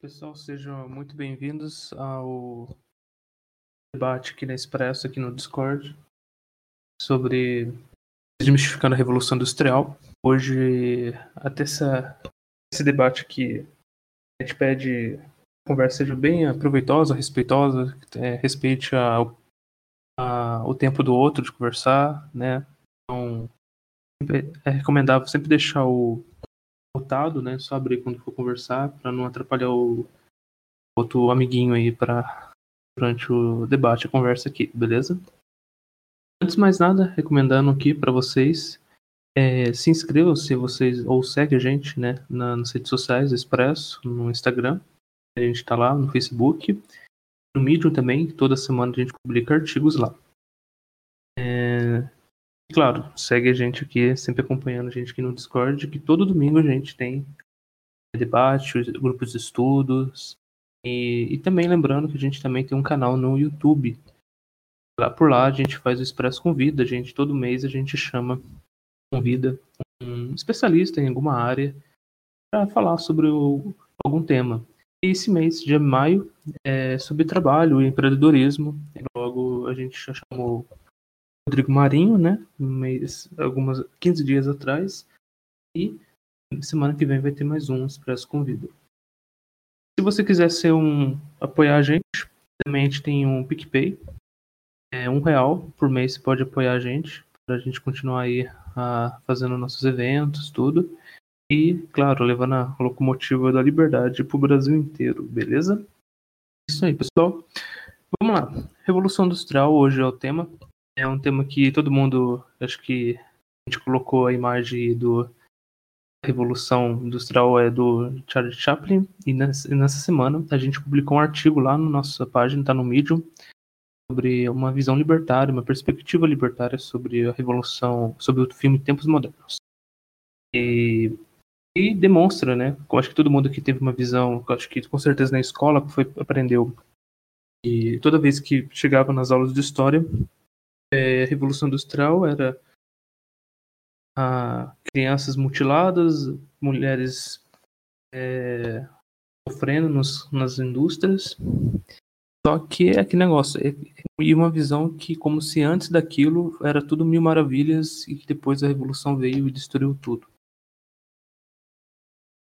Pessoal, sejam muito bem-vindos ao debate aqui na Expresso, aqui no Discord, sobre desmistificando a Revolução Industrial. Hoje, até esse debate aqui, a gente pede que a conversa seja bem proveitosa, respeitosa, respeite o tempo do outro de conversar, né? Então, é recomendável sempre deixar o pautado, né? Só abrir quando for conversar, para não atrapalhar o outro amiguinho aí durante o debate, a conversa aqui, beleza? Antes de mais nada, recomendando aqui para vocês, se inscrevam se vocês, ou segue a gente, né? Nas redes sociais, Expresso, no Instagram, a gente tá lá, no Facebook, no Medium também, toda semana a gente publica artigos lá. Claro, segue a gente aqui, sempre acompanhando a gente aqui no Discord, que todo domingo a gente tem debate, grupos de estudos, e também lembrando que a gente também tem um canal no YouTube. Por lá a gente faz o Expresso Convida, todo mês a gente convida um especialista em alguma área para falar sobre algum tema. E esse mês, de maio, é sobre trabalho e empreendedorismo, e logo a gente já chamou Rodrigo Marinho, né? Alguns 15 dias atrás. E semana que vem vai ter mais um Expresso Convida. Se você quiser apoiar a gente, também a gente tem um PicPay. R$1 por mês você pode apoiar a gente, para a gente continuar aí fazendo nossos eventos, tudo. E, claro, levando a locomotiva da liberdade para o Brasil inteiro, beleza? Isso aí, pessoal. Vamos lá. Revolução Industrial hoje é o tema. É um tema que todo mundo, acho que a gente colocou a imagem do Revolução Industrial do Charlie Chaplin, e nessa semana a gente publicou um artigo lá na nossa página, está no Medium, sobre uma visão libertária, uma perspectiva libertária sobre a Revolução, sobre o filme Tempos Modernos. E demonstra, né, eu acho que todo mundo que teve uma visão, eu acho que com certeza na escola aprendeu, e toda vez que chegava nas aulas de história, a Revolução Industrial era crianças mutiladas, mulheres sofrendo nas indústrias. Só que é aquele negócio, e uma visão que, como se antes daquilo era tudo mil maravilhas e que depois a Revolução veio e destruiu tudo.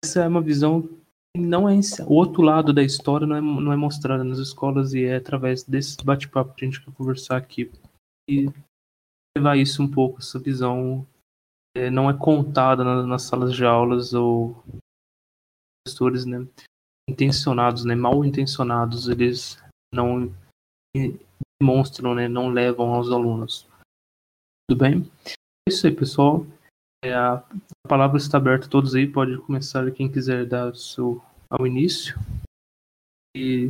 Essa é uma visão que não é, o outro lado da história não é mostrado nas escolas, e é através desse bate-papo que a gente quer conversar aqui. E levar isso um pouco, essa visão não é contada nas salas de aulas, ou professores, né, intencionados, né, mal intencionados, eles não demonstram, né, não levam aos alunos. Tudo bem? É isso aí, pessoal. A palavra está aberta a todos aí, pode começar quem quiser dar ao início. E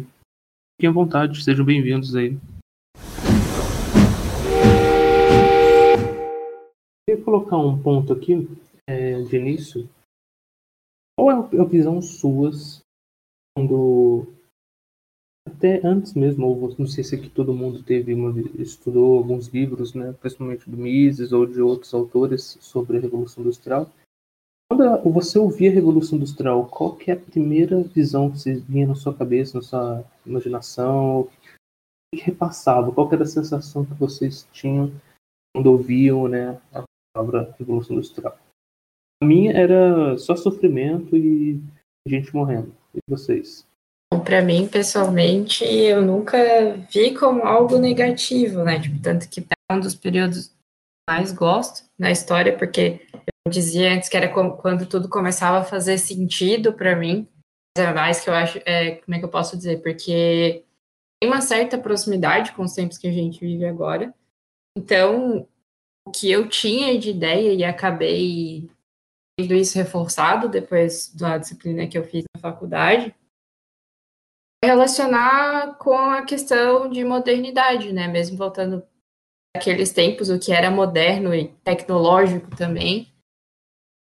fiquem à vontade, sejam bem-vindos aí. Eu queria colocar um ponto aqui de início. Qual é a visão suas quando, até antes mesmo, ou não sei se aqui todo mundo estudou alguns livros, né, principalmente do Mises ou de outros autores sobre a Revolução Industrial. Quando você ouvia a Revolução Industrial, qual que é a primeira visão que você vinha na sua cabeça, na sua imaginação? O que repassava? Qual que era a sensação que vocês tinham quando ouviam, né, a palavra Revolução Industrial? A minha era só sofrimento e gente morrendo. E vocês? Bom, para mim, pessoalmente, eu nunca vi como algo negativo, né? Tipo, tanto que é um dos períodos que mais gosto na história, porque eu dizia antes que era quando tudo começava a fazer sentido para mim. Mas é mais que eu acho, como é que eu posso dizer? Porque tem uma certa proximidade com os tempos que a gente vive agora. Então, o que eu tinha de ideia e acabei tendo isso reforçado depois da disciplina que eu fiz na faculdade, é relacionar com a questão de modernidade, né? Mesmo voltando àqueles tempos, o que era moderno e tecnológico também,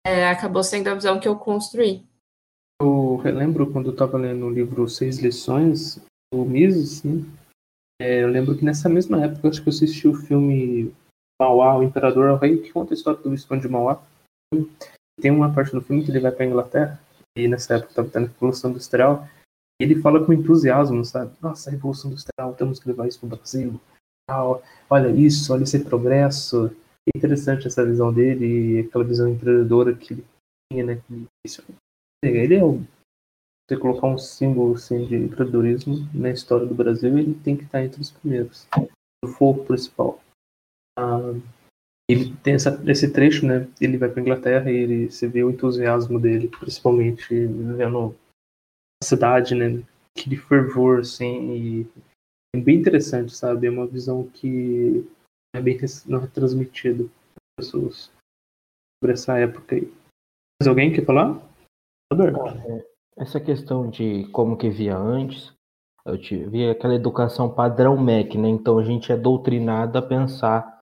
acabou sendo a visão que eu construí. Eu lembro quando eu estava lendo o livro Seis Lições, do Mises, né? Eu lembro que nessa mesma época, acho que eu assisti o filme Mauá, o Imperador é o Rei, que conta a história do Visconde de Mauá. Tem uma parte do filme que ele vai para a Inglaterra, e nessa época estava tendo a Revolução Industrial, Ele fala com entusiasmo, sabe? Nossa, a Revolução Industrial, temos que levar isso para o Brasil. Ah, olha isso, olha esse progresso. É interessante essa visão dele e aquela visão empreendedora que ele tinha, né? Ele é o... Você colocar um símbolo assim, de empreendedorismo na história do Brasil, ele tem que estar entre os primeiros. O foco principal. Ah, ele tem esse trecho, né? Ele vai para a Inglaterra e ele, você vê o entusiasmo dele, principalmente vendo a cidade, né? Aquele fervor, assim, e é bem interessante, sabe? É uma visão que é bem não é transmitida às pessoas sobre essa época aí. Mas alguém quer falar? Alberto. Essa questão de como que via antes, eu via aquela educação padrão MEC, né? Então a gente é doutrinado a pensar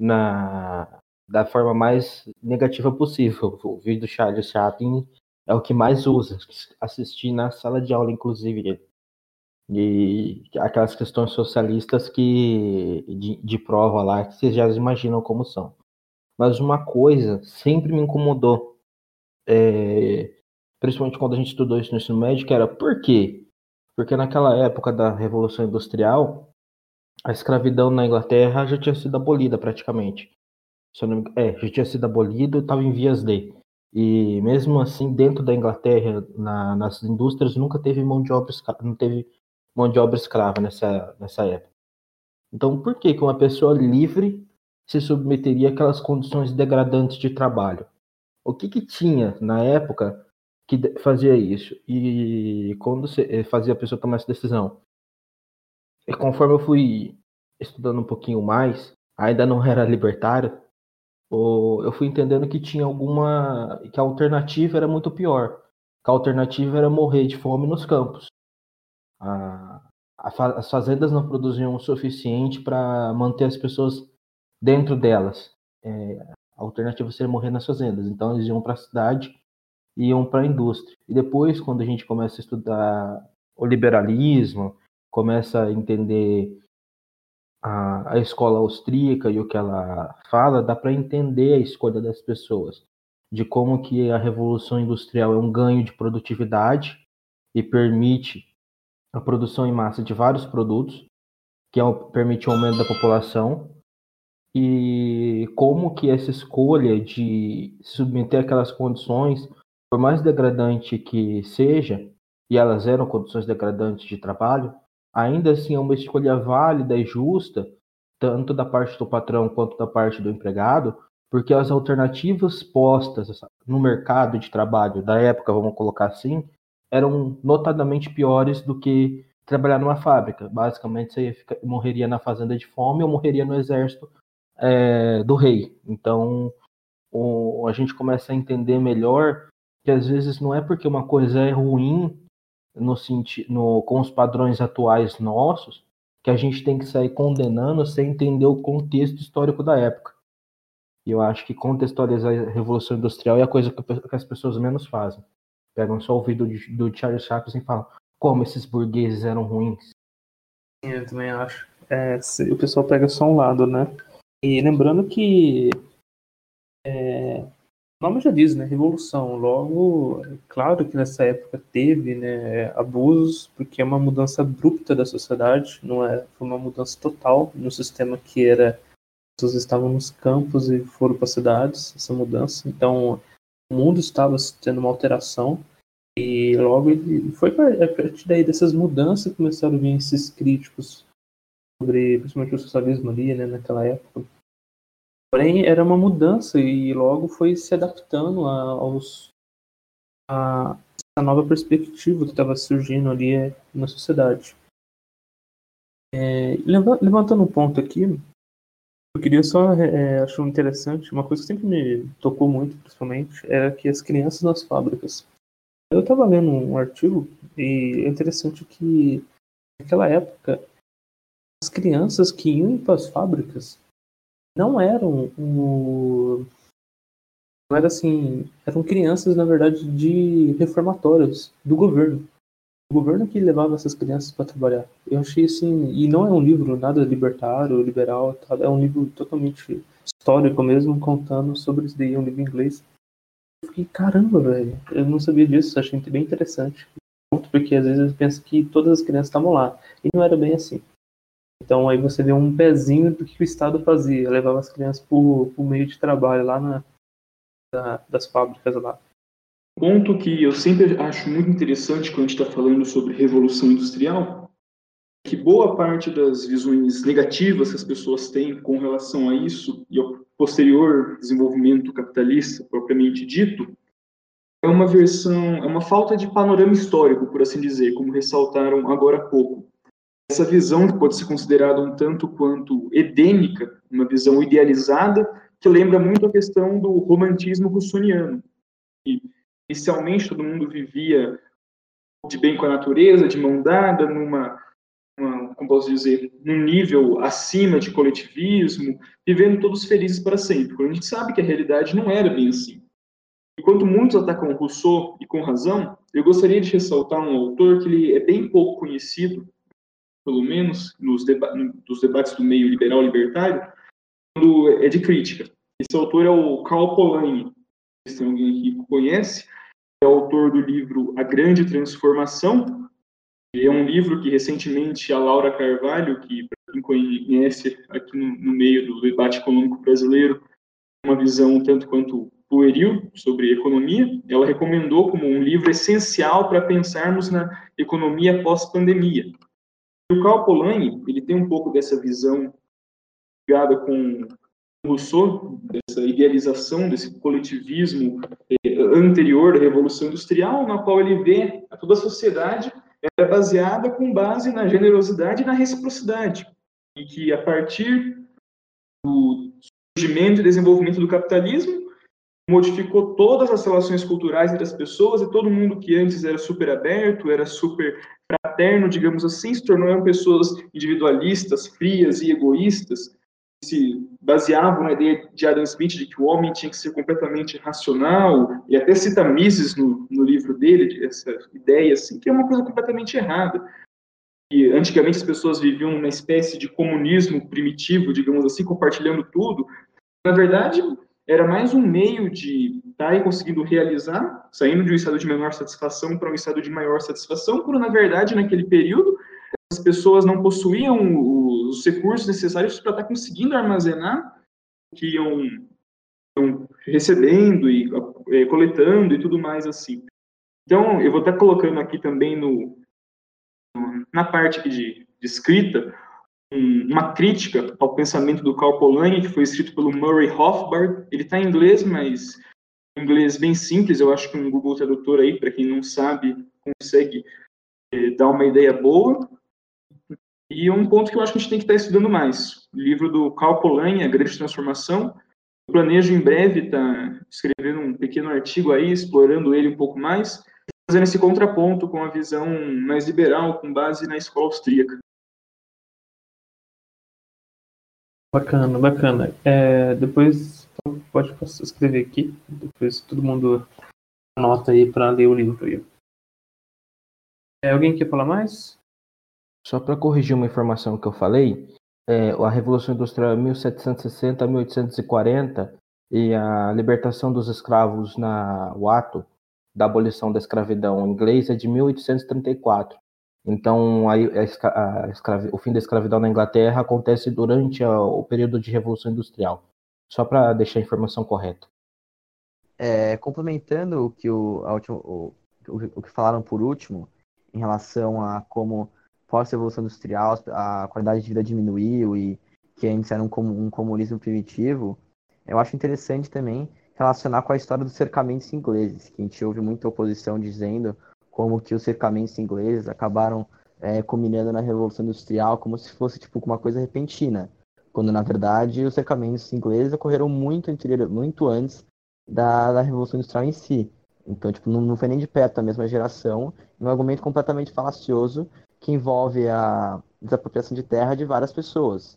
da forma mais negativa possível. O vídeo do Charlie Chaplin é o que mais usa, assistir na sala de aula, inclusive. E aquelas questões socialistas que de prova lá, que vocês já imaginam como são. Mas uma coisa sempre me incomodou, principalmente quando a gente estudou isso no ensino médio, que era por quê? Porque naquela época da Revolução Industrial, a escravidão na Inglaterra já tinha sido abolida praticamente. Já tinha sido abolida e estava em vias de. E mesmo assim, dentro da Inglaterra, nas indústrias, nunca teve mão de obra escrava, não teve mão de obra escrava nessa época. Então, por que uma pessoa livre se submeteria àquelas condições degradantes de trabalho? O que tinha na época que fazia isso? E quando você fazia a pessoa tomar essa decisão? E conforme eu fui estudando um pouquinho mais, ainda não era libertário, eu fui entendendo que que a alternativa era muito pior. Que a alternativa era morrer de fome nos campos. As fazendas não produziam o suficiente para manter as pessoas dentro delas. A alternativa seria morrer nas fazendas. Então eles iam para a cidade, iam para a indústria. E depois, quando a gente começa a estudar o liberalismo, começa a entender a escola austríaca e o que ela fala, dá para entender a escolha das pessoas, de como que a Revolução Industrial é um ganho de produtividade e permite a produção em massa de vários produtos, que permite o aumento da população, e como que essa escolha de submeter aquelas condições, por mais degradante que seja, e elas eram condições degradantes de trabalho, ainda assim é uma escolha válida e justa, tanto da parte do patrão quanto da parte do empregado, porque as alternativas postas no mercado de trabalho da época, vamos colocar assim, eram notadamente piores do que trabalhar numa fábrica. Basicamente, você morreria na fazenda de fome ou morreria no exército do rei. Então, a gente começa a entender melhor que às vezes não é porque uma coisa é ruim com os padrões atuais nossos, que a gente tem que sair condenando sem entender o contexto histórico da época. E eu acho que contextualizar a Revolução Industrial é a coisa que as pessoas menos fazem. Pegam só o vídeo do Charlie Chaplin e falam como esses burgueses eram ruins. Eu também acho. O pessoal pega só um lado, né? E lembrando que... O nome já diz, né? Revolução. Logo, é claro que nessa época teve, né, abusos, porque é uma mudança abrupta da sociedade, não é? Foi uma mudança total no sistema que era. As pessoas estavam nos campos e foram para as cidades, essa mudança. Então, o mundo estava tendo uma alteração, e logo foi a partir daí dessas mudanças que começaram a vir esses críticos sobre, principalmente, o socialismo ali, né, naquela época. Porém, era uma mudança e logo foi se adaptando a essa nova perspectiva que estava surgindo ali na sociedade. Levantando um ponto aqui, eu queria só, acho interessante, uma coisa que sempre me tocou muito, principalmente, era que as crianças nas fábricas. Eu estava lendo um artigo e é interessante que, naquela época, as crianças que iam para as fábricas não eram não era assim, eram crianças, na verdade, de reformatórios do governo. O governo que levava essas crianças para trabalhar. Eu achei assim, e não é um livro nada libertário, liberal, é um livro totalmente histórico mesmo, contando sobre isso daí, um livro em inglês. Eu fiquei, caramba, velho, eu não sabia disso, achei bem interessante. Ponto. porque às vezes pensa que todas as crianças estavam lá, e não era bem assim. Então aí você vê um pezinho do que o Estado fazia, levava as crianças por meio de trabalho lá das fábricas lá. Ponto que eu sempre acho muito interessante quando a gente está falando sobre revolução industrial, que boa parte das visões negativas que as pessoas têm com relação a isso e ao posterior desenvolvimento capitalista propriamente dito, é uma falta de panorama histórico, por assim dizer, como ressaltaram agora há pouco. Essa visão que pode ser considerada um tanto quanto edênica, uma visão idealizada, que lembra muito a questão do romantismo russoniano. E, inicialmente, todo mundo vivia de bem com a natureza, de mão dada, como posso dizer, num nível acima de coletivismo, vivendo todos felizes para sempre. Quando a gente sabe que a realidade não era bem assim. Enquanto muitos atacam Rousseau, e com razão, eu gostaria de ressaltar um autor que ele é bem pouco conhecido, pelo menos nos debates do meio liberal-libertário, quando é de crítica. Esse autor é o Karl Polanyi. Se tem alguém aqui que conhece, é autor do livro A Grande Transformação. É um livro que recentemente a Laura Carvalho, que para quem conhece aqui no meio do debate econômico brasileiro, uma visão tanto quanto pueril sobre economia, ela recomendou como um livro essencial para pensarmos na economia pós-pandemia. E o Karl Polanyi, ele tem um pouco dessa visão ligada com Rousseau, dessa idealização, desse coletivismo anterior da Revolução Industrial, na qual ele vê a toda a sociedade era baseada com base na generosidade e na reciprocidade, e que a partir do surgimento e desenvolvimento do capitalismo modificou todas as relações culturais entre as pessoas, e todo mundo que antes era super aberto, era super fraterno, digamos assim, se tornou pessoas individualistas, frias e egoístas, se baseavam na ideia de Adam Smith de que o homem tinha que ser completamente racional, e até cita Mises no livro dele, essa ideia, assim, que é uma coisa completamente errada. E antigamente as pessoas viviam numa espécie de comunismo primitivo, digamos assim, compartilhando tudo. Na verdade, era mais um meio de estar conseguindo realizar, saindo de um estado de menor satisfação para um estado de maior satisfação, quando, na verdade, naquele período, as pessoas não possuíam os recursos necessários para estar conseguindo armazenar o que iam recebendo e coletando e tudo mais assim. Então, eu vou estar colocando aqui também na parte aqui de escrita uma crítica ao pensamento do Karl Polanyi, que foi escrito pelo Murray Rothbard. Ele está em inglês, mas inglês bem simples. Eu acho que um Google Tradutor aí, para quem não sabe, consegue dar uma ideia boa. E um ponto que eu acho que a gente tem que estar estudando mais. O livro do Karl Polanyi, A Grande Transformação. Eu planejo em breve estar escrevendo um pequeno artigo aí, explorando ele um pouco mais, fazendo esse contraponto com a visão mais liberal, com base na escola austríaca. Bacana, bacana. Depois, pode escrever aqui, depois todo mundo anota aí para ler o livro aí. Alguém quer falar mais? Só para corrigir uma informação que eu falei, a Revolução Industrial 1760 a 1840 e a libertação dos escravos o ato da abolição da escravidão inglesa é de 1834. Então, o fim da escravidão na Inglaterra acontece durante o período de Revolução Industrial. Só para deixar a informação correta. Complementando o que falaram por último, em relação a como pós-revolução industrial, a qualidade de vida diminuiu e que antes era um comunismo primitivo, eu acho interessante também relacionar com a história dos cercamentos ingleses, que a gente ouve muita oposição dizendo como que os cercamentos ingleses acabaram culminando na Revolução Industrial como se fosse tipo uma coisa repentina, quando na verdade os cercamentos ingleses ocorreram muito antes da Revolução Industrial em si. Então, tipo, não foi nem de perto a mesma geração, um argumento completamente falacioso que envolve a desapropriação de terra de várias pessoas,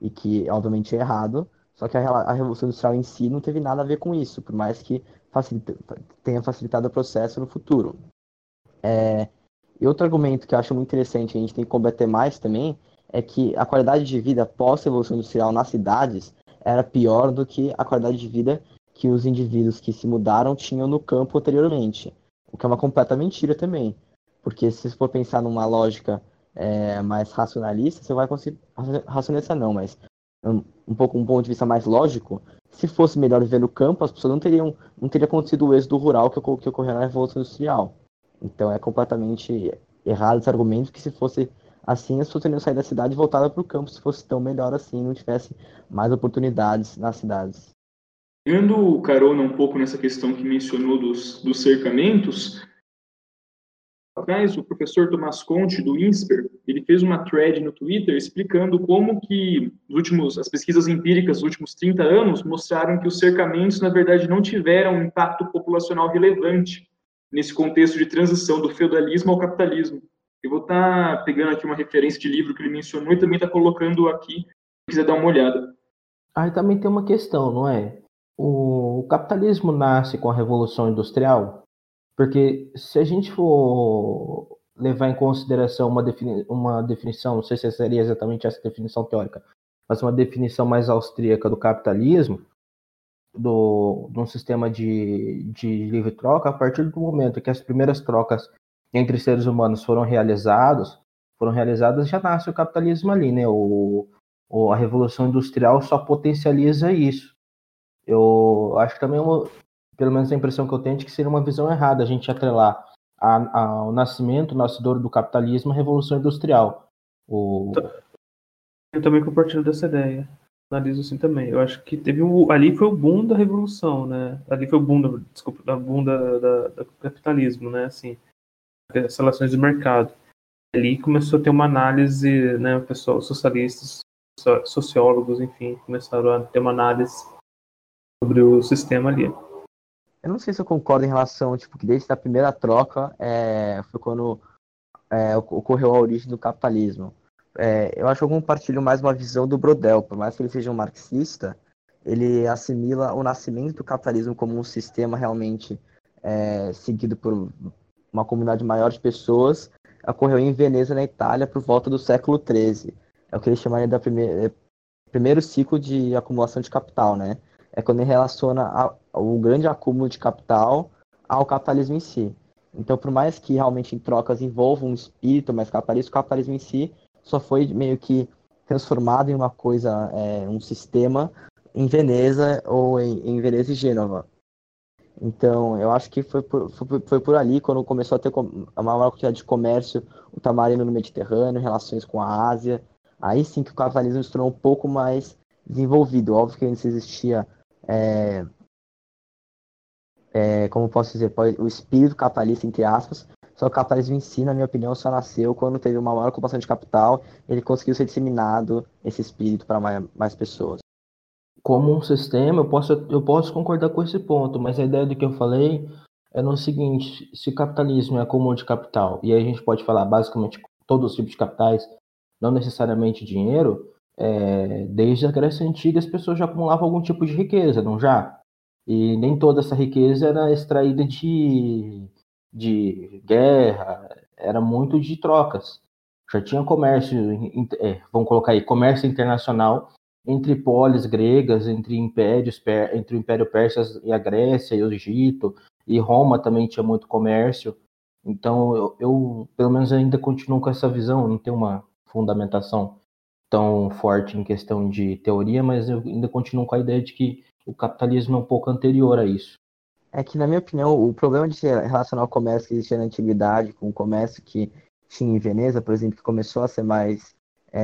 e que, obviamente, é errado, só que a Revolução Industrial em si não teve nada a ver com isso, por mais que tenha facilitado o processo no futuro. E outro argumento que eu acho muito interessante, a gente tem que combater mais também, é que a qualidade de vida pós-Revolução Industrial nas cidades era pior do que a qualidade de vida que os indivíduos que se mudaram tinham no campo anteriormente, o que é uma completa mentira também. Porque se você for pensar numa lógica mais racionalista, você vai conseguir... Racionalista não, mas um pouco um ponto de vista mais lógico, se fosse melhor viver no campo, as pessoas não teria acontecido o êxodo rural que ocorreu na Revolução Industrial. Então é completamente errado esse argumento que se fosse assim, as pessoas teriam saído da cidade e voltado para o campo se fosse tão melhor assim, não tivesse mais oportunidades nas cidades. Pegando carona um pouco nessa questão que mencionou dos cercamentos, atrás o professor Tomás Conte, do INSPER, ele fez uma thread no Twitter explicando como que as pesquisas empíricas dos últimos 30 anos mostraram que os cercamentos, na verdade, não tiveram um impacto populacional relevante nesse contexto de transição do feudalismo ao capitalismo. Eu vou estar pegando aqui uma referência de livro que ele mencionou e também está colocando aqui, se quiser dar uma olhada. Aí também tem uma questão, não é? O capitalismo nasce com a Revolução Industrial, porque se a gente for levar em consideração uma definição, não sei se seria exatamente essa definição teórica, mas uma definição mais austríaca do capitalismo, de um sistema de livre troca, a partir do momento que as primeiras trocas entre seres humanos foram realizadas, já nasce o capitalismo ali, né? A Revolução Industrial só potencializa isso. Eu acho que também, pelo menos a impressão que eu tenho, é que seria uma visão errada a gente atrelar o nascimento, o nascedor do capitalismo, a Revolução Industrial. Eu também compartilho dessa ideia. Analiso assim também. Eu acho que ali foi o boom da Revolução, né? Ali foi o boom, do capitalismo, né? Assim, as relações do mercado. Ali começou a ter uma análise, né? O pessoal, socialistas, sociólogos, enfim, começaram a ter uma análise sobre o sistema ali. Eu não sei se eu concordo em relação, que desde a primeira troca foi quando ocorreu a origem do capitalismo. Eu acho que eu compartilho mais uma visão do Brodel, por mais que ele seja um marxista, ele assimila o nascimento do capitalismo como um sistema realmente seguido por uma comunidade maior de pessoas. Ocorreu em Veneza, na Itália, por volta do século XIII. É o que ele chamaria do primeiro ciclo de acumulação de capital, né? É quando ele relaciona o grande acúmulo de capital ao capitalismo em si. Então, por mais que realmente em trocas envolva um espírito mais capitalista, o capitalismo em si só foi meio que transformado em uma coisa, um sistema, em Veneza ou em Veneza e Gênova. Então, eu acho que foi por ali, quando começou a ter a maior quantidade de comércio, o tamarino no Mediterrâneo, relações com a Ásia. Aí sim que o capitalismo se tornou um pouco mais desenvolvido. Óbvio que antes existia... como posso dizer, o espírito capitalista, entre aspas, só que o capitalismo em si, na minha opinião, só nasceu quando teve uma maior ocupação de capital, ele conseguiu ser disseminado, esse espírito, para mais pessoas. Como um sistema, eu posso concordar com esse ponto, mas a ideia do que eu falei é no seguinte: se o capitalismo é comum de capital, e aí a gente pode falar basicamente todos os tipos de capitais, não necessariamente dinheiro, desde a Grécia Antiga as pessoas já acumulavam algum tipo de riqueza, não já? E nem toda essa riqueza era extraída de guerra, era muito de trocas. Já tinha comércio, vamos colocar aí, comércio internacional entre polis gregas, entre o Império Persa e a Grécia e o Egito, e Roma também tinha muito comércio. Então eu pelo menos ainda continuo com essa visão, não tem uma fundamentação tão forte em questão de teoria, mas eu ainda continuo com a ideia de que o capitalismo é um pouco anterior a isso. É que, na minha opinião, o problema de se relacionar o comércio que existia na antiguidade com o comércio que tinha em Veneza, por exemplo, que começou a ser mais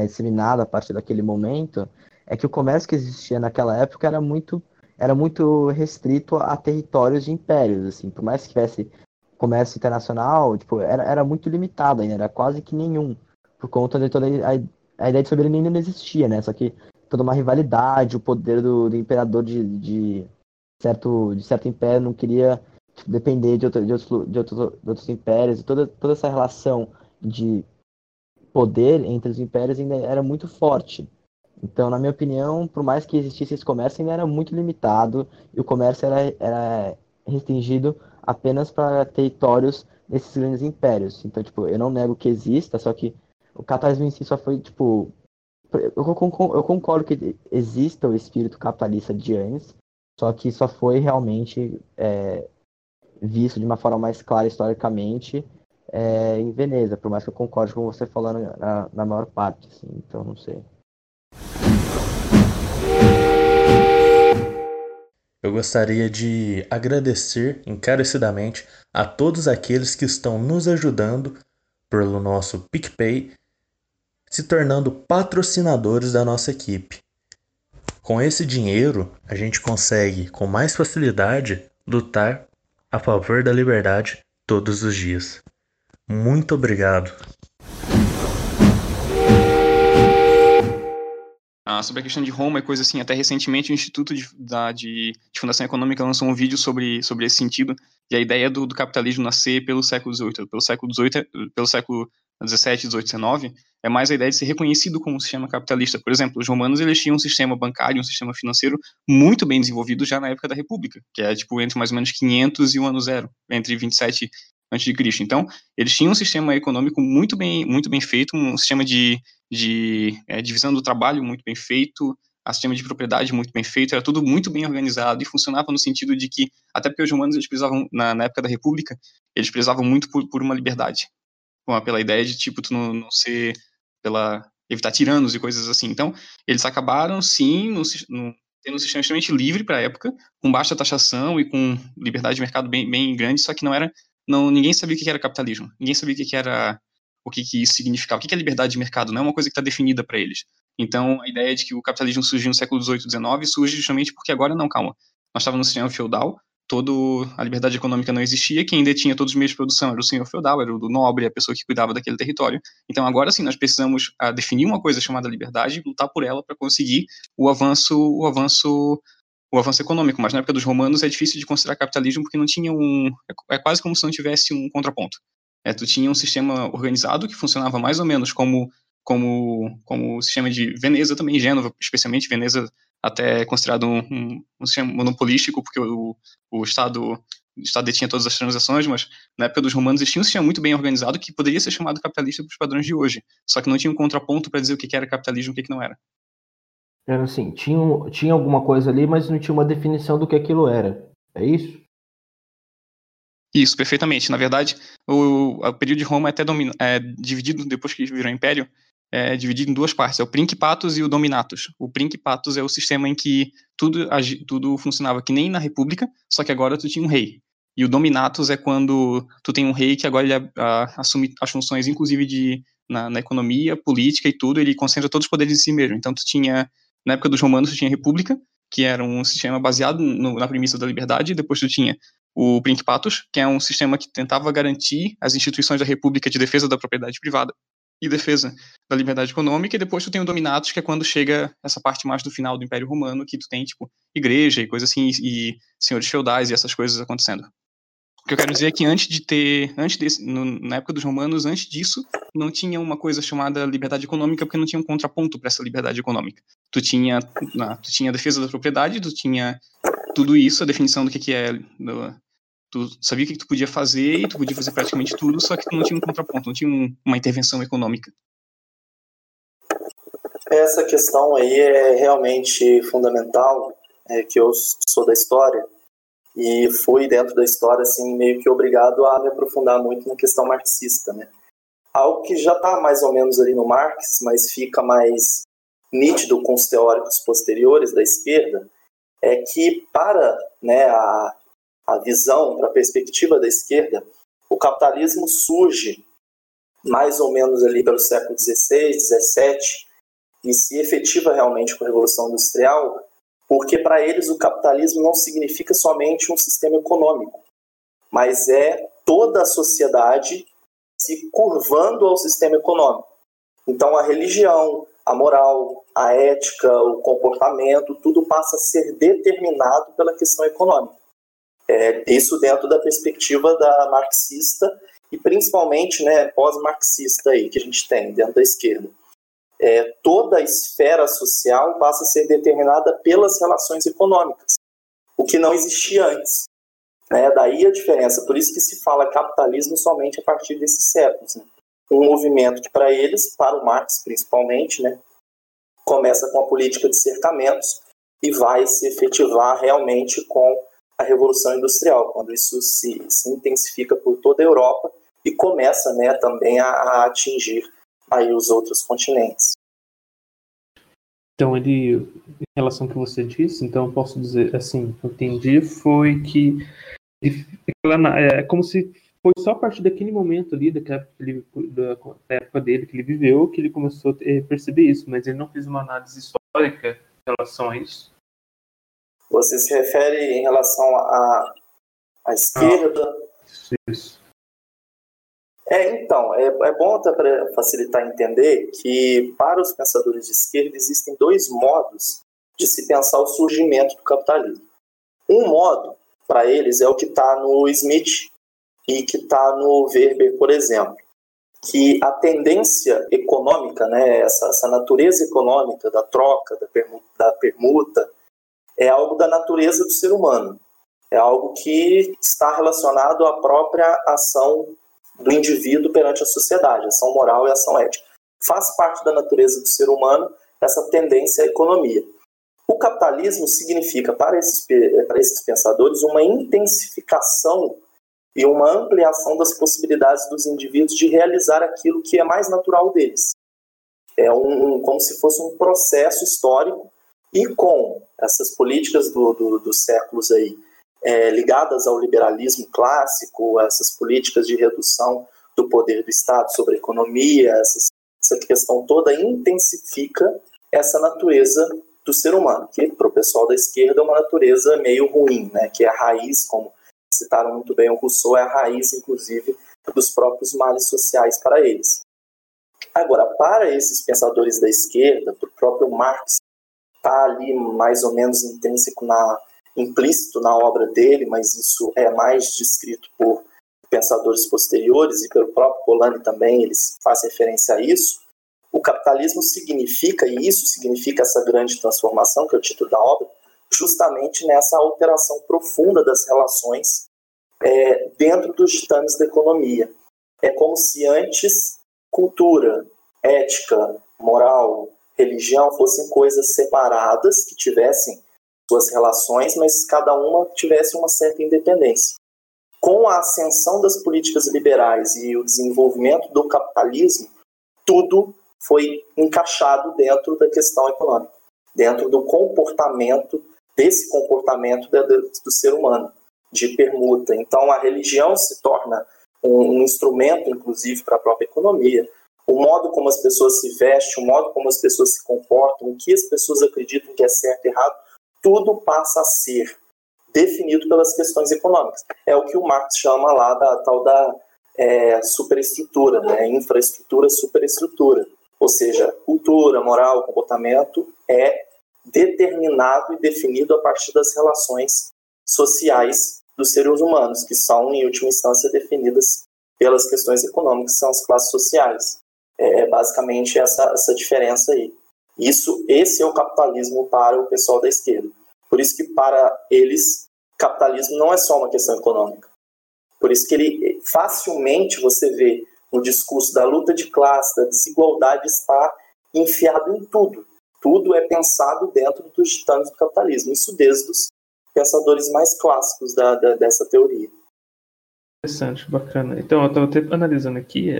disseminado a partir daquele momento, é que o comércio que existia naquela época era muito restrito a territórios de impérios, assim, por mais que tivesse comércio internacional, era muito limitado ainda, era quase que nenhum, por conta de toda a ideia de soberania ainda não existia, né? Só que toda uma rivalidade, o poder do imperador de certo império não queria depender de outros impérios, e toda essa relação de poder entre os impérios ainda era muito forte. Então, na minha opinião, por mais que existisse esse comércio, ainda era muito limitado, e o comércio era restringido apenas para territórios desses grandes impérios. Então, eu não nego que exista, só que o capitalismo em si só foi, eu concordo que exista o espírito capitalista de antes, só que só foi realmente visto de uma forma mais clara historicamente em Veneza, por mais que eu concorde com você falando na maior parte, assim, então não sei. Eu gostaria de agradecer encarecidamente a todos aqueles que estão nos ajudando pelo nosso PicPay, se tornando patrocinadores da nossa equipe. Com esse dinheiro, a gente consegue, com mais facilidade, lutar a favor da liberdade todos os dias. Muito obrigado. Sobre a questão de Roma e coisa assim, até recentemente o Instituto de Fundação Econômica lançou um vídeo sobre esse sentido, e a ideia do capitalismo nascer pelo século XVIII, pelo século XVII, XVIII, XIX, é mais a ideia de ser reconhecido como um sistema capitalista. Por exemplo, os romanos, eles tinham um sistema bancário, um sistema financeiro muito bem desenvolvido já na época da República, que é tipo entre mais ou menos 500 e o ano zero, entre 27 a.C. Então, eles tinham um sistema econômico muito bem feito, um sistema de divisão do trabalho muito bem feito, a sistema de propriedade muito bem feito, era tudo muito bem organizado e funcionava no sentido de que, até porque os romanos, eles precisavam, na época da República, eles precisavam muito por uma liberdade, pela ideia de, tipo, tu não ser, evitar tiranos e coisas assim. Então, eles acabaram, sim, tendo um sistema extremamente livre para a época, com baixa taxação e com liberdade de mercado bem, bem grande, só que ninguém sabia o que era capitalismo, ninguém sabia o que isso significava, o que é liberdade de mercado, não é uma coisa que está definida para eles. Então, a ideia de que o capitalismo surgiu no século XVIII e XIX surge justamente porque agora, nós estávamos no sistema feudal, a liberdade econômica não existia, quem detinha todos os meios de produção era o senhor feudal, era o nobre, a pessoa que cuidava daquele território. Então, agora sim, nós precisamos definir uma coisa chamada liberdade e lutar por ela para conseguir o avanço econômico, mas na época dos romanos é difícil de considerar capitalismo porque não tinha é quase como se não tivesse um contraponto. Tu tinha um sistema organizado que funcionava mais ou menos como o sistema de Veneza também, Gênova, especialmente Veneza, até é considerado um sistema monopolístico porque o Estado detinha todas as transações, mas na época dos romanos eles tinham um sistema muito bem organizado que poderia ser chamado capitalista para os padrões de hoje, só que não tinha um contraponto para dizer o que era capitalismo e o que não era. Era assim, tinha alguma coisa ali, mas não tinha uma definição do que aquilo era. É isso? Isso, perfeitamente. Na verdade, o período de Roma é até dividido, depois que virou império, é dividido em duas partes. É o Principatus e o Dominatus. O Principatus é o sistema em que tudo funcionava que nem na República, só que agora tu tinha um rei. E o Dominatus é quando tu tem um rei que agora ele assume as funções, inclusive na economia, política e tudo, ele concentra todos os poderes em si mesmo. Então tu tinha... Na época dos romanos, tu tinha a República, que era um sistema baseado na premissa da liberdade, e depois tu tinha o Principatus, que é um sistema que tentava garantir as instituições da República de defesa da propriedade privada e defesa da liberdade econômica, e depois tu tem o Dominatus, que é quando chega essa parte mais do final do Império Romano, que tu tem, tipo, igreja e coisa assim, e senhores feudais e essas coisas acontecendo. O que eu quero dizer é que na época dos romanos, antes disso, não tinha uma coisa chamada liberdade econômica, porque não tinha um contraponto para essa liberdade econômica. Tu tinha a defesa da propriedade, tu tinha tudo isso, a definição do que é... Tu sabia o que tu podia fazer, e tu podia fazer praticamente tudo, só que tu não tinha um contraponto, não tinha uma intervenção econômica. Essa questão aí é realmente fundamental, que eu sou da história, e fui dentro da história assim meio que obrigado a me aprofundar muito na questão marxista, né? Algo que já está mais ou menos ali no Marx, mas fica mais nítido com os teóricos posteriores da esquerda, é que para, né, a visão, para a perspectiva da esquerda, o capitalismo surge mais ou menos ali pelo século XVI, XVII, e se efetiva realmente com a Revolução Industrial, porque para eles o capitalismo não significa somente um sistema econômico, mas é toda a sociedade se curvando ao sistema econômico. Então a religião, a moral, a ética, o comportamento, tudo passa a ser determinado pela questão econômica. Isso dentro da perspectiva da marxista e principalmente, né, pós-marxista aí, que a gente tem dentro da esquerda. Toda a esfera social passa a ser determinada pelas relações econômicas, o que não existia antes. Daí a diferença, por isso que se fala capitalismo somente a partir desses séculos. Um movimento que para eles, para o Marx principalmente, né, começa com a política de cercamentos e vai se efetivar realmente com a Revolução Industrial, quando isso se intensifica por toda a Europa e começa, né, também a atingir aí os outros continentes. Então, ele, em relação ao que você disse, então eu posso dizer assim, eu entendi, foi que é como se foi só a partir daquele momento ali, da época dele que ele viveu, que ele começou a perceber isso, mas ele não fez uma análise histórica em relação a isso. Você se refere em relação à esquerda? Isso. Então, é bom até para facilitar entender que para os pensadores de esquerda existem dois modos de se pensar o surgimento do capitalismo. Um modo, para eles, é o que está no Smith e que está no Weber, por exemplo, que a tendência econômica, né, essa natureza econômica da troca, da permuta, é algo da natureza do ser humano, é algo que está relacionado à própria ação do indivíduo perante a sociedade, ação moral e ação ética. Faz parte da natureza do ser humano essa tendência à economia. O capitalismo significa, para esses pensadores, uma intensificação e uma ampliação das possibilidades dos indivíduos de realizar aquilo que é mais natural deles. É como se fosse um processo histórico, e com essas políticas dos séculos aí, ligadas ao liberalismo clássico, essas políticas de redução do poder do Estado sobre a economia, essa questão toda intensifica essa natureza do ser humano, que para o pessoal da esquerda é uma natureza meio ruim, né? Que é a raiz, como citaram muito bem o Rousseau, é a raiz, inclusive, dos próprios males sociais para eles. Agora, para esses pensadores da esquerda, para o próprio Marx, está ali mais ou menos intrínseco implícito na obra dele, mas isso é mais descrito por pensadores posteriores e pelo próprio Polanyi também, eles fazem referência a isso. O capitalismo significa, e isso significa essa grande transformação, que é o título da obra, justamente nessa alteração profunda das relações dentro dos ditames da economia. É como se antes cultura, ética, moral, religião fossem coisas separadas, que tivessem suas relações, mas cada uma tivesse uma certa independência. Com a ascensão das políticas liberais e o desenvolvimento do capitalismo, tudo foi encaixado dentro da questão econômica, dentro do comportamento do ser humano, de permuta. Então, a religião se torna um instrumento, inclusive, para a própria economia. O modo como as pessoas se vestem, o modo como as pessoas se comportam, o que as pessoas acreditam que é certo e errado, tudo passa a ser definido pelas questões econômicas. É o que o Marx chama lá da tal da superestrutura, né? Infraestrutura, superestrutura. Ou seja, cultura, moral, comportamento é determinado e definido a partir das relações sociais dos seres humanos, que são, em última instância, definidas pelas questões econômicas, que são as classes sociais. É basicamente essa diferença aí. Esse é o capitalismo para o pessoal da esquerda. Por isso que para eles, capitalismo não é só uma questão econômica. Por isso que ele facilmente você vê no discurso da luta de classe, da desigualdade, está enfiado em tudo. Tudo é pensado dentro dos ditames do capitalismo. Isso desde os pensadores mais clássicos dessa teoria. Interessante, bacana. Então, eu estava até analisando aqui,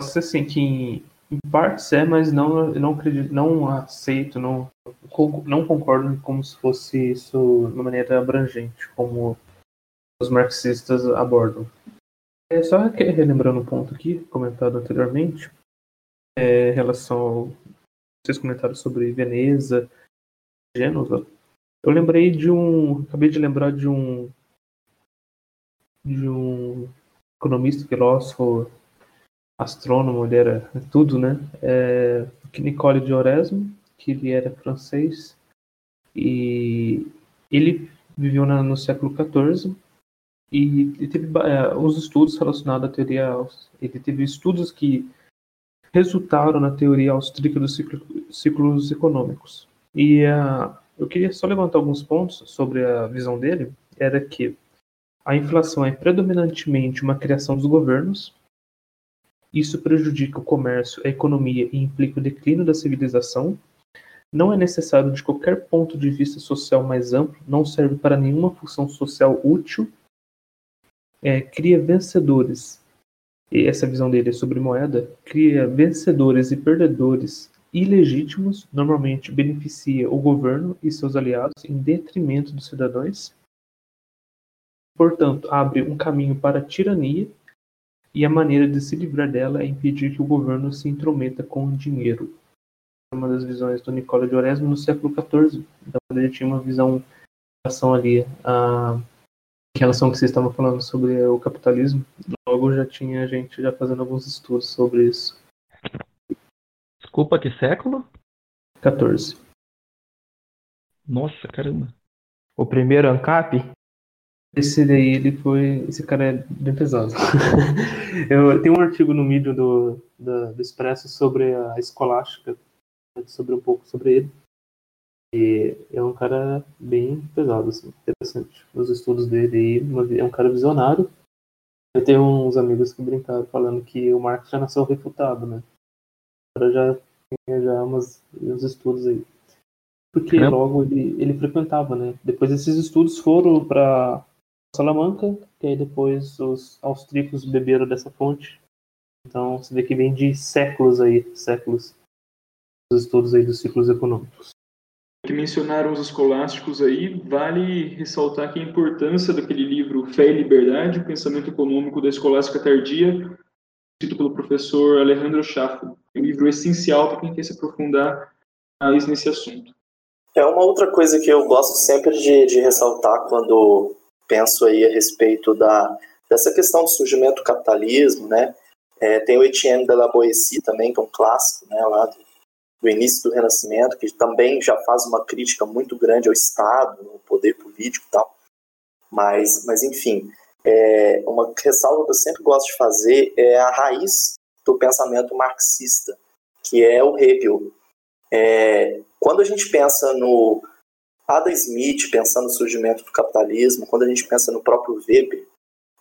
você assim que em partes mas não concordo como se fosse isso de maneira abrangente, como os marxistas abordam. Só relembrando um ponto aqui, comentado anteriormente, em relação ao vocês comentaram sobre Veneza, Gênova, eu lembrei de um, acabei de lembrar de um economista, filósofo, astrônomo, ele era tudo, né? Nicole de Oresme, que ele era francês, e ele viveu no século XIV, e ele teve os estudos relacionados à teoria, ele teve estudos que resultaram na teoria austríaca dos ciclos econômicos. E eu queria só levantar alguns pontos sobre a visão dele, era que a inflação é predominantemente uma criação dos governos. Isso prejudica o comércio, a economia e implica o declínio da civilização. Não é necessário de qualquer ponto de vista social mais amplo, não serve para nenhuma função social útil. Cria vencedores, E essa visão dele sobre moeda cria vencedores e perdedores ilegítimos, normalmente beneficia o governo e seus aliados em detrimento dos cidadãos. Portanto, abre um caminho para a tirania e a maneira de se livrar dela é impedir que o governo se intrometa com o dinheiro. Uma das visões do Nicole de Oresme no século XIV. Então, ele tinha uma visão em relação ali a em relação ao que vocês estavam falando sobre o capitalismo. Logo já tinha gente já fazendo alguns estudos sobre isso. Desculpa, que século? 14. Nossa, caramba. O primeiro ANCAP? Esse daí, ele foi... Esse cara é bem pesado. Tem um artigo no Medium do Expresso sobre a escolástica, sobre um pouco sobre ele. E é um cara bem pesado, assim, interessante. Os estudos dele, é um cara visionário. Eu tenho uns amigos que brincaram falando que o Marx já nasceu refutado, né? O cara já tinha uns estudos aí. Porque logo ele frequentava, né? Depois esses estudos foram para Salamanca, que aí depois os austríacos beberam dessa fonte. Então você vê que vem de séculos, os estudos aí dos ciclos econômicos. Que mencionaram os escolásticos aí, vale ressaltar que a importância daquele livro Fé e Liberdade, o Pensamento Econômico da Escolástica Tardia, escrito pelo professor Alejandro Schaffo. É um livro essencial para quem quer se aprofundar mais nesse assunto. É uma outra coisa que eu gosto sempre de ressaltar quando penso aí a respeito dessa questão do surgimento do capitalismo, né? Tem o Etienne de la Boétie também, que é um clássico, né, lá do início do Renascimento, que também já faz uma crítica muito grande ao Estado, ao poder político e tal. Mas enfim, uma ressalva que eu sempre gosto de fazer é a raiz do pensamento marxista, que é o Hegel. Quando a gente pensa no Adam Smith, pensando no surgimento do capitalismo, quando a gente pensa no próprio Weber,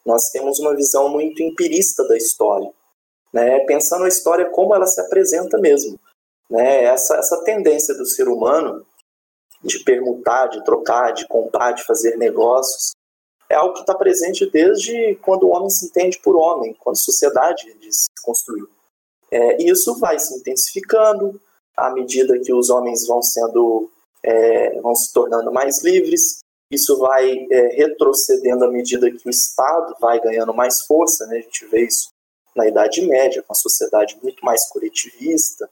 nós temos uma visão muito empirista da história, né? Pensando a história como ela se apresenta mesmo. Né, essa tendência do ser humano de permutar, de trocar, de comprar, de fazer negócios, é algo que está presente desde quando o homem se entende por homem, quando a sociedade se construiu. E isso vai se intensificando à medida que os homens vão se tornando mais livres, isso vai retrocedendo à medida que o Estado vai ganhando mais força, né? A gente vê isso na Idade Média, com a sociedade muito mais coletivista.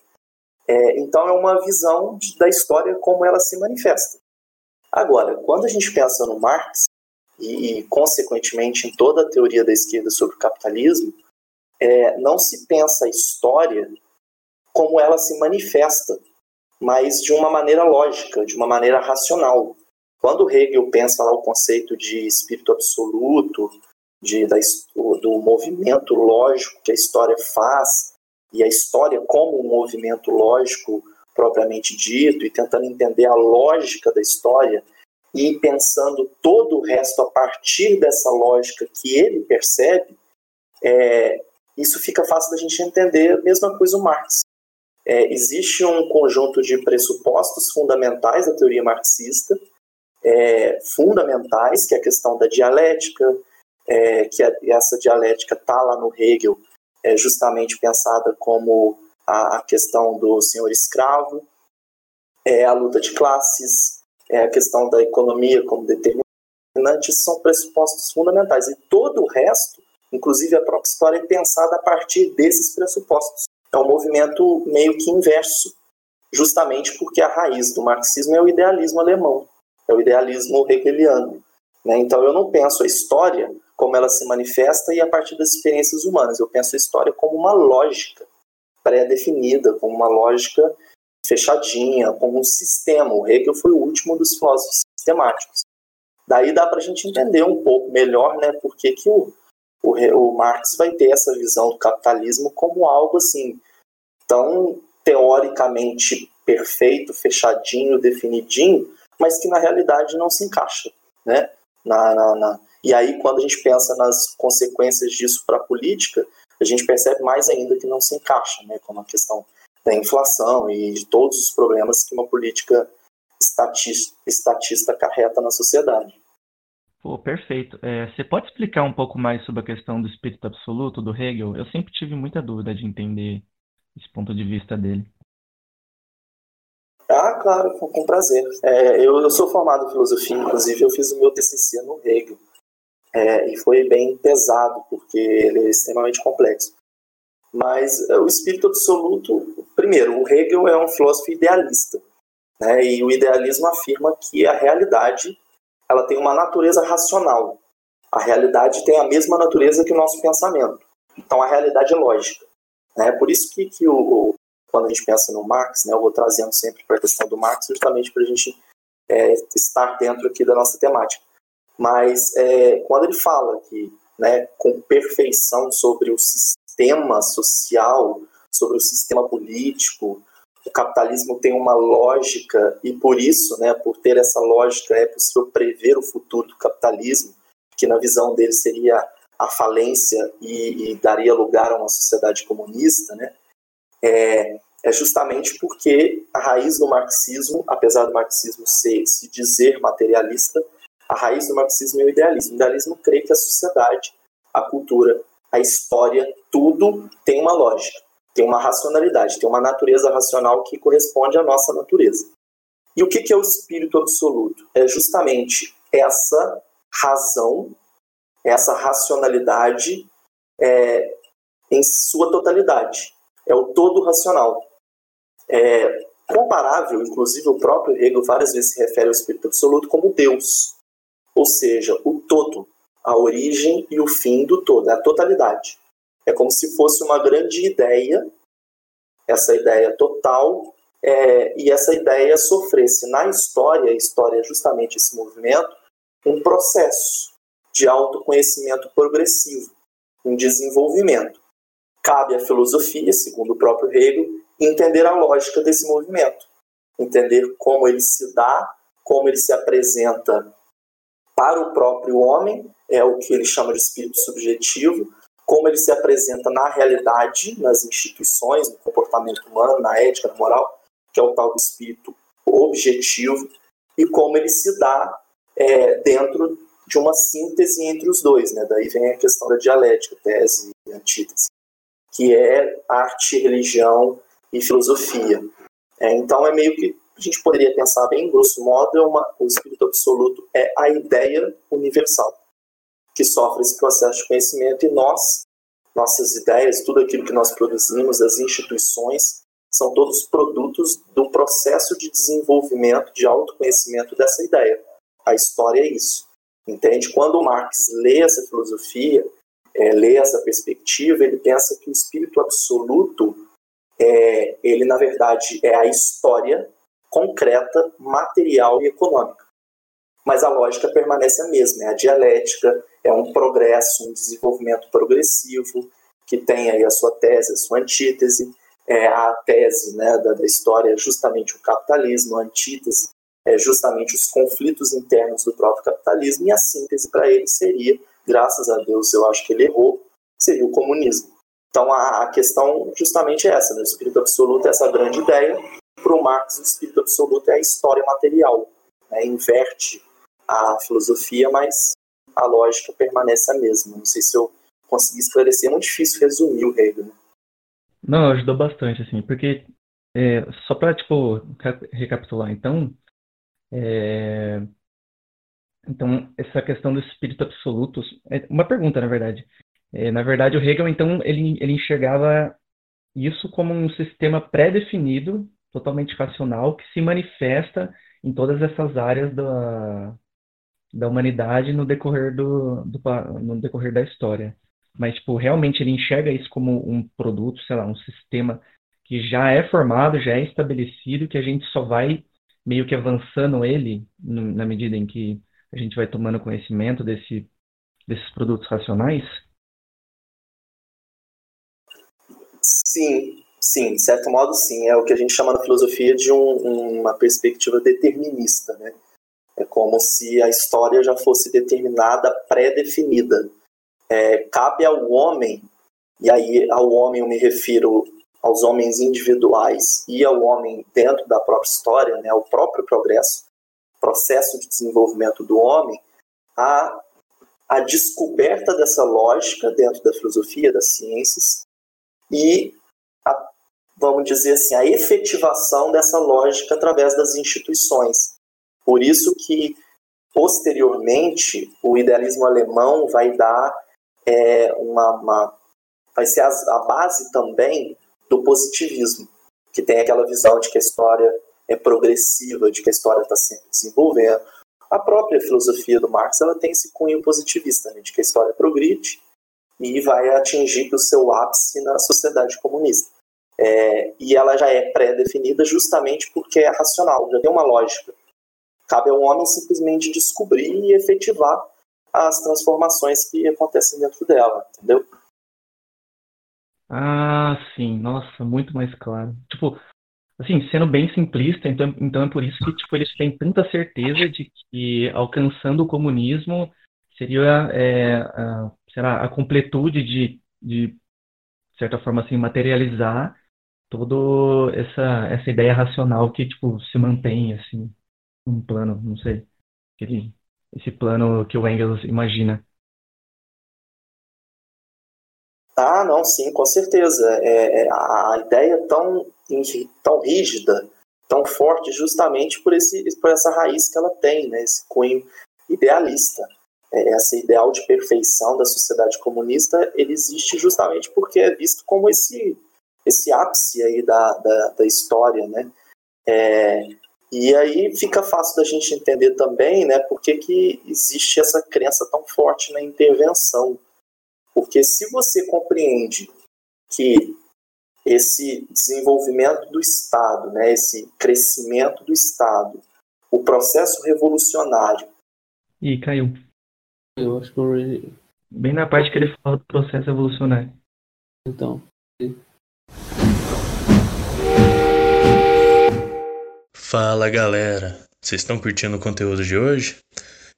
Então é uma visão da história como ela se manifesta. Agora, quando a gente pensa no Marx e consequentemente em toda a teoria da esquerda sobre o capitalismo, não se pensa a história como ela se manifesta, mas de uma maneira lógica, de uma maneira racional. Quando Hegel pensa lá o conceito de espírito absoluto, do movimento lógico que a história faz, e a história como um movimento lógico propriamente dito, e tentando entender a lógica da história, e pensando todo o resto a partir dessa lógica que ele percebe, isso fica fácil da gente entender. A mesma coisa o Marx. Existe um conjunto de pressupostos fundamentais da teoria marxista, fundamentais, que é a questão da dialética, que essa dialética está lá no Hegel, é justamente pensada como a questão do senhor escravo, a luta de classes, a questão da economia como determinante, são pressupostos fundamentais. E todo o resto, inclusive a própria história, é pensada a partir desses pressupostos. É um movimento meio que inverso, justamente porque a raiz do marxismo é o idealismo alemão, é o idealismo hegeliano, né? Então eu não penso a história como ela se manifesta e a partir das experiências humanas. Eu penso a história como uma lógica pré-definida, como uma lógica fechadinha, como um sistema. O Hegel foi o último dos filósofos sistemáticos. Daí dá para a gente entender um pouco melhor, né, por que o Marx vai ter essa visão do capitalismo como algo assim tão teoricamente perfeito, fechadinho, definidinho, mas que na realidade não se encaixa, né? E aí, quando a gente pensa nas consequências disso para a política, a gente percebe mais ainda que não se encaixa, né, como a questão da inflação e de todos os problemas que uma política estatista acarreta na sociedade. Pô, perfeito. Você pode explicar um pouco mais sobre a questão do espírito absoluto do Hegel? Eu sempre tive muita dúvida de entender esse ponto de vista dele. Ah, claro, com prazer. Eu sou formado em filosofia, inclusive eu fiz o meu TCC no Hegel. E foi bem pesado, porque ele é extremamente complexo. Mas o espírito absoluto, primeiro, o Hegel é um filósofo idealista, né? E o idealismo afirma que a realidade ela tem uma natureza racional. A realidade tem a mesma natureza que o nosso pensamento. Então, a realidade é lógica, né? Por isso que quando a gente pensa no Marx, né, eu vou trazendo sempre para a questão do Marx, justamente para a gente estar dentro aqui da nossa temática. Mas quando ele fala que, né, com perfeição sobre o sistema social, sobre o sistema político, o capitalismo tem uma lógica e por isso, né, por ter essa lógica, é possível prever o futuro do capitalismo, que na visão dele seria a falência e daria lugar a uma sociedade comunista, né? É justamente porque a raiz do marxismo, apesar do marxismo se dizer materialista, a raiz do marxismo é o idealismo. O idealismo crê que a sociedade, a cultura, a história, tudo tem uma lógica, tem uma racionalidade, tem uma natureza racional que corresponde à nossa natureza. E o que é o espírito absoluto? É justamente essa razão, essa racionalidade em sua totalidade. É o todo racional. Comparável, inclusive o próprio Hegel várias vezes se refere ao espírito absoluto como Deus, ou seja, o todo, a origem e o fim do todo, a totalidade. É como se fosse uma grande ideia, essa ideia total, e essa ideia sofresse na história, a história é justamente esse movimento, um processo de autoconhecimento progressivo, um desenvolvimento. Cabe à filosofia, segundo o próprio Hegel, entender a lógica desse movimento, entender como ele se dá, como ele se apresenta para o próprio homem, é o que ele chama de espírito subjetivo, como ele se apresenta na realidade, nas instituições, no comportamento humano, na ética, na moral, que é o tal do espírito objetivo, e como ele se dá dentro de uma síntese entre os dois, né? Daí vem a questão da dialética, tese e antítese, que é arte, religião e filosofia. Então, é meio que a gente poderia pensar bem, em grosso modo, o espírito absoluto é a ideia universal que sofre esse processo de conhecimento e nós, nossas ideias, tudo aquilo que nós produzimos, as instituições, são todos produtos do processo de desenvolvimento, de autoconhecimento dessa ideia. A história é isso, entende? Quando o Marx lê essa filosofia, lê essa perspectiva, ele pensa que o espírito absoluto, ele na verdade é a história concreta, material e econômica. Mas a lógica permanece a mesma, é a dialética, é um progresso, um desenvolvimento progressivo, que tem aí a sua tese, a sua antítese, a tese, né, da história é justamente o capitalismo, a antítese é justamente os conflitos internos do próprio capitalismo, e a síntese para ele seria, graças a Deus, eu acho que ele errou, seria o comunismo. Então a questão justamente é essa, né? O espírito absoluto é essa grande ideia, para o Marx o espírito absoluto é a história material, né? Inverte a filosofia, mas a lógica permanece a mesma. Não sei se eu consegui esclarecer, é muito difícil resumir o Hegel. Né? Não, ajudou bastante, assim, porque só para recapitular, então essa questão do espírito absoluto, uma pergunta, na verdade. Na verdade, o Hegel, então, ele enxergava isso como um sistema pré-definido, totalmente racional, que se manifesta em todas essas áreas da humanidade no decorrer no decorrer da história. Mas, realmente ele enxerga isso como um produto, sei lá, um sistema que já é formado, já é estabelecido, que a gente só vai meio que avançando ele na medida em que a gente vai tomando conhecimento desses produtos racionais? Sim, de certo modo sim. É o que a gente chama na filosofia de uma perspectiva determinista, né? É como se a história já fosse determinada, pré-definida. Cabe ao homem, e aí ao homem eu me refiro aos homens individuais e ao homem dentro da própria história, né, ao próprio progresso, processo de desenvolvimento do homem, a descoberta dessa lógica dentro da filosofia, das ciências, e a, vamos dizer assim, a efetivação dessa lógica através das instituições. Por isso que, posteriormente, o idealismo alemão vai dar vai ser a base também do positivismo, que tem aquela visão de que a história é progressiva, de que a história está sempre desenvolvendo. A própria filosofia do Marx, ela tem esse cunho positivista, né, de que a história progride e vai atingir o seu ápice na sociedade comunista. E ela já é pré-definida justamente porque é racional, já tem uma lógica. Cabe ao homem simplesmente descobrir e efetivar as transformações que acontecem dentro dela, entendeu? Ah, sim. Nossa, muito mais claro. Tipo, assim, sendo bem simplista, então é por isso que tipo, eles têm tanta certeza de que alcançando o comunismo seria a completude de certa forma, assim, materializar toda essa ideia racional que, tipo, se mantém, assim, um plano, não sei, esse plano que o Engels imagina. Ah, não, sim, com certeza. A ideia é tão rígida, tão forte, justamente por essa raiz que ela tem, né, esse cunho idealista. Esse ideal de perfeição da sociedade comunista, ele existe justamente porque é visto como esse ápice aí da história, né? E aí fica fácil da gente entender também, né, por que existe essa crença tão forte na intervenção. Porque se você compreende que esse desenvolvimento do Estado, né, esse crescimento do Estado, o processo revolucionário... Ih, caiu. Eu acho que bem na parte que ele fala do processo revolucionário. Então... Fala galera, vocês estão curtindo o conteúdo de hoje?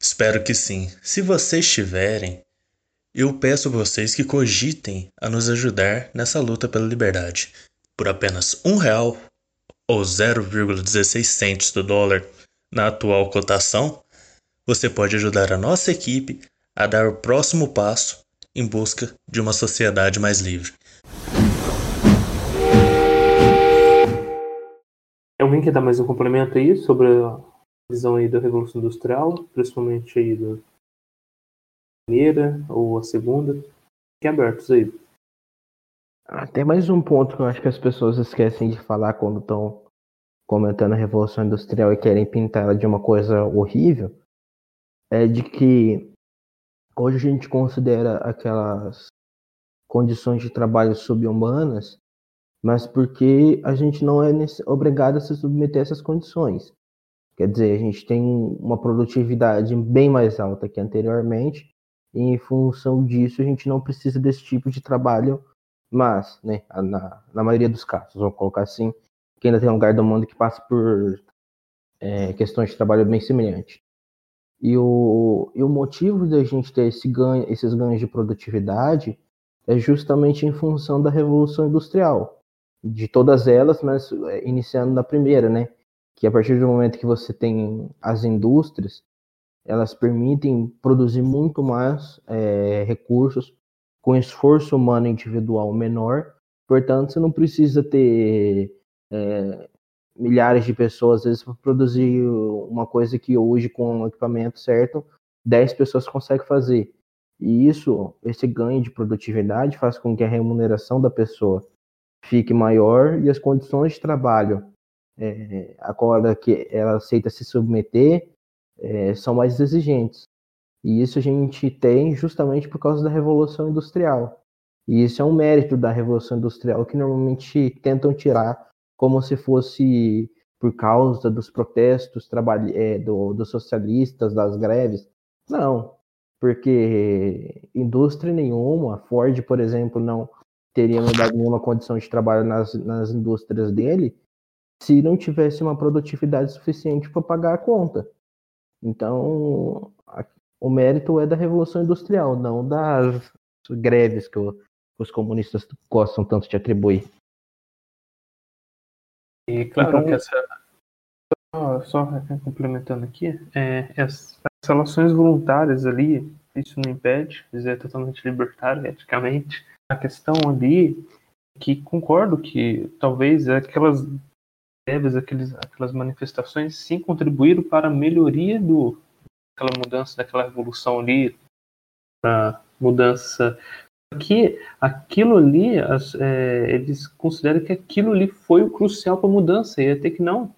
Espero que sim. Se vocês estiverem, eu peço a vocês que cogitem a nos ajudar nessa luta pela liberdade. Por apenas R$1 ou 0,16 centos do dólar na atual cotação, você pode ajudar a nossa equipe a dar o próximo passo em busca de uma sociedade mais livre. Alguém quer dar mais um complemento aí sobre a visão aí da Revolução Industrial, principalmente aí da primeira ou a segunda? Fiquem abertos aí. Tem mais um ponto que eu acho que as pessoas esquecem de falar quando estão comentando a Revolução Industrial e querem pintar ela de uma coisa horrível, é de que hoje a gente considera aquelas condições de trabalho sub-humanas, mas porque a gente não é obrigado a se submeter a essas condições. Quer dizer, a gente tem uma produtividade bem mais alta que anteriormente, e em função disso a gente não precisa desse tipo de trabalho, mas, né, na maioria dos casos, vamos colocar assim, que ainda tem um lugar do mundo que passa por questões de trabalho bem semelhantes. E o motivo da gente ter esses ganhos de produtividade é justamente em função da Revolução Industrial, de todas elas, mas iniciando na primeira, né? Que a partir do momento que você tem as indústrias, elas permitem produzir muito mais recursos com esforço humano individual menor, portanto você não precisa ter milhares de pessoas, às vezes, para produzir uma coisa que hoje, com o equipamento certo, 10 pessoas conseguem fazer. E isso, esse ganho de produtividade faz com que a remuneração da pessoa fique maior e as condições de trabalho a qual ela aceita se submeter são mais exigentes. E isso a gente tem justamente por causa da Revolução Industrial. E isso é um mérito da Revolução Industrial que normalmente tentam tirar como se fosse por causa dos protestos dos socialistas, das greves. Não. Porque indústria nenhuma, a Ford, por exemplo, não teria mudado nenhuma condição de trabalho nas indústrias dele se não tivesse uma produtividade suficiente para pagar a conta. Então, o mérito é da Revolução Industrial, não das greves que os comunistas gostam tanto de atribuir. E claro que essa... Só complementando aqui, essa relações voluntárias ali, isso não impede, isso é totalmente libertário eticamente. A questão ali, que concordo que talvez aquelas greves, aquelas manifestações sim contribuíram para a melhoria daquela mudança, daquela revolução ali, para mudança. Porque aquilo ali, eles consideram que aquilo ali foi o crucial para a mudança, e até que não.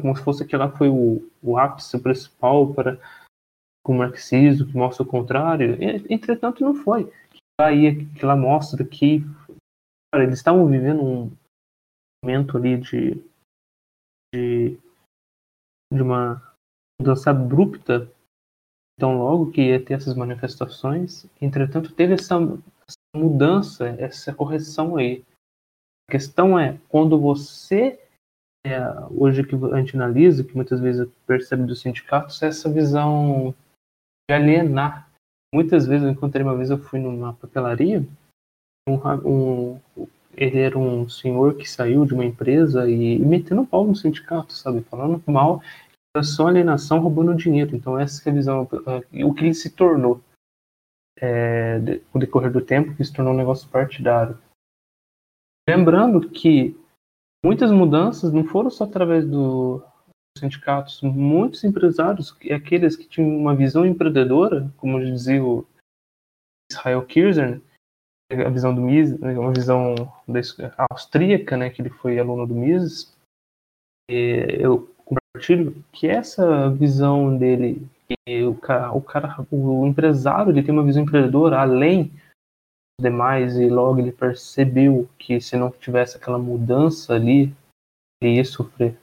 Como se fosse aquilo lá foi o ápice principal para o marxismo, que mostra o contrário. Entretanto, não foi. Que lá mostra que cara, eles estavam vivendo um momento ali de uma mudança abrupta. Então, logo que ia ter essas manifestações, entretanto, teve essa mudança, essa correção aí. A questão é, quando você, hoje que a gente analisa, que muitas vezes percebe dos sindicatos, essa visão de alienar. Muitas vezes, eu fui numa papelaria, ele era um senhor que saiu de uma empresa e metendo pau no sindicato, sabe, falando mal, só alienação, roubando dinheiro. Então essa é a visão, o que ele se tornou no decorrer do tempo, que se tornou um negócio partidário. Lembrando que muitas mudanças não foram só através dos sindicatos, muitos empresários, aqueles que tinham uma visão empreendedora, como dizia o Israel Kirzner, a visão do Mises, uma visão austríaca, né, que ele foi aluno do Mises, eu compartilho que essa visão dele, que o empresário, ele tem uma visão empreendedora além dos demais, e logo ele percebeu que se não tivesse aquela mudança ali, ele ia sofrer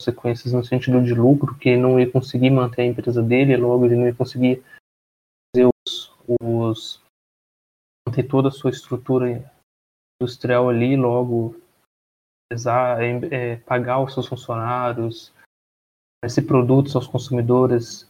consequências no sentido de lucro, que ele não ia conseguir manter a empresa dele, e logo ele não ia conseguir fazer manter toda a sua estrutura industrial ali, logo pagar os seus funcionários, esse produto aos consumidores.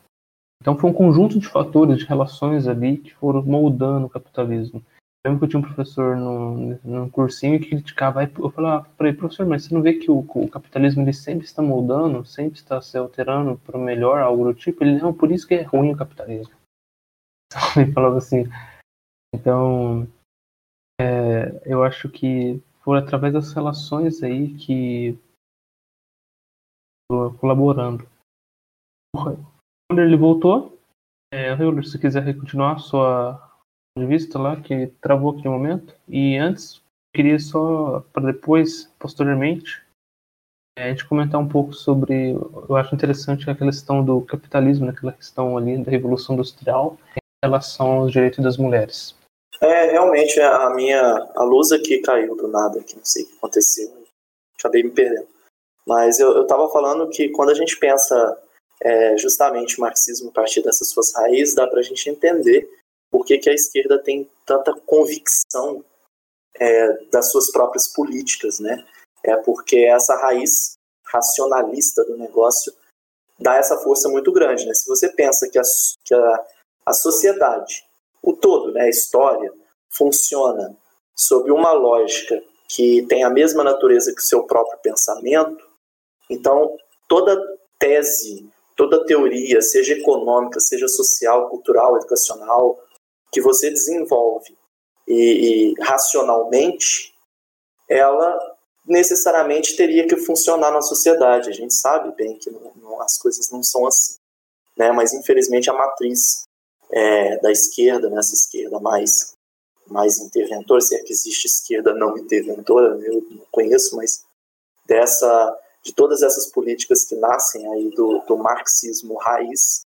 Então foi um conjunto de fatores, de relações ali que foram moldando o capitalismo. Eu lembro que eu tinha um professor num cursinho que criticava, eu falava para ele, professor, mas você não vê que o capitalismo ele sempre está moldando, sempre está se alterando para o melhor, algo do tipo? Ele, não, por isso que é ruim o capitalismo. Ele falava assim. Então, eu acho que foi através das relações aí que colaborando. O Euler, ele voltou. Euler, se quiser continuar a sua entrevista lá, que travou aqui no momento. E antes, queria só, para depois, posteriormente, a gente comentar um pouco sobre, eu acho interessante a questão do capitalismo, naquela questão ali da Revolução Industrial, em relação aos direitos das mulheres. Realmente, a luz aqui caiu do nada, que não sei o que aconteceu, acabei me perdendo. Mas eu estava falando que quando a gente pensa justamente o marxismo a partir dessas suas raízes, dá para a gente entender por que a esquerda tem tanta convicção das suas próprias políticas, né? Porque essa raiz racionalista do negócio dá essa força muito grande, né? Se você pensa que a sociedade, o todo, né, a história, funciona sob uma lógica que tem a mesma natureza que o seu próprio pensamento, então, toda tese, toda teoria, seja econômica, seja social, cultural, educacional, que você desenvolve e racionalmente, ela necessariamente teria que funcionar na sociedade. A gente sabe bem que as coisas não são assim, né? Mas, infelizmente, a matriz da esquerda, né? Essa esquerda mais interventora, se é que existe esquerda não interventora, eu não conheço, mas de todas essas políticas que nascem aí do marxismo raiz,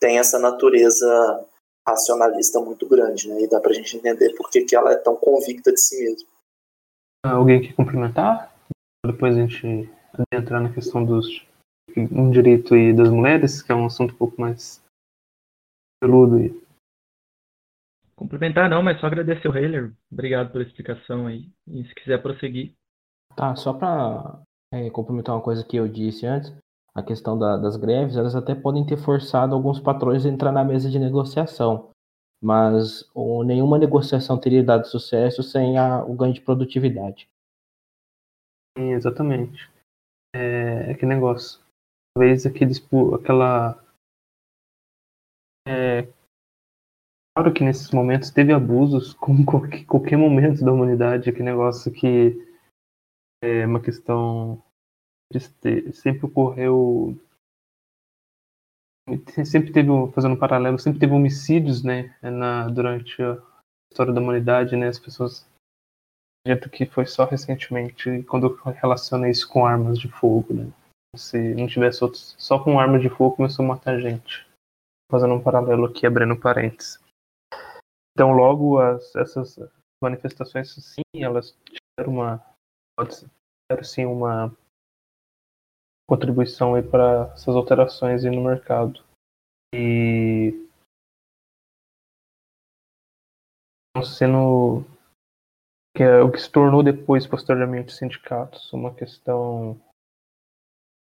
tem essa natureza racionalista muito grande, né? E dá pra gente entender por que ela é tão convicta de si mesma. Alguém quer complementar? Depois a gente vai entrar na questão do direito aí das mulheres, que é um assunto um pouco mais peludo aí. Complementar não, mas só agradecer o Hegel. Obrigado pela explicação aí. E se quiser prosseguir. Tá, só pra... complementar uma coisa que eu disse antes, a questão das greves, elas até podem ter forçado alguns patrões a entrar na mesa de negociação, mas nenhuma negociação teria dado sucesso sem o ganho de produtividade. Sim, exatamente. Aquele negócio. Talvez aquela Claro que nesses momentos teve abusos, como qualquer momento da humanidade, aquele negócio que é uma questão sempre ocorreu, sempre teve, fazendo um paralelo, sempre teve homicídios, né, durante a história da humanidade, né, as pessoas, acredito que foi só recentemente, quando relaciona isso com armas de fogo, né, se não tivesse outros, só com arma de fogo começou a matar gente, fazendo um paralelo aqui, abrindo parênteses. Então logo essas manifestações, sim, elas tiveram uma contribuição aí para essas alterações aí no mercado. E sendo que é o que se tornou depois, posteriormente, sindicatos, uma questão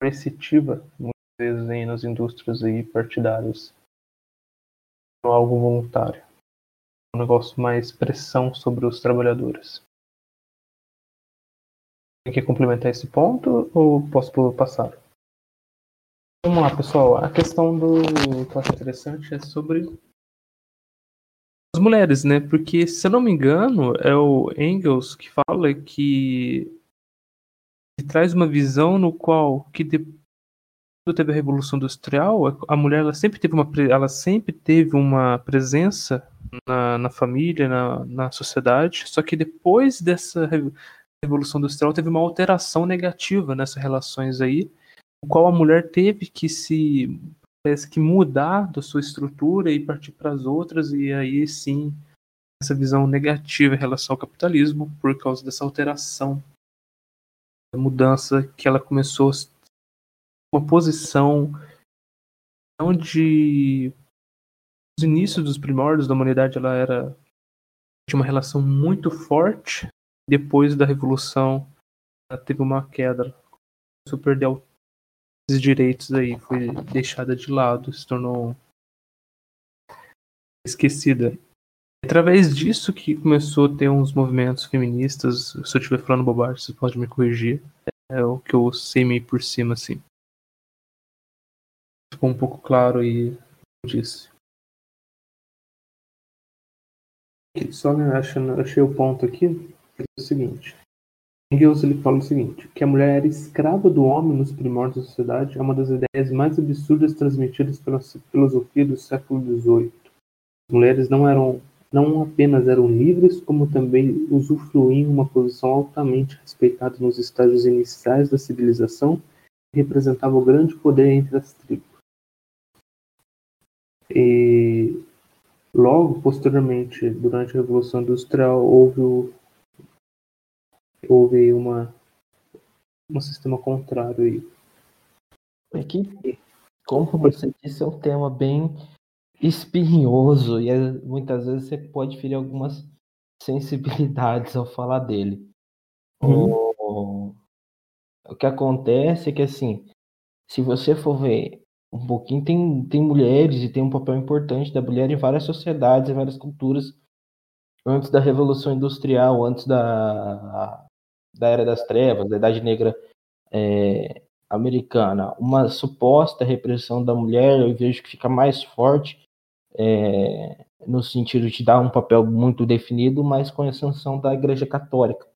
coercitiva, muitas vezes aí nas indústrias aí partidárias, não algo voluntário, um negócio mais pressão sobre os trabalhadores. Tem que complementar esse ponto ou posso passar? Vamos lá, pessoal. A questão que eu acho interessante é sobre as mulheres, né? Porque, se eu não me engano, é o Engels que fala que ele traz uma visão no qual que depois teve a Revolução Industrial, a mulher ela sempre teve uma presença na família, na sociedade, só que depois dessa Revolução Industrial teve uma alteração negativa nessas relações aí, no qual a mulher teve que parece que mudar da sua estrutura e partir para as outras, e aí sim, essa visão negativa em relação ao capitalismo, por causa dessa alteração, da mudança que ela começou uma posição onde nos inícios dos primórdios da humanidade ela tinha uma relação muito forte. Depois da Revolução, ela teve uma queda. Começou a perder esses direitos aí. Foi deixada de lado. Se tornou esquecida. Através disso que começou a ter uns movimentos feministas. Se eu estiver falando bobagem, vocês podem me corrigir. É o que eu sei meio por cima, assim. Ficou um pouco claro aí disso. Só, né, achei o ponto aqui. O seguinte, Engels ele fala o seguinte, que a mulher era escrava do homem nos primórdios da sociedade é uma das ideias mais absurdas transmitidas pela filosofia do século XVIII. As mulheres não apenas eram livres, como também usufruíam uma posição altamente respeitada nos estágios iniciais da civilização e representava o grande poder entre as tribos. E logo, posteriormente, durante a Revolução Industrial, houve um sistema contrário aí. É que, como você disse, é um tema bem espinhoso e muitas vezes você pode ferir algumas sensibilidades ao falar dele. O que acontece é que, assim, se você for ver um pouquinho, tem mulheres e tem um papel importante da mulher em várias sociedades, em várias culturas, antes da Revolução Industrial, antes da Era das Trevas, da Idade Negra americana. Uma suposta repressão da mulher, eu vejo que fica mais forte no sentido de dar um papel muito definido, mas com a ascensão da Igreja Católica,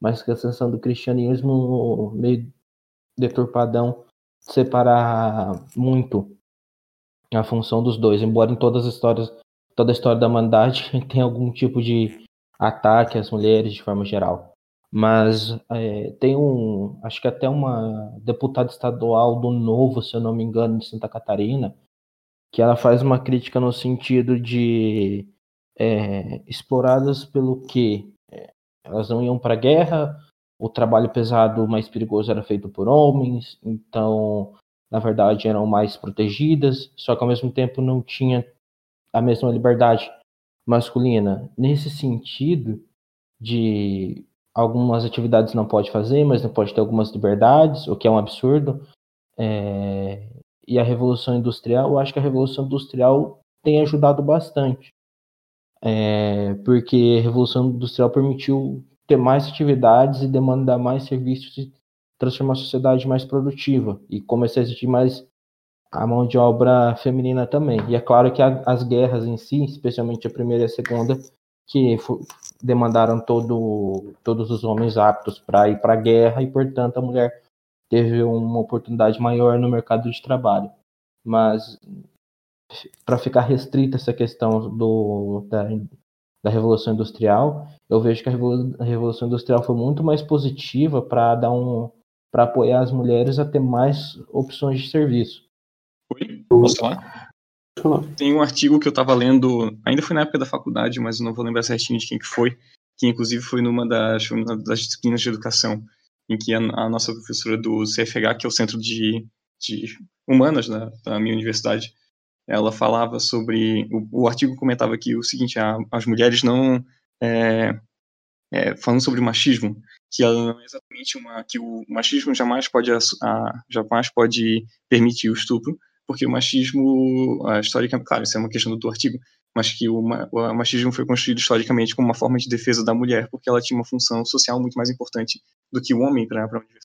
mas com a ascensão do cristianismo meio deturpadão, separar muito a função dos dois, embora em toda a história da humanidade tem algum tipo de ataque às mulheres de forma geral. Mas tem acho que até uma deputada estadual do Novo, se eu não me engano, de Santa Catarina, que ela faz uma crítica no sentido de exploradas pelo que elas não iam para a guerra, o trabalho pesado mais perigoso era feito por homens, então, na verdade, eram mais protegidas, só que ao mesmo tempo não tinha a mesma liberdade masculina, nesse sentido de algumas atividades não pode fazer, mas não pode ter algumas liberdades, o que é um absurdo. E a Revolução Industrial, eu acho que a Revolução Industrial tem ajudado bastante, porque a Revolução Industrial permitiu ter mais atividades e demandar mais serviços e transformar a sociedade mais produtiva, e começar a existir mais a mão de obra feminina também. E é claro que as guerras em si, especialmente a primeira e a segunda, que demandaram todos os homens aptos para ir para a guerra, e, portanto, a mulher teve uma oportunidade maior no mercado de trabalho. Mas, para ficar restrita essa questão da Revolução Industrial, eu vejo que a Revolução Industrial foi muito mais positiva para apoiar as mulheres a ter mais opções de serviço. Oi? Posso falar? Tem um artigo que eu estava lendo, ainda foi na época da faculdade, mas eu não vou lembrar certinho de quem que foi, que inclusive foi numa das disciplinas de educação, em que a nossa professora do CFH, que é o Centro de Humanas da minha universidade, ela falava sobre... O artigo comentava aqui o seguinte, as mulheres não... falando sobre machismo, que ela não é exatamente que o machismo jamais pode permitir o estupro, porque o machismo, historicamente, claro, isso é uma questão do artigo, mas que o machismo foi construído historicamente como uma forma de defesa da mulher, porque ela tinha uma função social muito mais importante do que o homem para a universidade,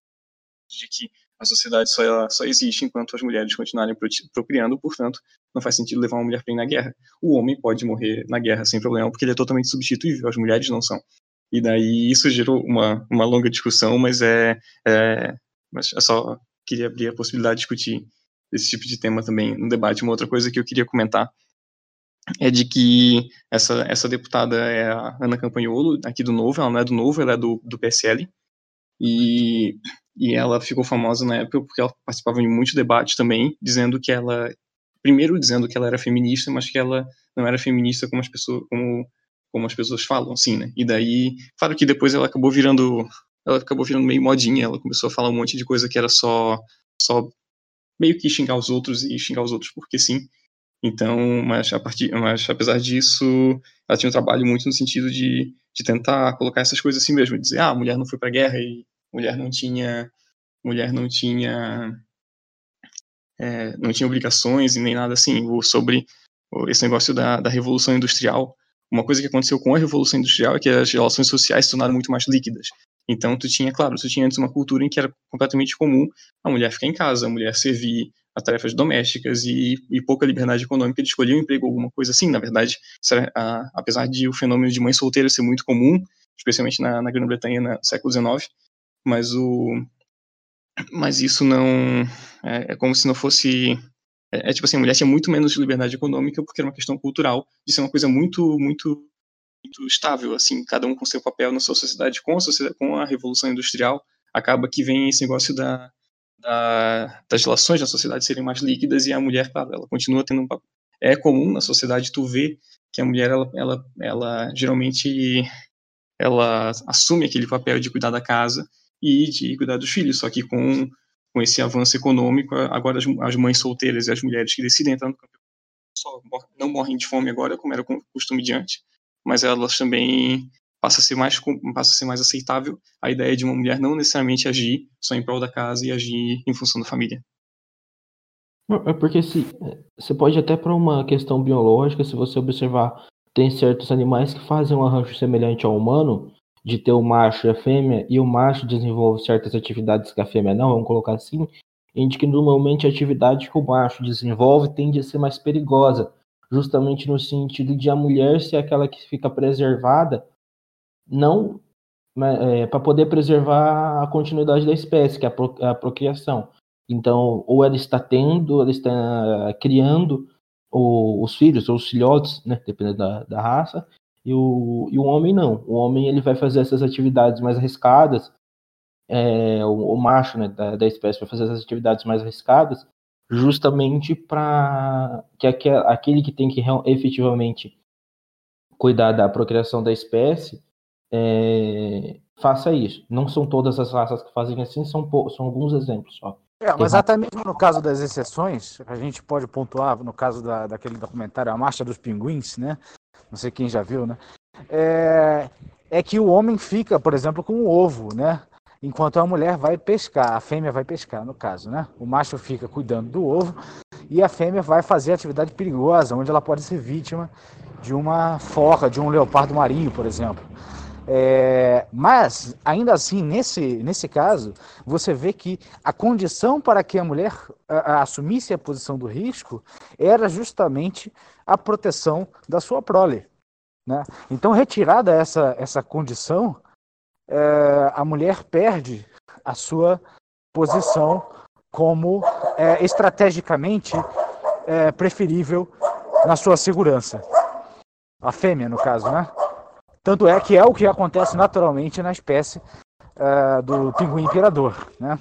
de que a sociedade só existe enquanto as mulheres continuarem procriando, portanto, não faz sentido levar uma mulher para ir na guerra. O homem pode morrer na guerra sem problema, porque ele é totalmente substituível, as mulheres não são. E daí isso gerou uma longa discussão, mas eu só queria abrir a possibilidade de discutir esse tipo de tema também no debate. Uma outra coisa que eu queria comentar é de que essa deputada é a Ana Campagnolo, aqui do Novo, ela não é do Novo, ela é do PSL, e ela ficou famosa na época porque ela participava de muitos debates também, dizendo que ela era feminista, mas que ela não era feminista como as pessoas falam, assim, né? E daí, claro que depois ela acabou virando meio modinha, ela começou a falar um monte de coisa que era só meio que xingar os outros porque sim. Então, mas apesar disso, ela tinha um trabalho muito no sentido de tentar colocar essas coisas assim mesmo, dizer, a mulher não foi pra guerra e mulher não tinha obrigações e nem nada assim. Sobre esse negócio da Revolução Industrial, uma coisa que aconteceu com a Revolução Industrial é que as relações sociais se tornaram muito mais líquidas. Então, tu tinha antes uma cultura em que era completamente comum a mulher ficar em casa, a mulher servir a tarefas domésticas e pouca liberdade econômica de escolher um emprego, alguma coisa assim. Na verdade, apesar de o fenômeno de mãe solteira ser muito comum, especialmente na Grã-Bretanha no século XIX, mas isso não... É como se não fosse... É tipo assim, a mulher tinha muito menos liberdade econômica porque era uma questão cultural, de ser uma coisa muito, muito... muito estável, assim, cada um com seu papel na sua sociedade. Com a Revolução Industrial, acaba que vem esse negócio das relações da sociedade serem mais líquidas, e a mulher, claro, ela continua tendo um papel. É comum na sociedade tu ver que a mulher, ela geralmente, ela assume aquele papel de cuidar da casa e de cuidar dos filhos, só que com esse avanço econômico, agora as mães solteiras e as mulheres que decidem entrar no campo só não morrem de fome agora, como era o costume de antes, mas elas também passa a ser mais aceitável a ideia de uma mulher não necessariamente agir só em prol da casa e agir em função da família. É porque você pode até para uma questão biológica, se você observar, tem certos animais que fazem um arranjo semelhante ao humano, de ter o macho e a fêmea, e o macho desenvolve certas atividades que a fêmea não, vamos colocar assim, indica que normalmente a atividade que o macho desenvolve tende a ser mais perigosa, justamente no sentido de a mulher ser aquela que fica preservada, não para poder preservar a continuidade da espécie, que é a procriação. Então, ou ela está criando os filhos, ou os filhotes, né, dependendo da raça, e o homem não. O homem ele vai fazer essas atividades mais arriscadas, o macho, né, da espécie vai fazer essas atividades mais arriscadas, justamente para que aquele que tem que efetivamente cuidar da procriação da espécie faça isso. Não são todas as raças que fazem assim, são alguns exemplos só. Mas até mesmo no caso das exceções, a gente pode pontuar, no caso daquele documentário A Marcha dos Pinguins, né? Não sei quem já viu, né? É que o homem fica, por exemplo, com o ovo, né? Enquanto a mulher vai pescar, a fêmea vai pescar, no caso, né? O macho fica cuidando do ovo e a fêmea vai fazer atividade perigosa, onde ela pode ser vítima de uma forca, de um leopardo marinho, por exemplo. Mas, ainda assim, nesse caso, você vê que a condição para que a mulher assumisse a posição do risco era justamente a proteção da sua prole, né? Então, retirada essa condição, a mulher perde a sua posição como estrategicamente preferível na sua segurança. A fêmea, no caso, né? Tanto é que é o que acontece naturalmente na espécie do pinguim imperador, né?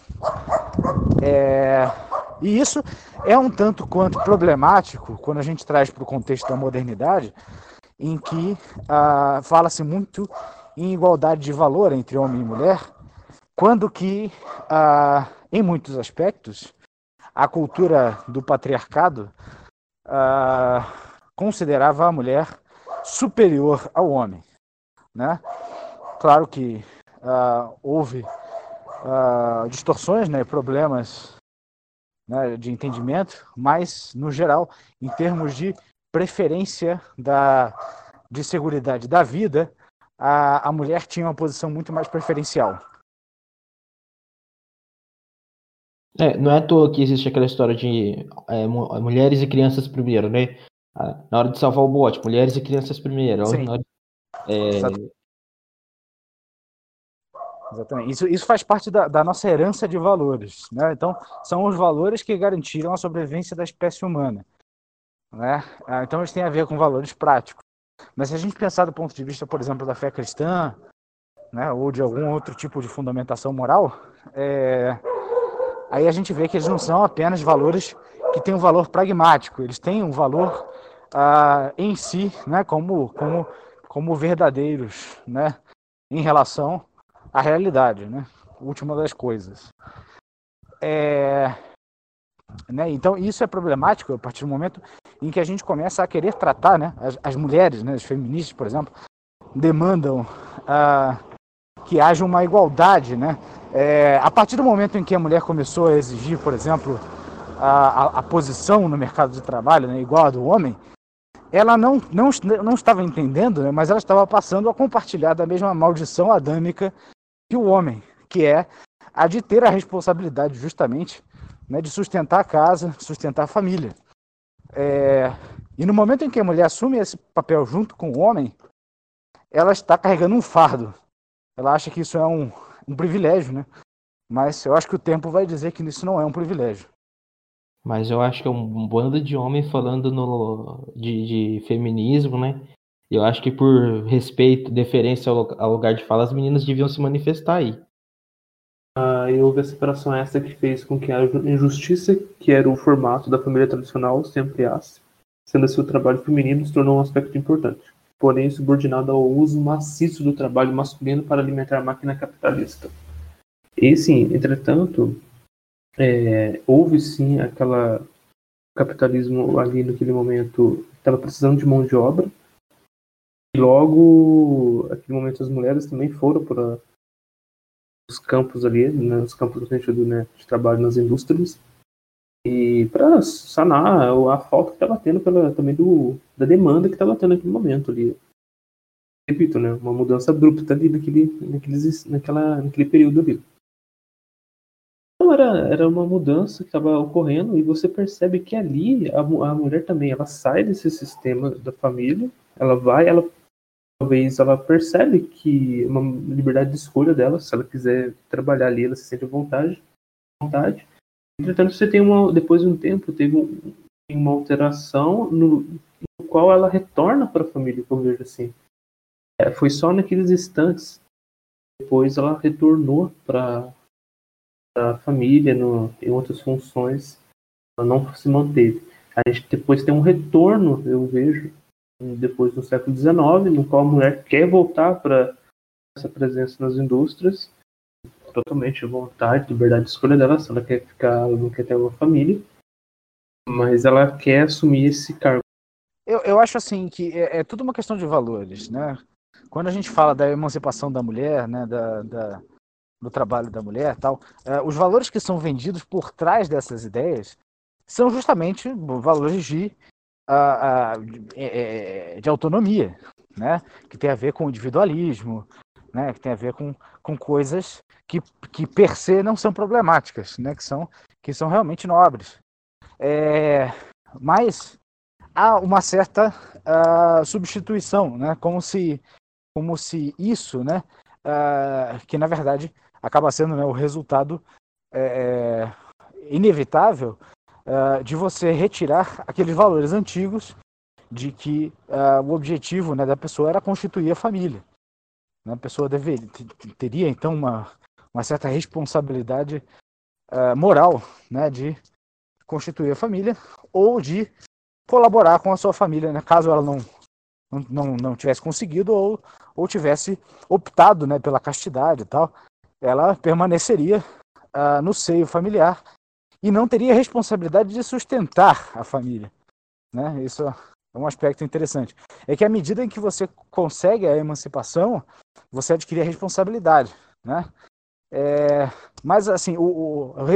E isso é um tanto quanto problemático quando a gente traz para o contexto da modernidade, em que fala-se muito em igualdade de valor entre homem e mulher, quando que, em muitos aspectos, a cultura do patriarcado considerava a mulher superior ao homem, né? Claro que houve distorções, né, problemas, né, de entendimento, mas, no geral, em termos de preferência de seguridade da vida, a mulher tinha uma posição muito mais preferencial. Não é à toa que existe aquela história de mulheres e crianças primeiro, né? Na hora de salvar o bote, mulheres e crianças primeiro. Sim. Exatamente. Isso faz parte da nossa herança de valores, né? Então, são os valores que garantiram a sobrevivência da espécie humana, né? Então, eles têm a ver com valores práticos. Mas se a gente pensar do ponto de vista, por exemplo, da fé cristã, né, ou de algum outro tipo de fundamentação moral, aí a gente vê que eles não são apenas valores que têm um valor pragmático, eles têm um valor em si, né, como verdadeiros, né, em relação à realidade, né, última das coisas. Né, então, isso é problemático a partir do momento em que a gente começa a querer tratar, né, as mulheres, né, as feministas, por exemplo, demandam que haja uma igualdade, né? A partir do momento em que a mulher começou a exigir, por exemplo, a posição no mercado de trabalho, né, igual a do homem, ela não estava entendendo, né, mas ela estava passando a compartilhar da mesma maldição adâmica que o homem, que é a de ter a responsabilidade justamente, né, de sustentar a casa, sustentar a família. E no momento em que a mulher assume esse papel junto com o homem, ela está carregando um fardo. Ela acha que isso é um privilégio, né? Mas eu acho que o tempo vai dizer que isso não é um privilégio. Mas eu acho que é um bando de homens falando de feminismo, né? Eu acho que, por respeito, deferência ao lugar de fala, as meninas deviam se manifestar aí. E houve a separação essa que fez com que a injustiça, que era o formato da família tradicional, se ampliasse, sendo assim o trabalho feminino se tornou um aspecto importante, porém subordinado ao uso maciço do trabalho masculino para alimentar a máquina capitalista. E sim, entretanto, houve sim aquela capitalismo ali naquele momento estava precisando de mão de obra, e logo naquele momento as mulheres também foram para os campos ali, né, os campos do sentido, né, de trabalho nas indústrias, e para sanar a falta que estava tendo também da demanda que estava tendo naquele momento ali. Repito, né, uma mudança abrupta ali naquele período ali. Então era uma mudança que estava ocorrendo, e você percebe que ali a mulher também, ela sai desse sistema da família, talvez ela percebe que uma liberdade de escolha dela, se ela quiser trabalhar ali, ela se sente à vontade. Entretanto, você tem depois de um tempo, teve uma alteração no qual ela retorna para a família, que eu vejo assim. Foi só naqueles instantes. Depois ela retornou para a família, em outras funções. Ela não se manteve. A gente depois tem um retorno, eu vejo, depois do século XIX, no qual a mulher quer voltar para essa presença nas indústrias. Totalmente à vontade, liberdade de escolha dela, se ela quer ficar, ela não quer ter uma família, mas ela quer assumir esse cargo. Eu acho assim que é tudo uma questão de valores, né? Quando a gente fala da emancipação da mulher, né, do trabalho da mulher, tal, os valores que são vendidos por trás dessas ideias são justamente valores de autonomia, né? Que tem a ver com o individualismo, né, que tem a ver com coisas que per se não são problemáticas, né, que são realmente nobres. Mas há uma certa substituição, né, como se isso, né, que na verdade acaba sendo, né, o resultado inevitável de você retirar aqueles valores antigos de que o objetivo, né, da pessoa era constituir a família. A pessoa teria, então, uma certa responsabilidade moral, né, de constituir a família ou de colaborar com a sua família, né, caso ela não tivesse conseguido ou tivesse optado, né, pela castidade e tal. Ela permaneceria no seio familiar e não teria responsabilidade de sustentar a família, né? Isso é um aspecto interessante. É que à medida em que você consegue a emancipação, você adquire a responsabilidade, né? Mas assim,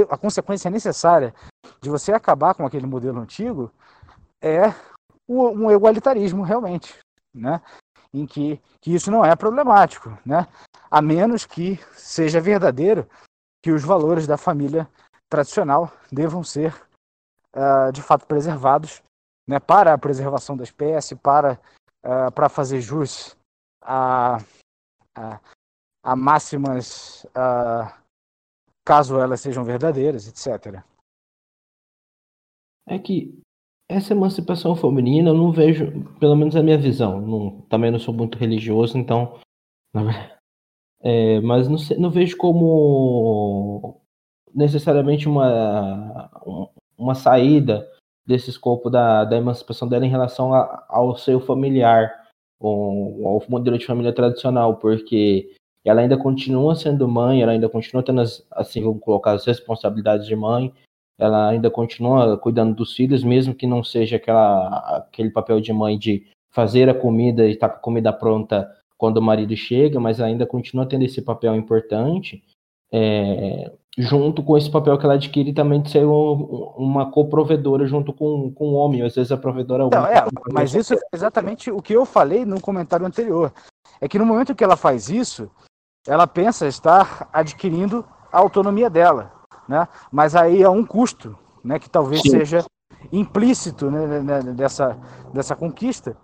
a consequência necessária de você acabar com aquele modelo antigo é um igualitarismo realmente, né? Em que isso não é problemático, né? A menos que seja verdadeiro que os valores da família tradicional devam ser de fato preservados, né, para a preservação da espécie, para fazer jus a máximas, caso elas sejam verdadeiras, etc. É que essa emancipação feminina eu não vejo, pelo menos a minha visão, também não sou muito religioso, então, mas não vejo como necessariamente uma saída desse escopo da emancipação dela em relação ao seio familiar, ao modelo de família tradicional, porque ela ainda continua sendo mãe, ela ainda continua tendo, assim, vamos colocar, as responsabilidades de mãe, ela ainda continua cuidando dos filhos, mesmo que não seja aquele papel de mãe de fazer a comida e estar com a comida pronta quando o marido chega, mas ainda continua tendo esse papel importante, junto com esse papel que ela adquire também de ser uma coprovedora junto com o homem, às vezes a provedora... Não, mas isso é exatamente o que eu falei no comentário anterior, é que no momento que ela faz isso, ela pensa estar adquirindo a autonomia dela, né? Mas aí há um custo, né, que talvez seja implícito, né, dessa conquista,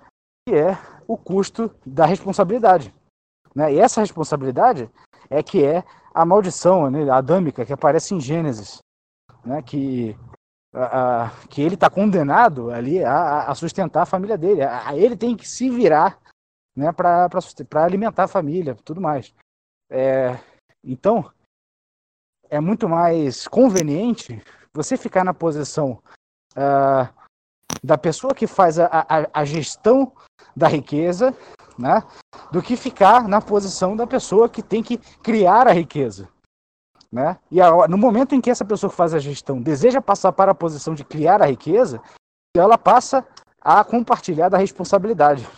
que é o custo da responsabilidade, né? E essa responsabilidade é que é a maldição, né, adâmica que aparece em Gênesis, né, que ele está condenado ali a sustentar a família dele, ele tem que se virar, né, para alimentar a família, tudo mais. Então, é muito mais conveniente você ficar na posição da pessoa que faz a gestão da riqueza, né, do que ficar na posição da pessoa que tem que criar a riqueza, né? E no momento em que essa pessoa que faz a gestão deseja passar para a posição de criar a riqueza, ela passa a compartilhar da responsabilidade.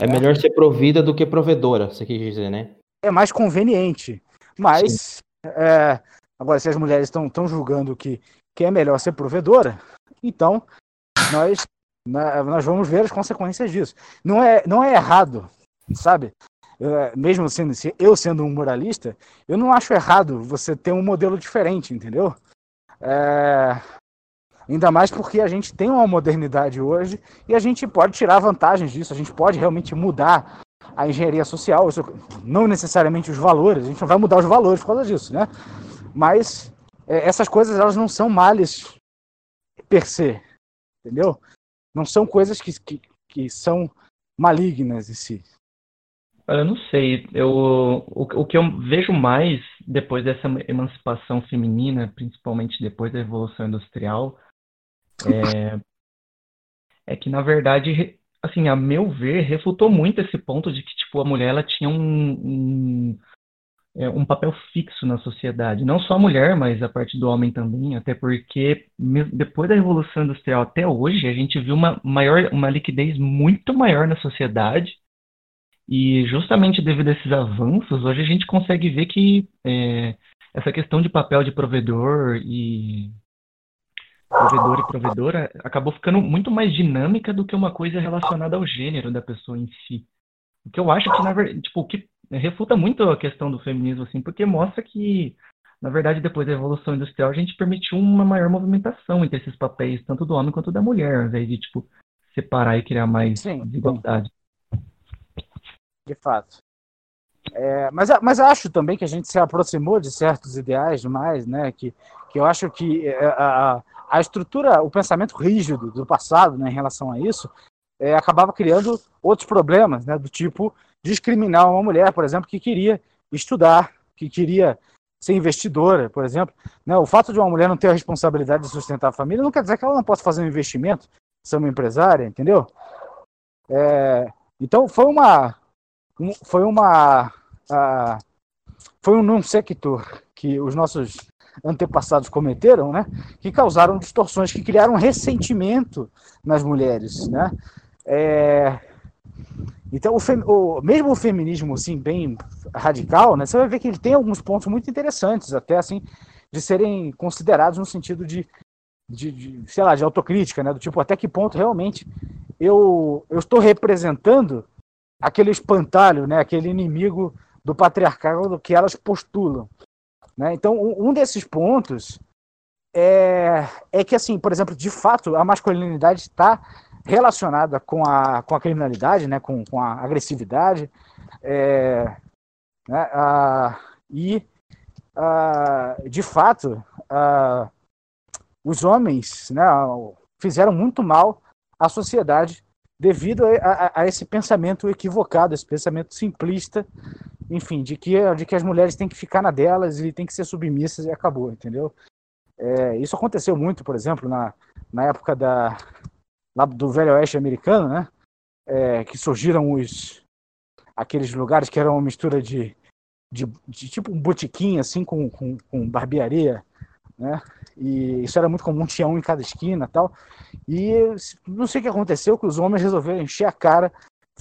É melhor ser provida do que provedora, você quis dizer, né? É mais conveniente, mas agora, se as mulheres estão julgando que é melhor ser provedora, então nós vamos ver as consequências disso. Não é errado, sabe? Mesmo eu sendo um moralista, eu não acho errado você ter um modelo diferente, entendeu? Ainda mais porque a gente tem uma modernidade hoje e a gente pode tirar vantagens disso, a gente pode realmente mudar a engenharia social, isso, não necessariamente os valores, a gente não vai mudar os valores por causa disso, né? Mas essas coisas, elas não são males per se, entendeu? Não são coisas que são malignas em si. Eu não sei. O que eu vejo mais depois dessa emancipação feminina, principalmente depois da Revolução Industrial, é que, na verdade, assim, a meu ver, refutou muito esse ponto de que, tipo, a mulher, ela tinha um papel fixo na sociedade. Não só a mulher, mas a parte do homem também, até porque depois da Revolução Industrial até hoje, a gente viu uma liquidez muito maior na sociedade, e justamente devido a esses avanços, hoje a gente consegue ver que essa questão de papel de provedor e provedora acabou ficando muito mais dinâmica do que uma coisa relacionada ao gênero da pessoa em si. O que eu acho que, na verdade, tipo, o que refuta muito a questão do feminismo, assim, porque mostra que, na verdade, depois da Revolução Industrial, a gente permitiu uma maior movimentação entre esses papéis, tanto do homem quanto da mulher, ao invés de, tipo, separar e criar mais desigualdade. De fato. É, mas acho também que a gente se aproximou de certos ideais mais, né, que eu acho que a estrutura, o pensamento rígido do passado, né, em relação a isso, acabava criando outros problemas, né, do tipo discriminar uma mulher, por exemplo, que queria estudar, que queria ser investidora, por exemplo. Né, o fato de uma mulher não ter a responsabilidade de sustentar a família não quer dizer que ela não possa fazer um investimento, ser uma empresária, entendeu? Então foi um non sequitur que os nossos antepassados cometeram, né, que causaram distorções, que criaram ressentimento nas mulheres, né? Então, mesmo o feminismo, assim, bem radical, né, você vai ver que ele tem alguns pontos muito interessantes, até assim, de serem considerados no sentido de sei lá, de autocrítica, né, do tipo, até que ponto realmente eu estou representando aquele espantalho, né, aquele inimigo do patriarcado que elas postulam, né? Então, um desses pontos é que, assim, por exemplo, de fato, a masculinidade está relacionada com a criminalidade, né, com a agressividade, né, de fato, os homens, né, fizeram muito mal à sociedade devido a esse pensamento equivocado, esse pensamento simplista, enfim, de que as mulheres têm que ficar na delas e têm que ser submissas e acabou, entendeu? Isso aconteceu muito, por exemplo, na época do Velho Oeste americano, né? Que surgiram aqueles lugares que eram uma mistura de tipo um botiquim, assim, com barbearia, né? E isso era muito comum, tinha um em cada esquina e tal. E não sei o que aconteceu, que os homens resolveram encher a cara,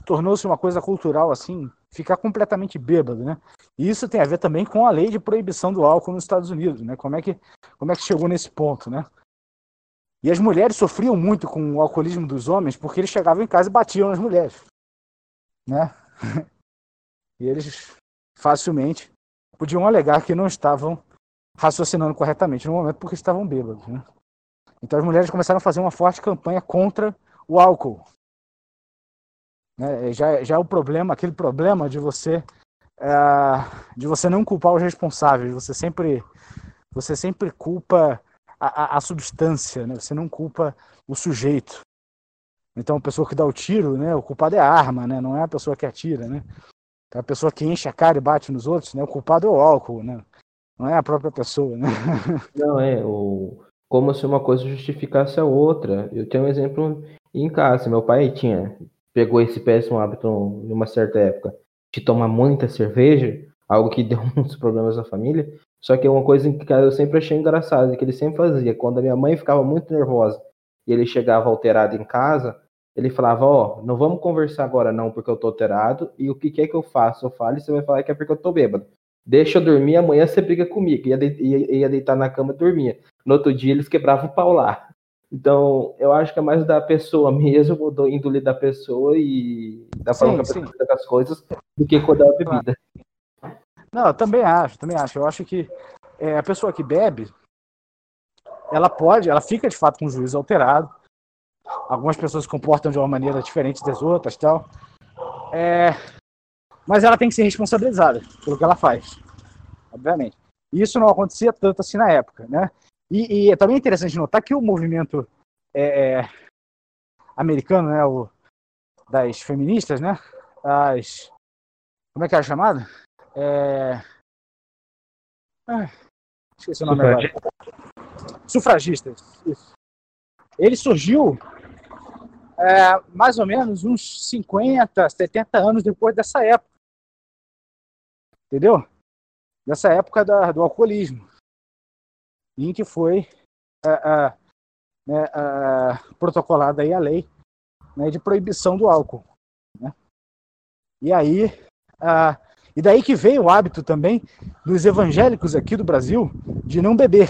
tornou-se uma coisa cultural, assim, ficar completamente bêbado, né? E isso tem a ver também com a lei de proibição do álcool nos Estados Unidos, né? Como é que chegou nesse ponto, né? E as mulheres sofriam muito com o alcoolismo dos homens, porque eles chegavam em casa e batiam nas mulheres, né? E eles facilmente podiam alegar que não estavam raciocinando corretamente no momento, porque estavam bêbados, né? Então as mulheres começaram a fazer uma forte campanha contra o álcool, né? Já o problema, aquele problema de você não culpar os responsáveis, você sempre culpa a substância, né? Você não culpa o sujeito. Então a pessoa que dá o tiro, né, o culpado é a arma, né? Não é a pessoa que atira, né? É a pessoa que enche a cara e bate nos outros, né? O culpado é o álcool, né? Não é a própria pessoa, né? Não, como se uma coisa justificasse a outra. Eu tenho um exemplo em casa. Meu pai pegou esse péssimo hábito numa certa época de tomar muita cerveja, algo que deu uns problemas na família. Só que é uma coisa que eu sempre achei engraçada, que ele sempre fazia. Quando a minha mãe ficava muito nervosa e ele chegava alterado em casa, ele falava, não vamos conversar agora não, porque eu tô alterado, e o que é que eu faço? Eu falo e você vai falar que é porque eu tô bêbado. Deixa eu dormir, amanhã você briga comigo. Ia deitar na cama e dormia. No outro dia eles quebravam o pau lá. Então, eu acho que é mais da pessoa mesmo, do índole da pessoa e da forma que a as coisas, do que com a bebida. Não, eu também acho. Eu acho que a pessoa que bebe, ela fica de fato com o juízo alterado. Algumas pessoas se comportam de uma maneira diferente das outras e tal. Mas ela tem que ser responsabilizada pelo que ela faz, obviamente. E isso não acontecia tanto assim na época, né? E é também interessante notar que o movimento americano, né, das feministas, né, como é que era chamado? Esqueci o nome agora. Sufragistas. Isso. Ele surgiu mais ou menos uns 50, 70 anos depois dessa época. Entendeu? Dessa época do alcoolismo, em que foi protocolada aí a lei, né, de proibição do álcool, né? E aí, e daí que veio o hábito também dos evangélicos aqui do Brasil de não beber,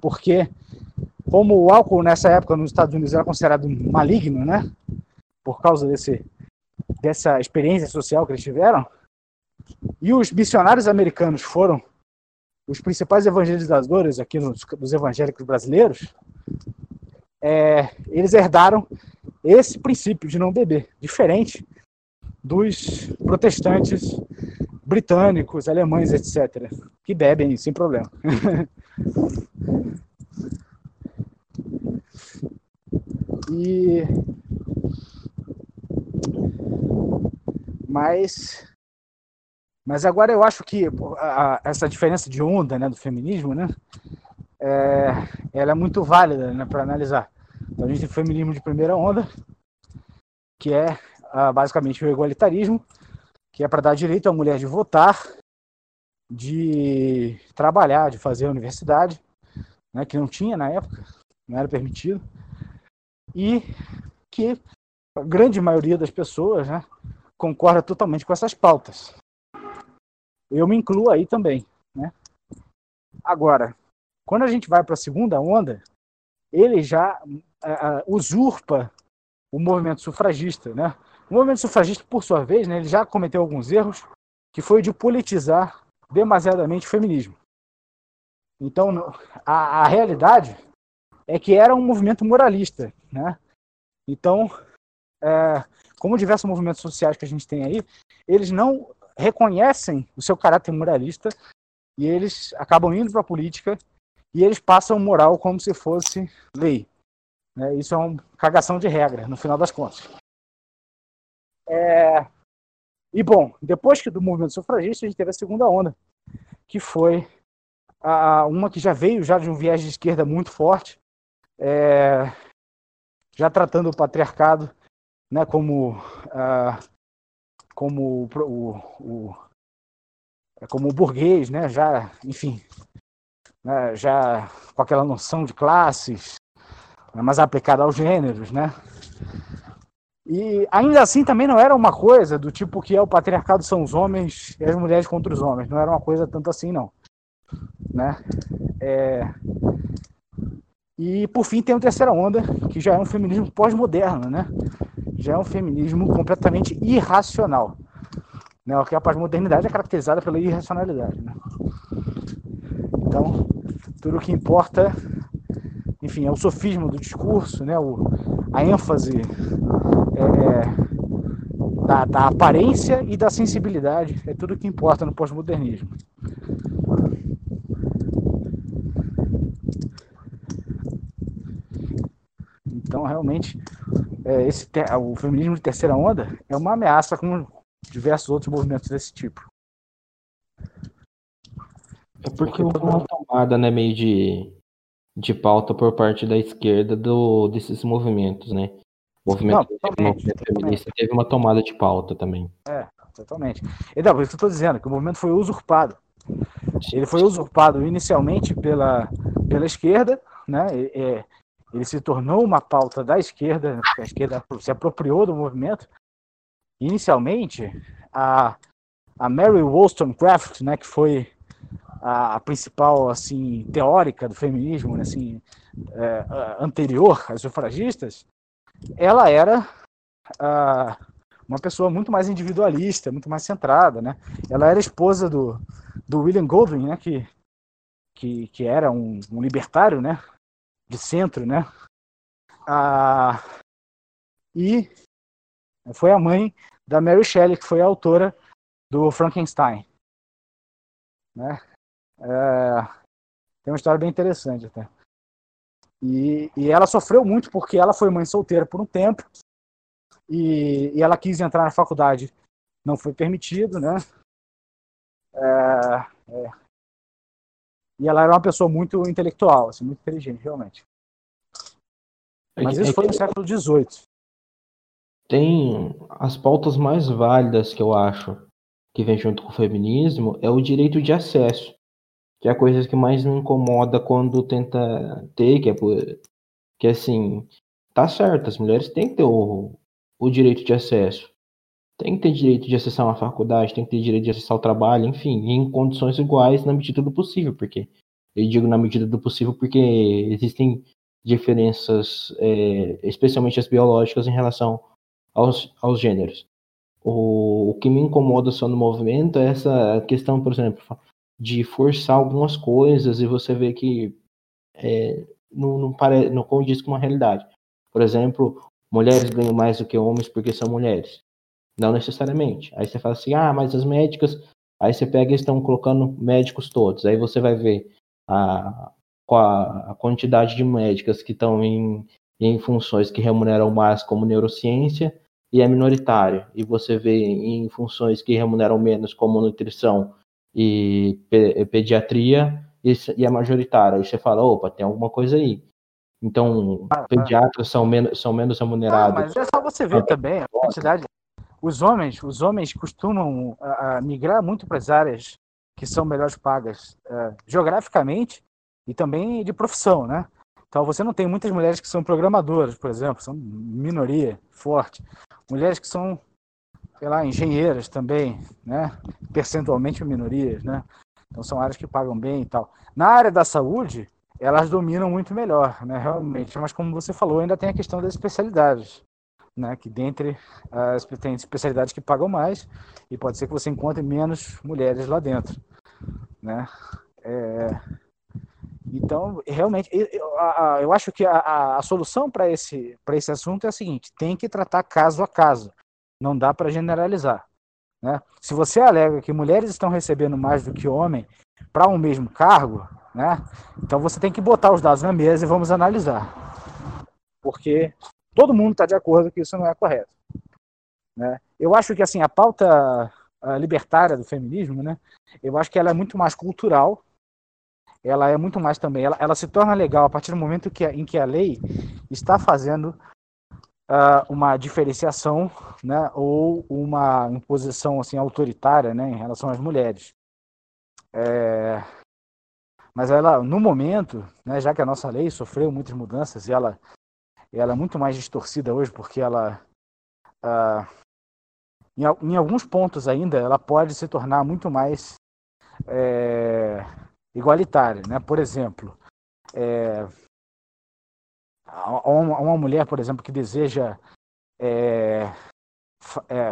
porque como o álcool nessa época nos Estados Unidos era considerado maligno, né, por causa desse dessa experiência social que eles tiveram. E os missionários americanos foram os principais evangelizadores aqui dos evangélicos brasileiros. Eles herdaram esse princípio de não beber, diferente dos protestantes britânicos, alemães, etc., que bebem sem problema. Mas agora eu acho que essa diferença de onda, né, do feminismo, né, ela é muito válida, né, para analisar. Então a gente tem o feminismo de primeira onda, que é basicamente o igualitarismo, que é para dar direito à mulher de votar, de trabalhar, de fazer a universidade, né, que não tinha na época, não era permitido, e que a grande maioria das pessoas, né, concorda totalmente com essas pautas. Eu me incluo aí também, né? Agora, quando a gente vai para a segunda onda, ele já usurpa o movimento sufragista, né? O movimento sufragista, por sua vez, né, ele já cometeu alguns erros, que foi de politizar demasiadamente o feminismo. Então, a realidade é que era um movimento moralista, né? Então, como diversos movimentos sociais que a gente tem aí, eles não reconhecem o seu caráter moralista e eles acabam indo para a política e eles passam moral como se fosse lei. Isso é uma cagação de regra, no final das contas. E, bom, depois que do movimento sufragista, a gente teve a segunda onda, que foi uma que já veio já de um viés de esquerda muito forte, já tratando o patriarcado, né, como o burguês, né, já, enfim, né, já com aquela noção de classes, né, mas aplicada aos gêneros, né? E ainda assim também não era uma coisa do tipo que é o patriarcado são os homens e as mulheres contra os homens, não era uma coisa tanto assim não, né? E por fim tem a terceira onda, que já é um feminismo pós-moderno, né? Já é um feminismo completamente irracional, né? Porque a pós-modernidade é caracterizada pela irracionalidade, né? Então, tudo o que importa, enfim, é o sofismo do discurso, né? A ênfase da aparência e da sensibilidade, é tudo o que importa no pós-modernismo. Então, realmente, o feminismo de terceira onda é uma ameaça com diversos outros movimentos desse tipo. É porque houve uma tomada, né, meio de pauta por parte da esquerda desses movimentos, né? O movimento feminista teve uma tomada de pauta também. Totalmente. Então, por isso que eu estou dizendo, que o movimento foi usurpado. Ele foi usurpado inicialmente pela esquerda, né? Ele se tornou uma pauta da esquerda, a esquerda se apropriou do movimento. Inicialmente, a Mary Wollstonecraft, né, que foi a principal assim, teórica do feminismo, né, assim, anterior às sufragistas, ela era uma pessoa muito mais individualista, muito mais centrada, né? Ela era esposa do William Goldwyn, né, que era um libertário, né, de centro, né? E foi a mãe da Mary Shelley, que foi a autora do Frankenstein, né? Tem uma história bem interessante até. E ela sofreu muito porque ela foi mãe solteira por um tempo e ela quis entrar na faculdade, não foi permitido, né? E ela era uma pessoa muito intelectual, assim, muito inteligente, realmente. Mas isso foi no século XVIII. Tem as pautas mais válidas que eu acho que vem junto com o feminismo, é o direito de acesso, que é a coisa que mais me incomoda quando tenta ter, que assim, tá certo, as mulheres têm que ter o direito de acesso. Tem que ter direito de acessar uma faculdade, tem que ter direito de acessar o trabalho, enfim, em condições iguais na medida do possível, porque eu digo na medida do possível porque existem diferenças, especialmente as biológicas, em relação aos gêneros. O que me incomoda só no movimento é essa questão, por exemplo, de forçar algumas coisas e você vê que não condiz com a realidade. Por exemplo, mulheres ganham mais do que homens porque são mulheres. Não necessariamente. Aí você fala assim, mas as médicas... Aí você pega e estão colocando médicos todos. Aí você vai ver a quantidade de médicas que estão em funções que remuneram mais, como neurociência, e é minoritária. E você vê em funções que remuneram menos, como nutrição e pediatria, e é majoritária. Aí você fala, opa, tem alguma coisa aí. Então, pediatras são menos remunerados. Mas é só você ver também a quantidade... Os homens costumam migrar muito para as áreas que são melhores pagas geograficamente e também de profissão, né? Então, você não tem muitas mulheres que são programadoras, por exemplo, são minoria forte. Mulheres que são, sei lá, engenheiras também, né? Percentualmente minorias, né? Então, são áreas que pagam bem e tal. Na área da saúde, elas dominam muito melhor, né? Realmente, mas como você falou, ainda tem a questão das especialidades. Né, que dentre as tem especialidades que pagam mais e pode ser que você encontre menos mulheres lá dentro, né? Então realmente eu acho que a solução para esse assunto é a seguinte: tem que tratar caso a caso, não dá para generalizar, né? Se você alega que mulheres estão recebendo mais do que homem para um mesmo cargo, né? Então você tem que botar os dados na mesa e vamos analisar, porque todo mundo está de acordo que isso não é correto, né? Eu acho que assim, a pauta libertária do feminismo, né? Eu acho que ela é muito mais cultural, ela é muito mais também, ela se torna legal a partir do momento em que a lei está fazendo uma diferenciação, né? Ou uma imposição assim, autoritária, né? Em relação às mulheres. Mas ela, no momento, né? Já que a nossa lei sofreu muitas mudanças e ela é muito mais distorcida hoje, porque ela, em alguns pontos ainda, ela pode se tornar muito mais igualitária, né? Por exemplo, uma mulher, por exemplo, que deseja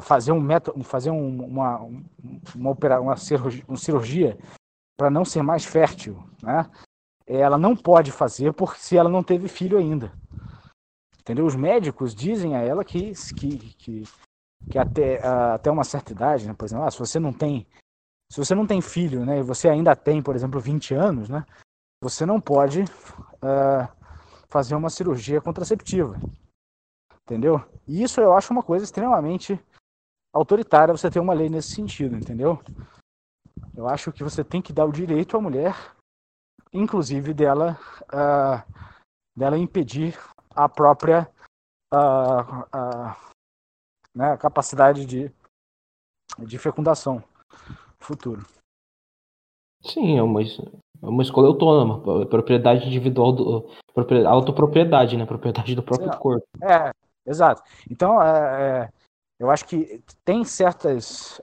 fazer uma cirurgia para não ser mais fértil, né? Ela não pode fazer porque se ela não teve filho ainda. Entendeu? Os médicos dizem a ela que até uma certa idade, né? Por exemplo, se você não tem filho, né? E você ainda tem, por exemplo, 20 anos, né? Você não pode fazer uma cirurgia contraceptiva, entendeu? E isso eu acho uma coisa extremamente autoritária, você ter uma lei nesse sentido, entendeu? Eu acho que você tem que dar o direito à mulher, inclusive dela impedir a própria né, capacidade de fecundação futuro. Sim, é uma escolha autônoma, propriedade individual, autopropriedade, né, propriedade do próprio corpo. Exato. Então, eu acho que tem certas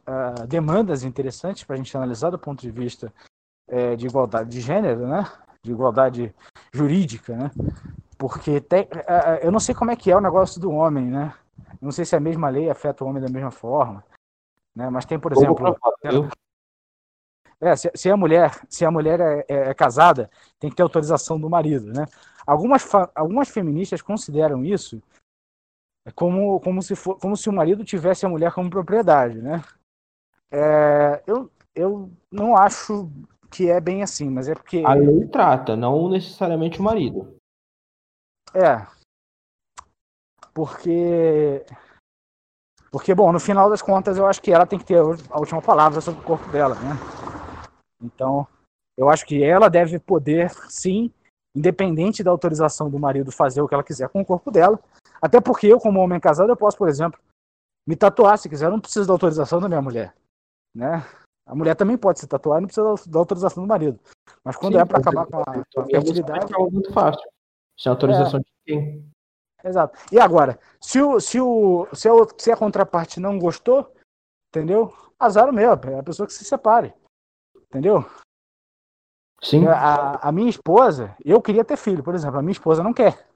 demandas interessantes para a gente analisar do ponto de vista de igualdade de gênero, né, de igualdade jurídica, né? Porque eu não sei como é que é o negócio do homem, né? Não sei se a mesma lei afeta o homem da mesma forma, né? Mas tem, por exemplo... Se a mulher é casada, tem que ter autorização do marido, né? Algumas feministas consideram isso como se o marido tivesse a mulher como propriedade, né? Eu não acho que é bem assim, mas é porque... A lei trata, não necessariamente o marido. Porque, bom, no final das contas, eu acho que ela tem que ter a última palavra sobre o corpo dela, né? Então, eu acho que ela deve poder, sim, independente da autorização do marido, fazer o que ela quiser com o corpo dela. Até porque eu, como homem casado, eu posso, por exemplo, me tatuar se quiser. Eu não preciso da autorização da minha mulher, né? A mulher também pode se tatuar, não precisa da autorização do marido. Mas quando é para acabar com a fertilidade... É muito fácil. Sem autorização de quem? Exato. E agora, se a contraparte não gostou, entendeu? Azar o meu, é a pessoa que se separe. Entendeu? Sim. A minha esposa, eu queria ter filho, por exemplo, a minha esposa não quer,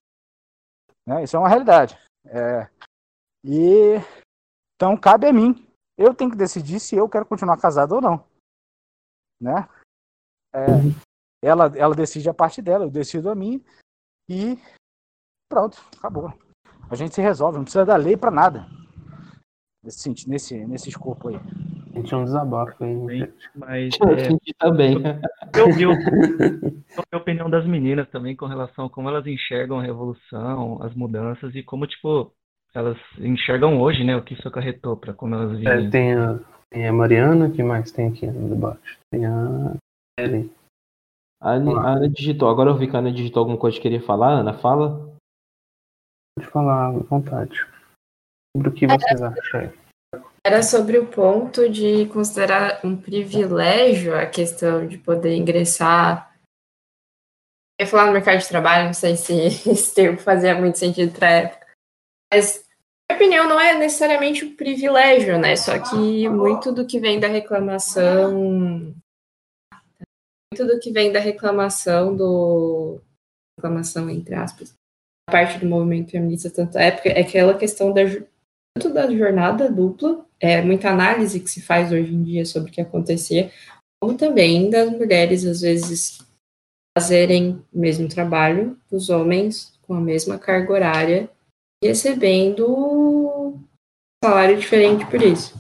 né? Isso é uma realidade. E Então, cabe a mim. Eu tenho que decidir se eu quero continuar casado ou não. Né? Ela decide a parte dela, eu decido a minha. E pronto, acabou. A gente se resolve, não precisa da lei pra nada. Nesse escopo aí. A gente é um desabafo aí. Bem, mas também. Eu vi a opinião das meninas também com relação a como elas enxergam a revolução, as mudanças e como, tipo, elas enxergam hoje, né, o que isso acarretou pra como elas vivem. Tem a Mariana, que mais tem aqui no debate? Tem a Ellen. A Ana digitou. Agora eu vi que a Ana digitou alguma coisa que queria falar. Ana, fala. Pode falar, à vontade. Sobre o que vocês acham? Era sobre o ponto de considerar um privilégio a questão de poder ingressar. Eu ia falar no mercado de trabalho, não sei se esse termo fazia muito sentido para a época. Mas, na minha opinião, não é necessariamente um privilégio, né? Só que muito do que vem da reclamação do... reclamação, entre aspas, a parte do movimento feminista, tanto época, é aquela questão tanto da jornada dupla, muita análise que se faz hoje em dia sobre o que acontecia, como também das mulheres, às vezes, fazerem o mesmo trabalho, os homens com a mesma carga horária, e recebendo um salário diferente por isso.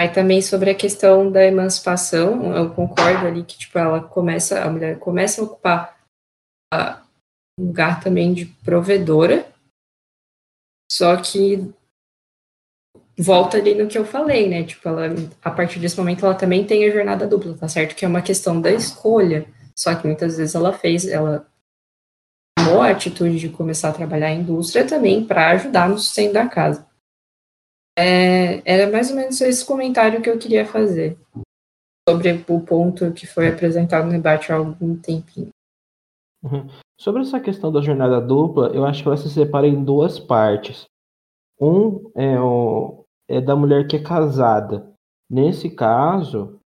Aí também sobre a questão da emancipação, eu concordo ali que, tipo, a mulher começa a ocupar um lugar também de provedora, só que volta ali no que eu falei, né, tipo, ela, a partir desse momento ela também tem a jornada dupla, tá certo que é uma questão da escolha, só que muitas vezes ela tomou a atitude de começar a trabalhar em indústria também para ajudar no sustento da casa. Era mais ou menos esse comentário que eu queria fazer sobre o ponto que foi apresentado no debate há algum tempinho. Uhum. Sobre essa questão da jornada dupla, eu acho que ela se separa em duas partes. Um é da mulher que é casada. Nesse caso,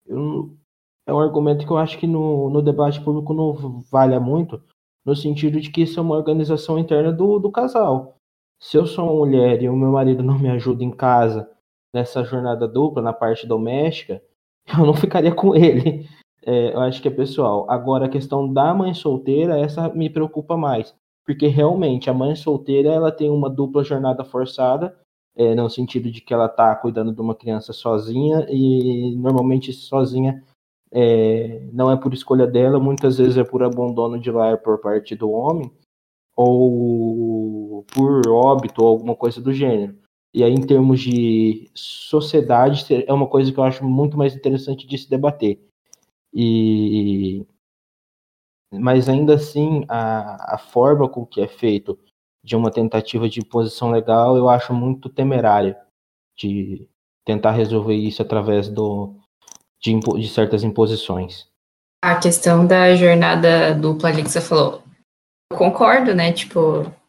é um argumento que eu acho que no debate público não vale muito, no sentido de que isso é uma organização interna do casal. Se eu sou uma mulher e o meu marido não me ajuda em casa nessa jornada dupla, na parte doméstica, eu não ficaria com ele. Eu acho que é pessoal. Agora, a questão da mãe solteira, essa me preocupa mais. Porque, realmente, a mãe solteira ela tem uma dupla jornada forçada, no sentido de que ela está cuidando de uma criança sozinha e, normalmente, sozinha não é por escolha dela, muitas vezes é por abandono de lar por parte do homem, ou por óbito ou alguma coisa do gênero. E aí, em termos de sociedade, é uma coisa que eu acho muito mais interessante de se debater. Mas ainda assim, a forma com que é feito de uma tentativa de imposição legal, eu acho muito temerária de tentar resolver isso através de certas imposições. A questão da jornada dupla ali que você falou, eu concordo, né, tipo,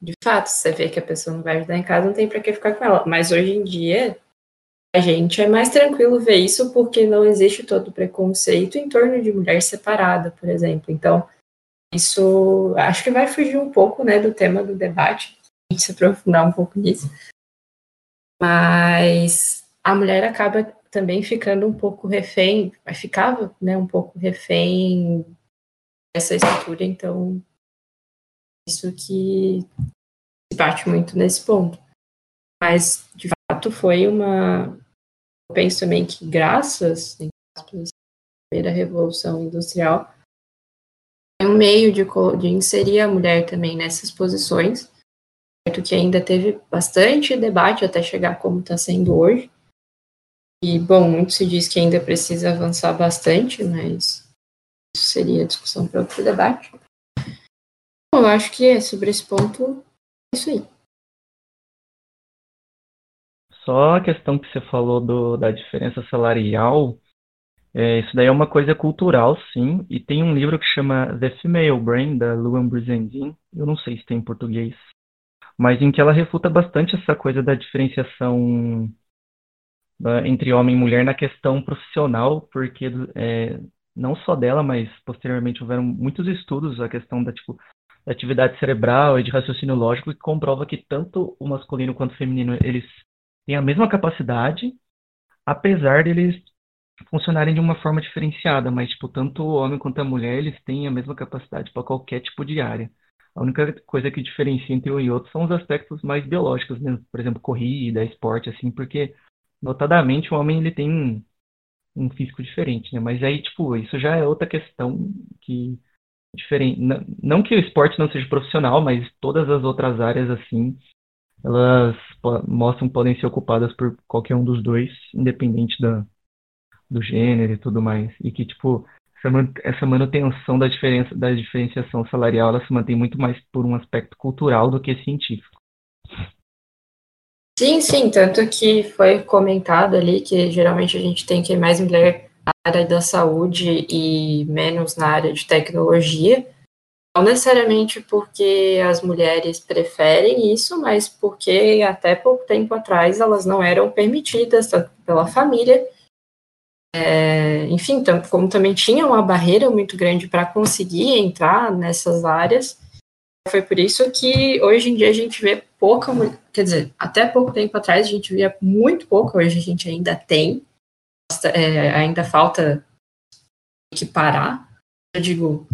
de fato, se você vê que a pessoa não vai ajudar em casa, não tem pra que ficar com ela, mas hoje em dia a gente é mais tranquilo ver isso porque não existe todo o preconceito em torno de mulher separada, por exemplo, então, isso, acho que vai fugir um pouco, né, do tema do debate, a gente se aprofundar um pouco nisso, mas a mulher acaba também ficando um pouco refém, ficava, né, um pouco refém dessa estrutura, então... Isso que se bate muito nesse ponto. Mas, de fato, foi uma... Eu penso também que, graças à primeira Revolução Industrial, foi um meio de inserir a mulher também nessas posições, certo que ainda teve bastante debate até chegar como está sendo hoje. E, bom, muito se diz que ainda precisa avançar bastante, mas isso seria discussão para outro debate. Eu acho que sobre esse ponto, é isso aí. Só a questão que você falou da diferença salarial, isso daí é uma coisa cultural, sim, e tem um livro que chama The Female Brain, da Luan Brizendine, eu não sei se tem em português, mas em que ela refuta bastante essa coisa da diferenciação entre homem e mulher na questão profissional, porque não só dela, mas posteriormente houveram muitos estudos a questão da, tipo, atividade cerebral e de raciocínio lógico, que comprova que tanto o masculino quanto o feminino, eles têm a mesma capacidade, apesar deles funcionarem de uma forma diferenciada, mas tipo, tanto o homem quanto a mulher, eles têm a mesma capacidade para qualquer tipo de área. A única coisa que diferencia entre um e outro são os aspectos mais biológicos, né? Por exemplo, corrida, esporte, assim, porque notadamente o homem ele tem um físico diferente, né? Mas aí, tipo, isso já é outra questão que diferente. Não que o esporte não seja profissional, mas todas as outras áreas, assim, elas podem ser ocupadas por qualquer um dos dois, independente do gênero e tudo mais. E que, tipo, essa manutenção da diferenciação salarial, ela se mantém muito mais por um aspecto cultural do que científico. Sim, tanto que foi comentado ali que geralmente a gente tem que mais mulher na área da saúde e menos na área de tecnologia, não necessariamente porque as mulheres preferem isso, mas porque até pouco tempo atrás elas não eram permitidas, tanto pela família, enfim, como também tinha uma barreira muito grande para conseguir entrar nessas áreas, foi por isso que hoje em dia a gente vê pouca, quer dizer, até pouco tempo atrás a gente via muito pouco, hoje a gente ainda tem, ainda falta equiparar, eu digo,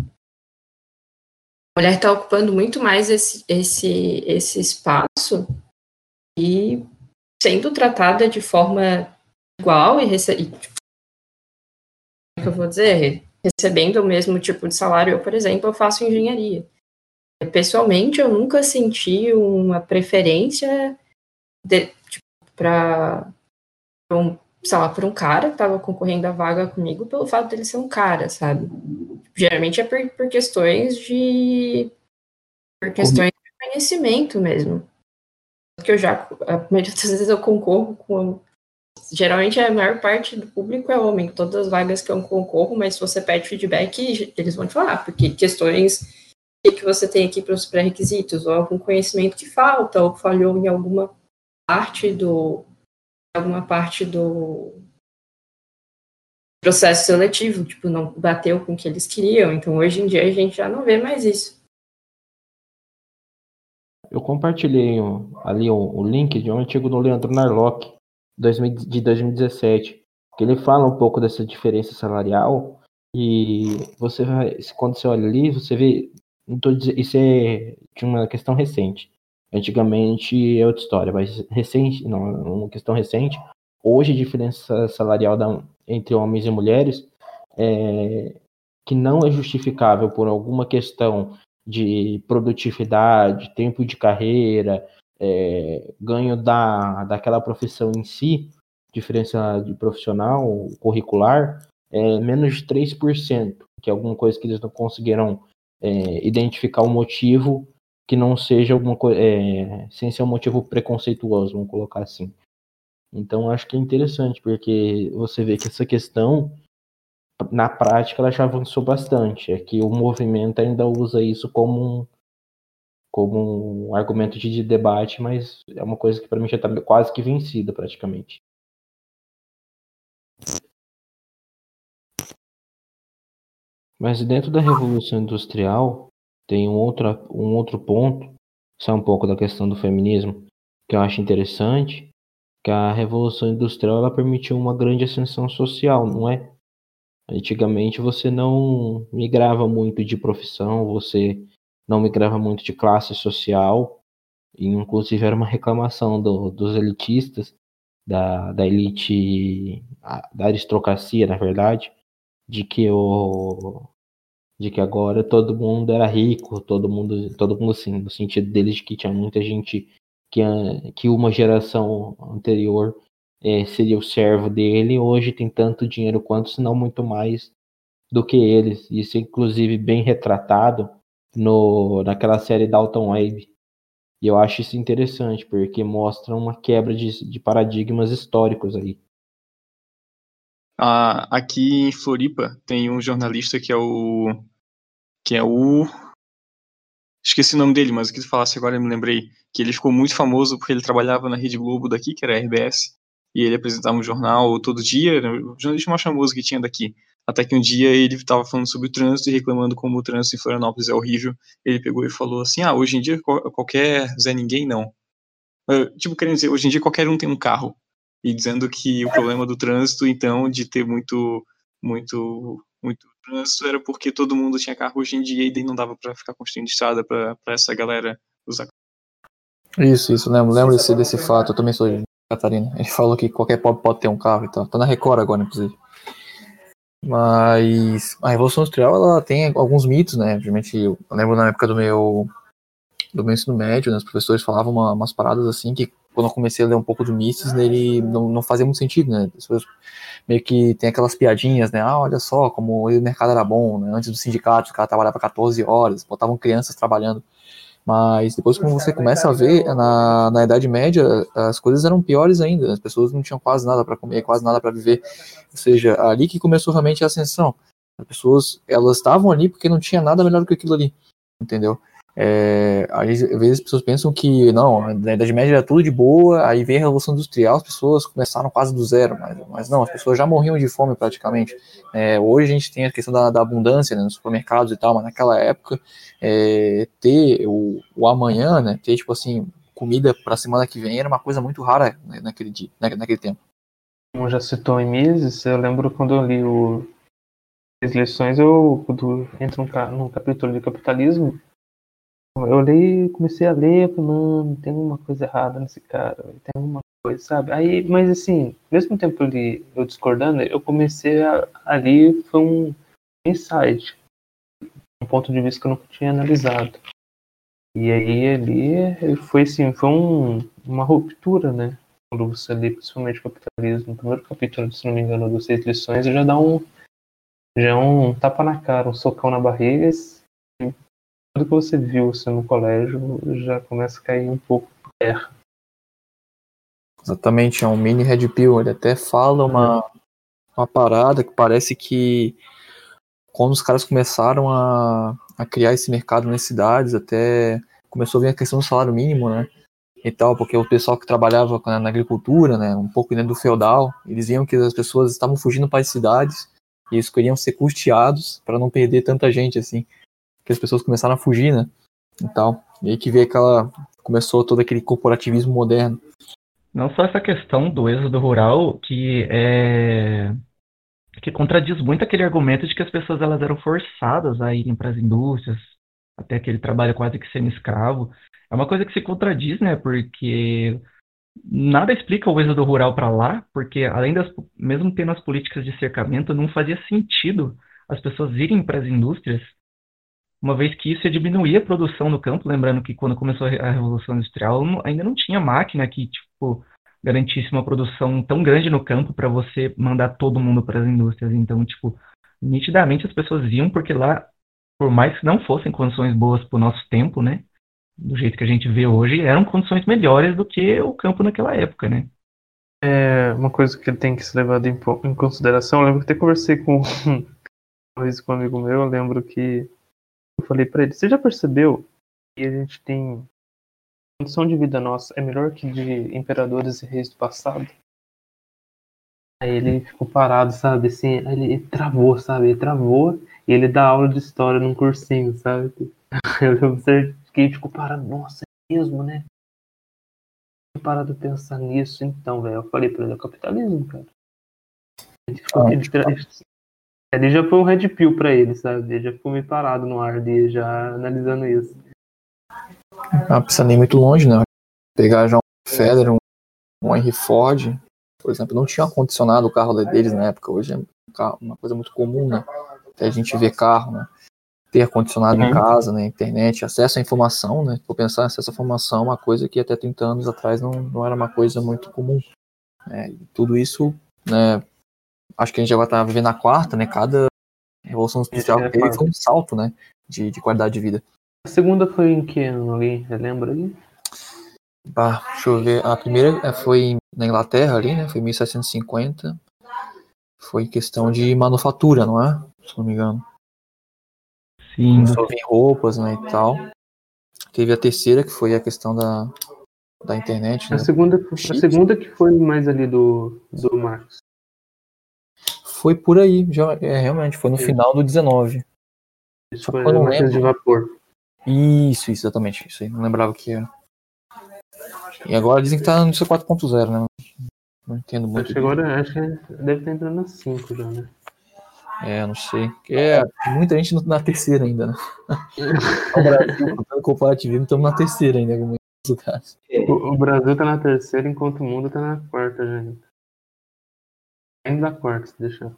a mulher está ocupando muito mais esse espaço e sendo tratada de forma igual recebendo o mesmo tipo de salário. Eu, por exemplo, eu faço engenharia. Pessoalmente, eu nunca senti uma preferência para um cara que estava concorrendo à vaga comigo pelo fato dele ser um cara, sabe? Geralmente é por questões de... por questões de conhecimento mesmo. Porque a maioria das vezes eu concorro com... Geralmente a maior parte do público é homem, todas as vagas que eu concorro, mas se você pede feedback, eles vão te falar, porque questões que você tem aqui para os pré-requisitos, ou algum conhecimento que falta, ou falhou em alguma parte do processo seletivo, tipo, não bateu com o que eles queriam, então hoje em dia a gente já não vê mais isso. Eu compartilhei ali o link de um artigo do Leandro Narlock, de 2017, que ele fala um pouco dessa diferença salarial, e você vai, quando você olha ali, você vê, isso é de uma questão recente, antigamente é outra história, mas uma questão recente, hoje a diferença salarial entre homens e mulheres é que não é justificável por alguma questão de produtividade, tempo de carreira, ganho daquela profissão em si, diferença de profissional, curricular, menos de 3%, que é alguma coisa que eles não conseguiram identificar um motivo que não seja alguma coisa, sem ser um motivo preconceituoso, vamos colocar assim. Então, acho que é interessante, porque você vê que essa questão, na prática, ela já avançou bastante, é que o movimento ainda usa isso como um argumento de debate, mas é uma coisa que para mim já está quase que vencida, praticamente. Mas dentro da Revolução Industrial, tem um outro ponto, só um pouco da questão do feminismo, que eu acho interessante, que a Revolução Industrial ela permitiu uma grande ascensão social, não é? Antigamente você não migrava muito de profissão, você... não migrava muito de classe social, e inclusive era uma reclamação dos elitistas, da elite, da aristocracia, na verdade, de que agora todo mundo era rico, todo mundo assim, no sentido deles de que tinha muita gente que uma geração anterior seria o servo dele, hoje tem tanto dinheiro quanto, se não muito mais do que eles, isso é inclusive bem retratado, naquela série Dalton Webb, e eu acho isso interessante porque mostra uma quebra de paradigmas históricos aí. Aqui em Floripa tem um jornalista que é o esqueci o nome dele, mas o que tu falasse agora eu me lembrei, que ele ficou muito famoso porque ele trabalhava na Rede Globo daqui, que era a RBS, e ele apresentava um jornal todo dia, era o jornalista mais famoso que tinha daqui. Até que um dia ele estava falando sobre o trânsito e reclamando como o trânsito em Florianópolis é horrível. Ele pegou e falou assim, hoje em dia qualquer Zé Ninguém não. Tipo, querendo dizer, hoje em dia qualquer um tem um carro. E dizendo que o problema do trânsito, então, de ter muito trânsito era porque todo mundo tinha carro hoje em dia e daí não dava pra ficar construindo estrada pra essa galera usar. Isso, lembro desse fato. Eu também sou de Catarina. Ele falou que qualquer pobre pode ter um carro e tal. Tá na Record agora, inclusive. Mas a Revolução Industrial, ela tem alguns mitos, né? Obviamente, eu lembro na época do meu ensino médio, né, os professores falavam umas paradas assim que, quando eu comecei a ler um pouco do Mises, né, ele não fazia muito sentido, né? Meio que tem aquelas piadinhas, né? Ah, olha só, como o mercado era bom, né? Antes do sindicato, os caras trabalhavam 14 horas, botavam crianças trabalhando. Mas depois, quando você começa a ver, na Idade Média, as coisas eram piores ainda. As pessoas não tinham quase nada para comer, quase nada para viver. Ou seja, ali que começou realmente a ascensão. As pessoas, elas estavam ali porque não tinha nada melhor do que aquilo ali, entendeu? Às vezes as pessoas pensam que não, na Idade Média era tudo de boa, aí veio a Revolução Industrial, as pessoas começaram quase do zero, mas não, as pessoas já morriam de fome praticamente. Hoje a gente tem a questão da abundância, né, nos supermercados e tal, mas naquela época ter o amanhã, né, ter tipo assim, comida para a semana que vem era uma coisa muito rara, né, naquele tempo. Como já citou em Mises, eu lembro quando eu li o Seis Lições, quando entro no capítulo de capitalismo, eu li, comecei a ler, mano, tem alguma coisa errada nesse cara, tem alguma coisa, sabe? Aí, mas assim, mesmo tempo eu discordando, eu comecei a ler, foi um insight, um ponto de vista que eu nunca tinha analisado. E aí ali foi assim, foi uma ruptura, né? Quando você lê principalmente o capitalismo, no primeiro capítulo, se não me engano, dos Seis Lições, já dá um tapa na cara, um socão na barriga. Tudo que você viu assim, no colégio já começa a cair um pouco por terra. Exatamente, é um mini Red Pill. Ele até fala uma parada que parece que quando os caras começaram a criar esse mercado nas cidades, até começou a vir a questão do salário mínimo, né? E tal, porque o pessoal que trabalhava na agricultura, né, um pouco dentro do feudal, eles viam que as pessoas estavam fugindo para as cidades e eles queriam ser custeados para não perder tanta gente assim. Que as pessoas começaram a fugir, né, e tal, e aí que veio começou todo aquele corporativismo moderno. Não só essa questão do êxodo rural, que contradiz muito aquele argumento de que as pessoas elas eram forçadas a irem para as indústrias, até aquele trabalho quase que sendo escravo, é uma coisa que se contradiz, né, porque nada explica o êxodo rural para lá, porque além mesmo tendo as políticas de cercamento, não fazia sentido as pessoas irem para as indústrias, uma vez que isso ia diminuir a produção no campo, lembrando que quando começou a Revolução Industrial ainda não tinha máquina que tipo, garantisse uma produção tão grande no campo para você mandar todo mundo para as indústrias. Então, tipo, nitidamente as pessoas iam, porque lá, por mais que não fossem condições boas para o nosso tempo, né, do jeito que a gente vê hoje, eram condições melhores do que o campo naquela época, né. Uma coisa que tem que ser levada em consideração, eu lembro que até conversei com um amigo meu, eu lembro que eu falei pra ele, você já percebeu que a gente tem condição de vida nossa é melhor que de imperadores e reis do passado? Aí ele ficou parado, sabe, assim, ele travou, sabe, e ele dá aula de história num cursinho, sabe? Eu lembro que ele ficou parado, nossa, é mesmo, né? Eu parado de pensar nisso, então, velho, eu falei pra ele, é o capitalismo, cara. Ele ficou Ele já foi um red pill pra ele, sabe? Ele já ficou meio parado no ar dele, já analisando isso. Não precisa nem muito longe, né? Pegar já um Federer, um Henry Ford, por exemplo, não tinha ar-condicionado o carro deles na época. Hoje é uma coisa muito comum, né? Até a gente vê carro, né? Ter ar-condicionado em casa, né? Internet, acesso à informação, né? Vou pensar, acesso à informação é uma coisa que até 30 anos atrás não era uma coisa muito comum. Né? Tudo isso, né? Acho que a gente já vai estar vivendo a quarta, né? Cada Revolução Industrial foi um salto, né? De qualidade de vida. A segunda foi em que ano? Alguém lembra ali? Bah, deixa eu ver. A primeira foi na Inglaterra ali, né? Foi em 1750. Foi questão de manufatura, não é? Se não me engano. Sim. Só vem roupas, né? E tal. Teve a terceira, que foi a questão da internet. A segunda que foi mais ali do Marx. Foi por aí, realmente, foi no final do 19. Isso só foi quando máquina de vapor. Isso, exatamente, isso aí, não lembrava o que era. E agora dizem que tá no seu 4.0, né? Não entendo muito. Acho que agora acho que deve estar entrando na 5 já, né? É, não sei. É, muita gente na terceira ainda, né? O Brasil, no comparativismo, estamos na terceira ainda, em alguns casos. O Brasil tá na terceira, enquanto o mundo tá na quarta já ainda. Ainda na quarta, se deixar.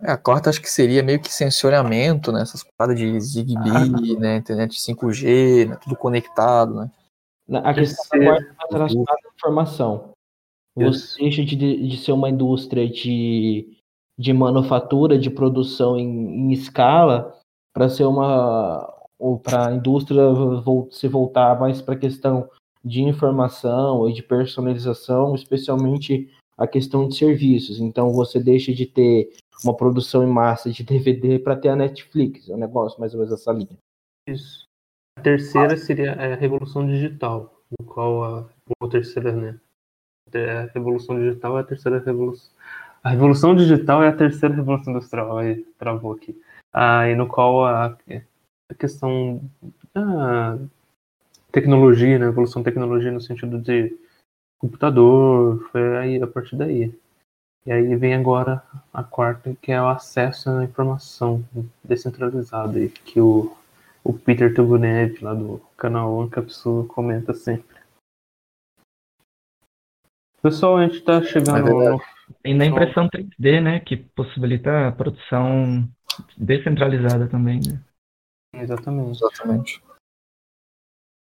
É, a quarta acho que seria meio que sensoriamento, né? Essas paradas de Zigbee, né? Internet 5G, né? Tudo conectado, né? A questão da quarta está relacionada à informação. Você deixa de ser uma indústria de manufatura, de produção em escala, para ser uma. Ou para a indústria se voltar mais para a questão de informação e de personalização, especialmente a questão de serviços. Então você deixa de ter uma produção em massa de DVD para ter a Netflix, é um negócio mais ou menos essa linha. Isso. A terceira seria a Revolução Digital, no qual a terceira, né? A Revolução Digital é a terceira revolução. A Revolução Digital é a terceira Revolução Industrial, aí travou aqui. E no qual a questão da tecnologia, né? A evolução da tecnologia no sentido de computador, foi aí, a partir daí. E aí vem agora a quarta, que é o acesso à informação descentralizada, que o Peter Tugunev, lá do canal Ancapsu, comenta sempre. Pessoal, a gente está chegando... E na impressão 3D, né, que possibilita a produção descentralizada também, né? Exatamente.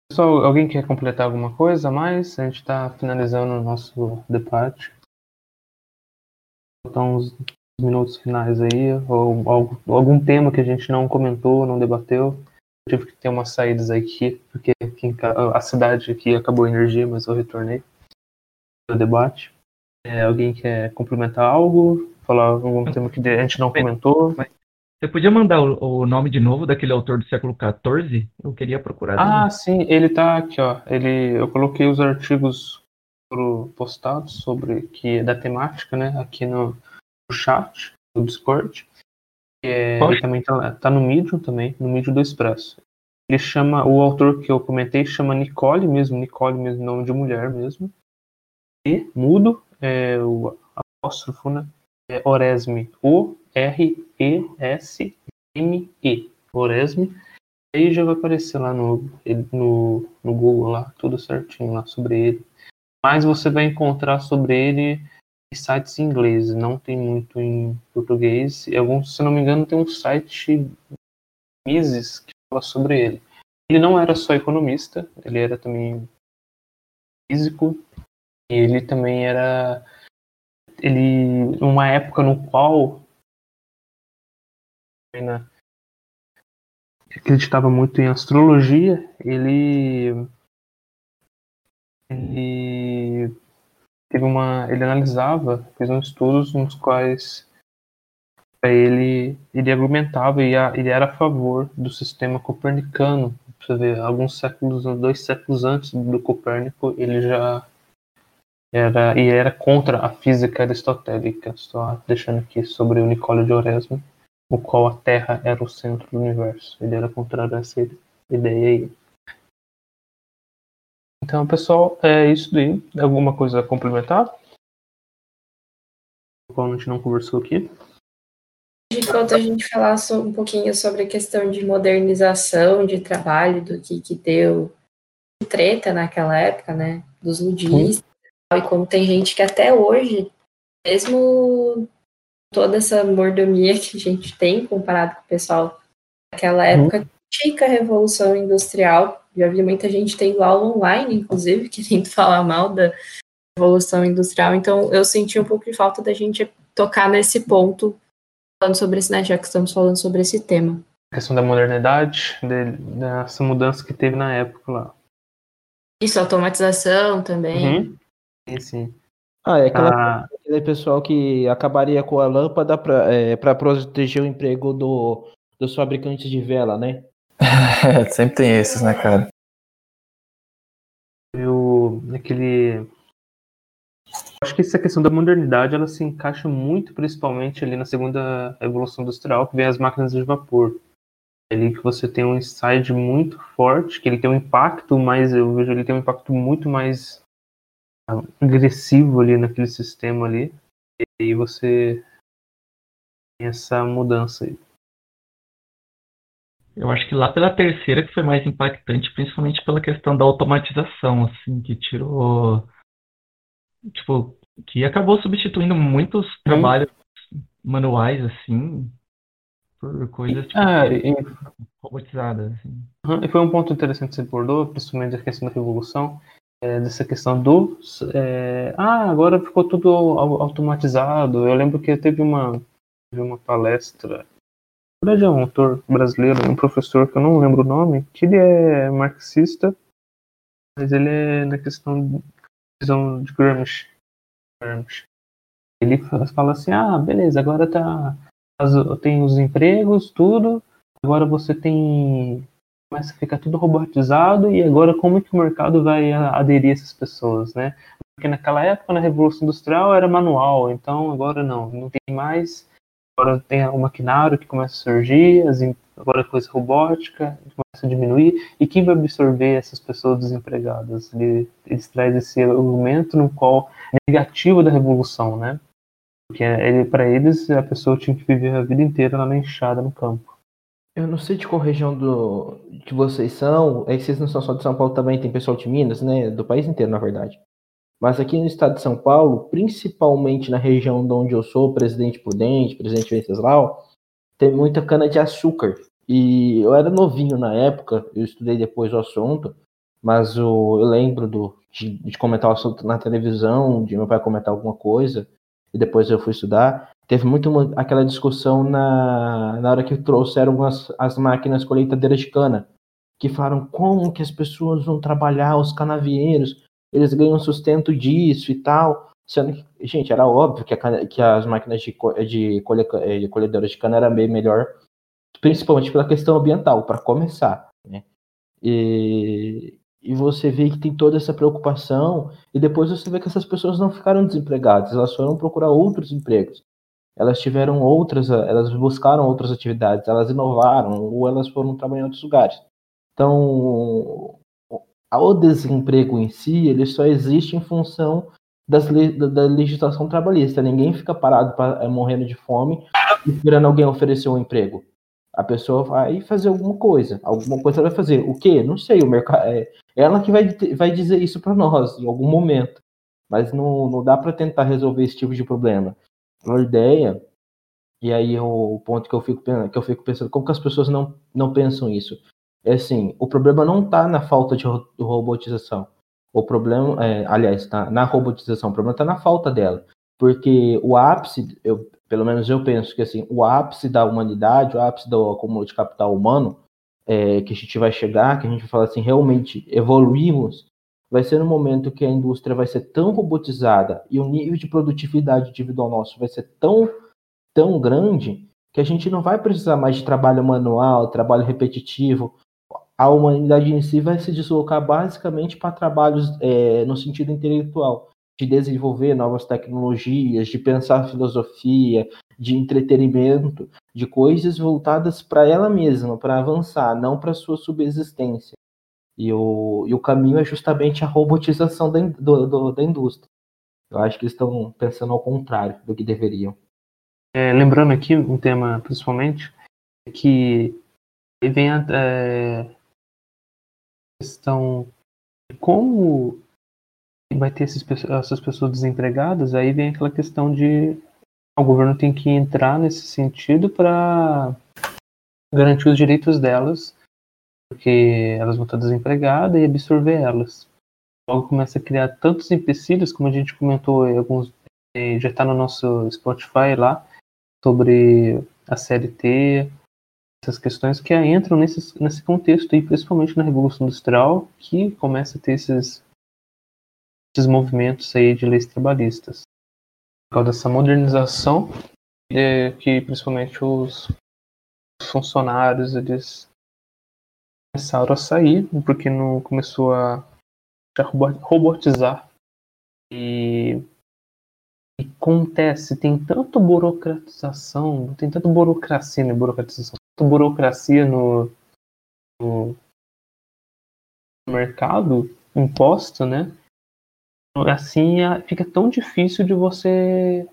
Pessoal, alguém quer completar alguma coisa a mais? A gente está finalizando o nosso debate. Então, uns minutos finais aí, ou algum tema que a gente não comentou, não debateu. Eu tive que ter umas saídas aqui, porque a cidade aqui acabou a energia, mas eu retornei do debate. Alguém quer complementar algo? Falar algum tema que a gente não comentou? Você podia mandar o nome de novo daquele autor do século XIV? Eu queria procurar. Sim, ele tá aqui, ó. Eu coloquei os artigos postados sobre que é da temática, né? Aqui no chat do Discord. Ele também tá no Medium também, no Medium do Expresso. Ele chama, o autor que eu comentei chama Nicole mesmo, nome de mulher mesmo. E mudo, o apóstrofo, né? É Oresme, O-R-E-S-M-E, Oresme. Aí já vai aparecer lá no Google, lá, tudo certinho lá sobre ele. Mas você vai encontrar sobre ele em sites em inglês, não tem muito em português. E alguns, se não me engano, tem um site Mises que fala sobre ele. Ele não era só economista, ele era também físico. E ele também era... uma época no qual acreditava muito em astrologia, ele analisava, fez uns estudos nos quais ele argumentava e ele era a favor do sistema copernicano. Você vê, dois séculos antes do Copérnico, ele já era contra a física aristotélica, só deixando aqui sobre o Nicole de Oresme, o qual a Terra era o centro do universo. Ele era contrário a essa ideia aí. Então, pessoal, é isso daí. Alguma coisa a complementar? O qual a gente não conversou aqui. Enquanto a gente falar um pouquinho sobre a questão de modernização de trabalho, do que deu treta naquela época, né? Dos ludistas e como tem gente que até hoje, mesmo toda essa mordomia que a gente tem comparado com o pessoal daquela época, critica a Revolução Industrial. Já vi muita gente tendo aula online, inclusive, querendo falar mal da Revolução Industrial. Então, eu senti um pouco de falta da gente tocar nesse ponto, falando sobre isso, né? Já que estamos falando sobre esse tema. A questão da modernidade, dessa mudança que teve na época lá. Isso, automatização também. Sim. É aquela pessoal que acabaria com a lâmpada para proteger o emprego dos fabricantes de vela, né? Sempre tem esses, né, cara? Acho que essa questão da modernidade, ela se encaixa muito, principalmente ali na segunda Revolução Industrial, que vem as máquinas de vapor. É ali que você tem um insight muito forte, que ele tem um impacto, mas eu vejo ele tem um impacto muito mais agressivo ali naquele sistema ali, e aí você tem essa mudança aí. Eu acho que lá pela terceira que foi mais impactante, principalmente pela questão da automatização, assim, que tirou, tipo, que acabou substituindo muitos trabalhos manuais, assim, por coisas tipo, robotizadas, assim. E foi um ponto interessante que você abordou, principalmente a questão da revolução, dessa questão do agora ficou tudo automatizado. Eu lembro que teve uma palestra, na verdade é um autor brasileiro, um professor que eu não lembro o nome, que ele é marxista, mas ele é na questão de visão de Gramsci. Ele fala assim, beleza, agora tem os empregos, tudo, agora você tem, começa a ficar tudo robotizado, e agora como é que o mercado vai aderir a essas pessoas, né? Porque naquela época, na Revolução Industrial, era manual, então agora não tem mais. Agora tem o maquinário que começa a surgir, agora coisa robótica começa a diminuir. E quem vai absorver essas pessoas desempregadas? Eles trazem esse argumento no qual negativo da revolução, né? Porque para eles a pessoa tinha que viver a vida inteira lá na enxada, no campo. Eu não sei de qual região que vocês são, é que vocês não são só de São Paulo também, tem pessoal de Minas, né? Do país inteiro, na verdade. Mas aqui no estado de São Paulo, principalmente na região de onde eu sou, Presidente Prudente, Presidente Venceslau, tem muita cana-de-açúcar. E eu era novinho na época, eu estudei depois o assunto, mas eu lembro de comentar o assunto na televisão, de meu pai comentar alguma coisa, e depois eu fui estudar. Teve muito aquela discussão na hora que trouxeram as máquinas colheitadeiras de cana, que falaram como que as pessoas vão trabalhar, os canavieiros, eles ganham sustento disso e tal, sendo que, gente, era óbvio que as máquinas de colhedoras de cana eram bem melhor, principalmente pela questão ambiental, para começar, né? E você vê que tem toda essa preocupação, e depois você vê que essas pessoas não ficaram desempregadas, elas foram procurar outros empregos, elas buscaram outras atividades, elas inovaram, ou elas foram trabalhar em outros lugares. Então, o desemprego em si, ele só existe em função da legislação trabalhista. Ninguém fica parado morrendo de fome esperando alguém oferecer um emprego. A pessoa vai fazer alguma coisa ela vai fazer. O quê? Não sei, o mercado é ela que vai dizer isso para nós em algum momento, mas não dá para tentar resolver esse tipo de problema. Uma ideia, e aí o ponto que eu fico pensando, como que as pessoas não pensam isso? É assim, o problema não está na falta de robotização. O problema, está na robotização, o problema está na falta dela. Porque o ápice, pelo menos eu penso que assim, o ápice da humanidade, o ápice do acúmulo de capital humano, que a gente vai chegar, que a gente vai falar assim, realmente evoluímos, vai ser no momento que a indústria vai ser tão robotizada e o nível de produtividade individual nosso vai ser tão, tão grande que a gente não vai precisar mais de trabalho manual, trabalho repetitivo. A humanidade em si vai se deslocar basicamente para trabalhos no sentido intelectual, de desenvolver novas tecnologias, de pensar filosofia, de entretenimento, de coisas voltadas para ela mesma, para avançar, não para sua subsistência. E o caminho é justamente a robotização da indústria. Eu acho que eles estão pensando ao contrário do que deveriam. Lembrando aqui um tema, principalmente, que vem questão de como vai ter essas pessoas desempregadas. Aí vem aquela questão de o governo tem que entrar nesse sentido para garantir os direitos delas, porque elas vão estar desempregadas, e absorver elas. Logo começa a criar tantos empecilhos, como a gente comentou, já está no nosso Spotify lá, sobre a CLT, essas questões que entram nesse contexto, e principalmente na Revolução Industrial, que começa a ter esses movimentos aí de leis trabalhistas. Por causa dessa modernização, que principalmente os funcionários, eles começaram a sair, porque não começou a robotizar. E acontece, tem tanta burocracia no mercado imposto, né? assim fica tão difícil de você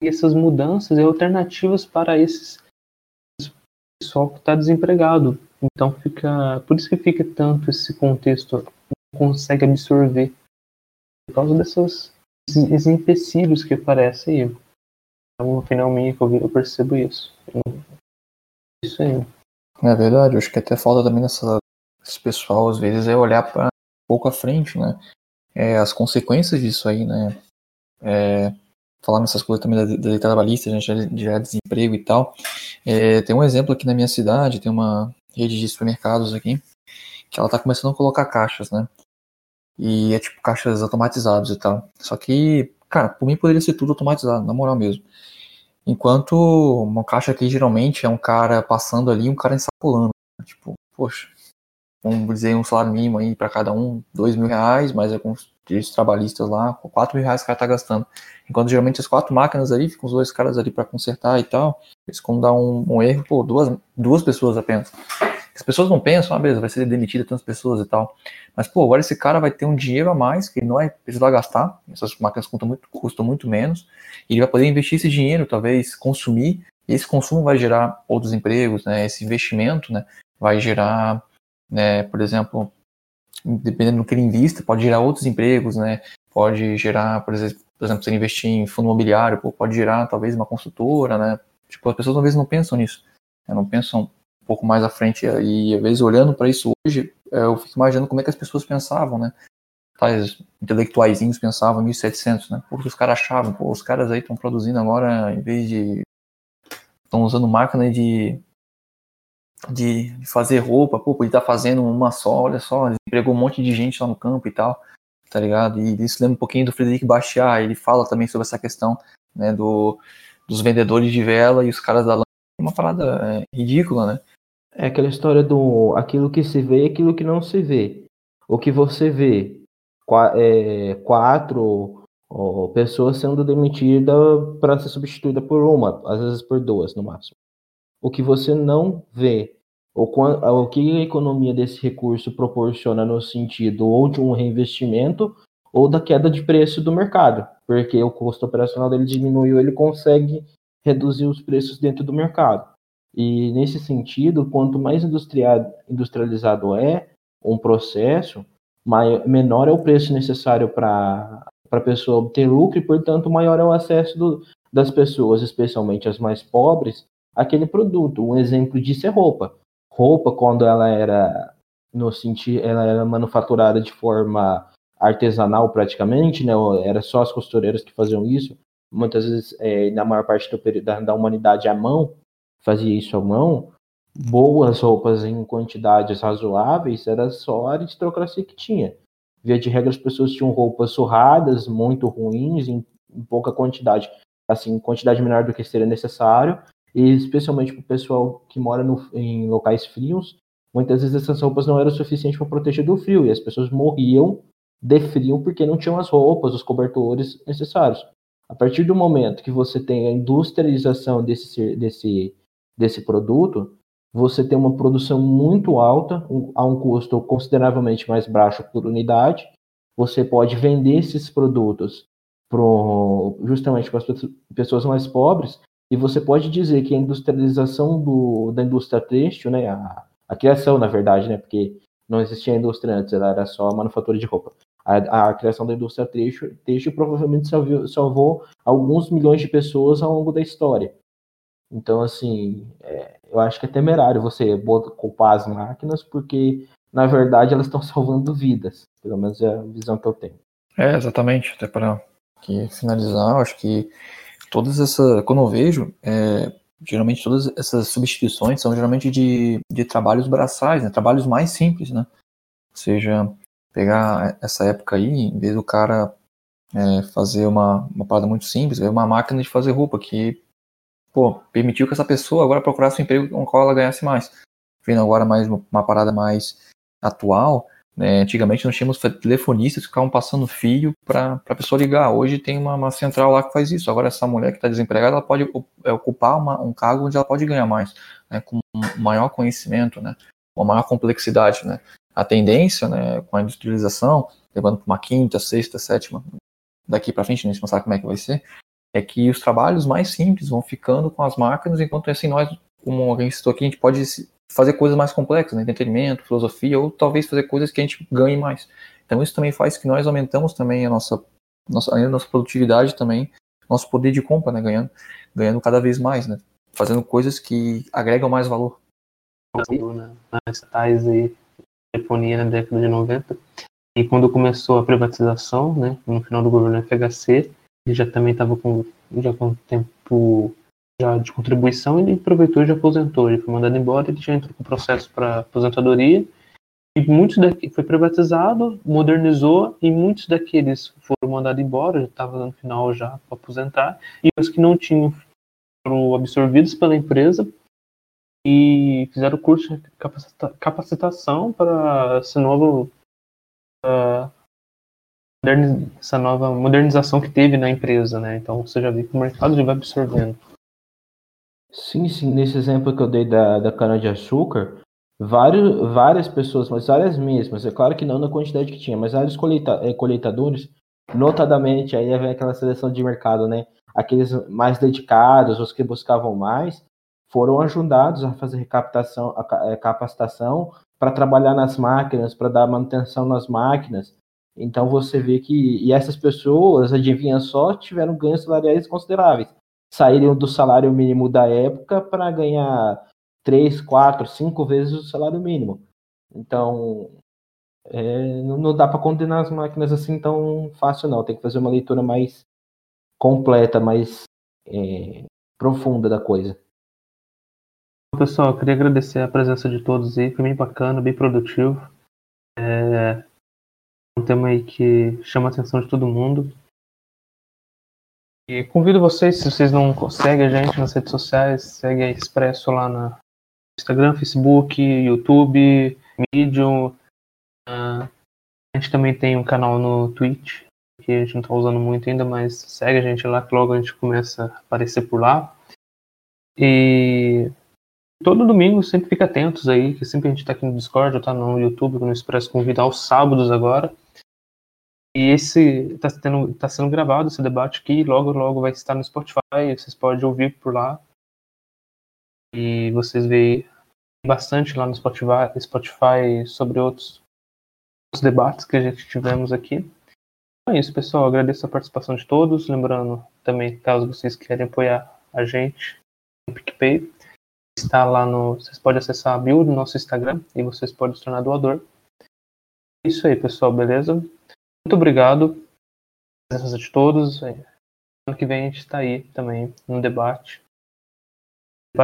ter essas mudanças e alternativas para esse pessoal que está desempregado. Então fica, por isso que fica tanto esse contexto, não consegue absorver por causa desses empecilhos que aparecem aí. No final minha que eu percebo isso. Isso aí. É verdade, eu acho que até falta também esse pessoal às vezes é olhar para um pouco à frente, né? As consequências disso aí, né? Falar nessas coisas também da lei trabalhista, né? Já desemprego e tal. Tem um exemplo aqui na minha cidade, tem uma rede de supermercados aqui, que ela tá começando a colocar caixas, né? E é tipo caixas automatizadas e tal. Só que, cara, por mim poderia ser tudo automatizado, na moral mesmo. Enquanto uma caixa aqui geralmente é um cara passando ali, um cara ensapulando. Né? Tipo, poxa, vamos dizer, um salário mínimo aí pra cada um, R$2.000, mais alguns direitos trabalhistas lá, com R$4.000 o cara tá gastando. Enquanto geralmente as 4 máquinas ali, ficam os 2 caras ali pra consertar e tal. Eles quando dá um erro, pô, duas pessoas apenas. As pessoas não pensam, ah, beleza, vai ser demitida tantas pessoas e tal. Mas, pô, agora esse cara vai ter um dinheiro a mais, que ele não vai precisar gastar. Essas máquinas custam muito menos. E ele vai poder investir esse dinheiro, talvez, consumir. E esse consumo vai gerar outros empregos, né? Esse investimento, né? Vai gerar... né, por exemplo, dependendo do que ele invista, pode gerar outros empregos, né, pode gerar, por exemplo, se ele investir em fundo imobiliário, pode gerar talvez uma consultora, né, tipo, as pessoas às vezes não pensam nisso, né, não pensam um pouco mais à frente, e às vezes olhando para isso hoje, eu fico imaginando como é que as pessoas pensavam, né, tais intelectuaizinhos pensavam em 1700, né, porque os caras achavam, os caras aí estão produzindo agora, em vez de, estão usando máquina de fazer roupa, ele tá fazendo uma só, olha só, ele empregou um monte de gente lá no campo e tal, tá ligado? E isso lembra um pouquinho do Frederic Bastiat, ele fala também sobre essa questão, né, dos vendedores de vela e os caras da lã, uma parada ridícula, né? É aquela história do aquilo que se vê e aquilo que não se vê. O que você vê, 4 pessoas sendo demitidas para ser substituída por uma, às vezes por 2 no máximo. O que você não vê, o que a economia desse recurso proporciona no sentido ou de um reinvestimento ou da queda de preço do mercado, porque o custo operacional dele diminuiu, ele consegue reduzir os preços dentro do mercado. E nesse sentido, quanto mais industrializado é um processo, menor é o preço necessário para a pessoa obter lucro e, portanto, maior é o acesso das pessoas, especialmente as mais pobres, aquele produto. Um exemplo disso é roupa. Roupa, quando ela era manufaturada de forma artesanal praticamente, né? Era só as costureiras que faziam isso. Muitas vezes, na maior parte da humanidade, à mão, fazia isso à mão. Boas roupas em quantidades razoáveis, era só a aristocracia que tinha. Via de regra, as pessoas tinham roupas surradas, muito ruins, em pouca quantidade. Assim, quantidade menor do que seria necessário. E especialmente para o pessoal que mora em locais frios, muitas vezes essas roupas não eram suficientes para proteger do frio, e as pessoas morriam de frio porque não tinham as roupas, os cobertores necessários. A partir do momento que você tem a industrialização desse produto, você tem uma produção muito alta, a um custo consideravelmente mais baixo por unidade, você pode vender esses produtos justamente para as pessoas mais pobres. E você pode dizer que a industrialização da indústria têxtil, né, a criação, na verdade, né, porque não existia indústria antes, ela era só a manufatura de roupa. A criação da indústria têxtil provavelmente salvou alguns milhões de pessoas ao longo da história. Então, assim, eu acho que é temerário você culpar as máquinas, porque, na verdade, elas estão salvando vidas. Pelo menos é a visão que eu tenho. Exatamente. Até para finalizar, eu acho que quando eu vejo, geralmente todas essas substituições são geralmente de trabalhos braçais, né? Trabalhos mais simples, né? Ou seja, pegar essa época aí, em vez do cara fazer uma parada muito simples, uma máquina de fazer roupa que, permitiu que essa pessoa agora procurasse um emprego com o qual ela ganhasse mais. Vendo agora mais uma parada mais atual, né? Antigamente nós tínhamos telefonistas que ficavam passando fio para a pessoa ligar. Hoje tem uma central lá que faz isso. Agora essa mulher que está desempregada, ela pode ocupar um cargo onde ela pode ganhar mais, né? Com maior conhecimento, né? Uma maior complexidade, né? A tendência, né, com a industrialização levando para uma quinta, sexta, sétima, daqui para frente, nem se pensar como é que vai ser, é que os trabalhos mais simples vão ficando com as máquinas, enquanto assim nós, como alguém citou aqui, a gente pode fazer coisas mais complexas, né? Entretenimento, filosofia, ou talvez fazer coisas que a gente ganhe mais. Então isso também faz que nós aumentamos também a nossa produtividade também, nosso poder de compra, né? Ganhando cada vez mais, né? Fazendo coisas que agregam mais valor. Nas tais aí, telefonia na década de 90, e quando começou a privatização, né, no final do governo FHC, ele já também estava com tempo já de contribuição, ele aproveitou e já aposentou, ele foi mandado embora, ele já entrou com o processo para aposentadoria, e muitos daqui foi privatizado, modernizou, e muitos daqueles foram mandados embora, já estava no final já para aposentar, e os que não tinham foram absorvidos pela empresa e fizeram curso de capacitação para essa nova modernização que teve na empresa, né? Então você já vê que o mercado já vai absorvendo. Sim, nesse exemplo que eu dei da cana-de-açúcar, várias pessoas, mas várias mesmas, é claro que não na quantidade que tinha, mas vários coletadores, notadamente, aí vem aquela seleção de mercado, né? Aqueles mais dedicados, os que buscavam mais, foram ajudados a fazer capacitação para trabalhar nas máquinas, para dar manutenção nas máquinas. Então você vê que e essas pessoas, adivinha só, tiveram ganhos salariais consideráveis. Saíram do salário mínimo da época para ganhar 3, 4, 5 vezes o salário mínimo. Então, não dá para condenar as máquinas assim tão fácil, não. Tem que fazer uma leitura mais completa, mais profunda da coisa. Pessoal, eu queria agradecer a presença de todos aí, foi bem bacana, bem produtivo. É um tema aí que chama a atenção de todo mundo. E convido vocês, se vocês não conseguem a gente nas redes sociais, segue a Expresso lá no Instagram, Facebook, YouTube, Medium. A gente também tem um canal no Twitch, que a gente não está usando muito ainda, mas segue a gente lá, que logo a gente começa a aparecer por lá. E todo domingo sempre fica atentos aí, que sempre a gente está aqui no Discord, ou está no YouTube, no Expresso Convida, aos sábados agora. E esse está sendo gravado, esse debate aqui, logo vai estar no Spotify, vocês podem ouvir por lá. E vocês veem bastante lá no Spotify sobre outros debates que a gente tivemos aqui. Então é isso, pessoal, agradeço a participação de todos, lembrando também, caso vocês querem apoiar a gente no PicPay, está lá no, vocês podem acessar a bio do nosso Instagram e vocês podem se tornar doador. É isso aí, pessoal, beleza? Muito obrigado pela presença de todos. Ano que vem a gente está aí também no debate.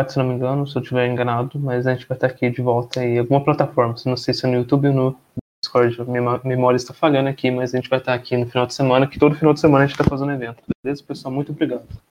Se não me engano, se eu estiver enganado, mas a gente vai estar aqui de volta em alguma plataforma. Não sei se é no YouTube ou no Discord. Minha memória está falhando aqui, mas a gente vai estar aqui no final de semana, que todo final de semana a gente está fazendo evento. Beleza, pessoal? Muito obrigado.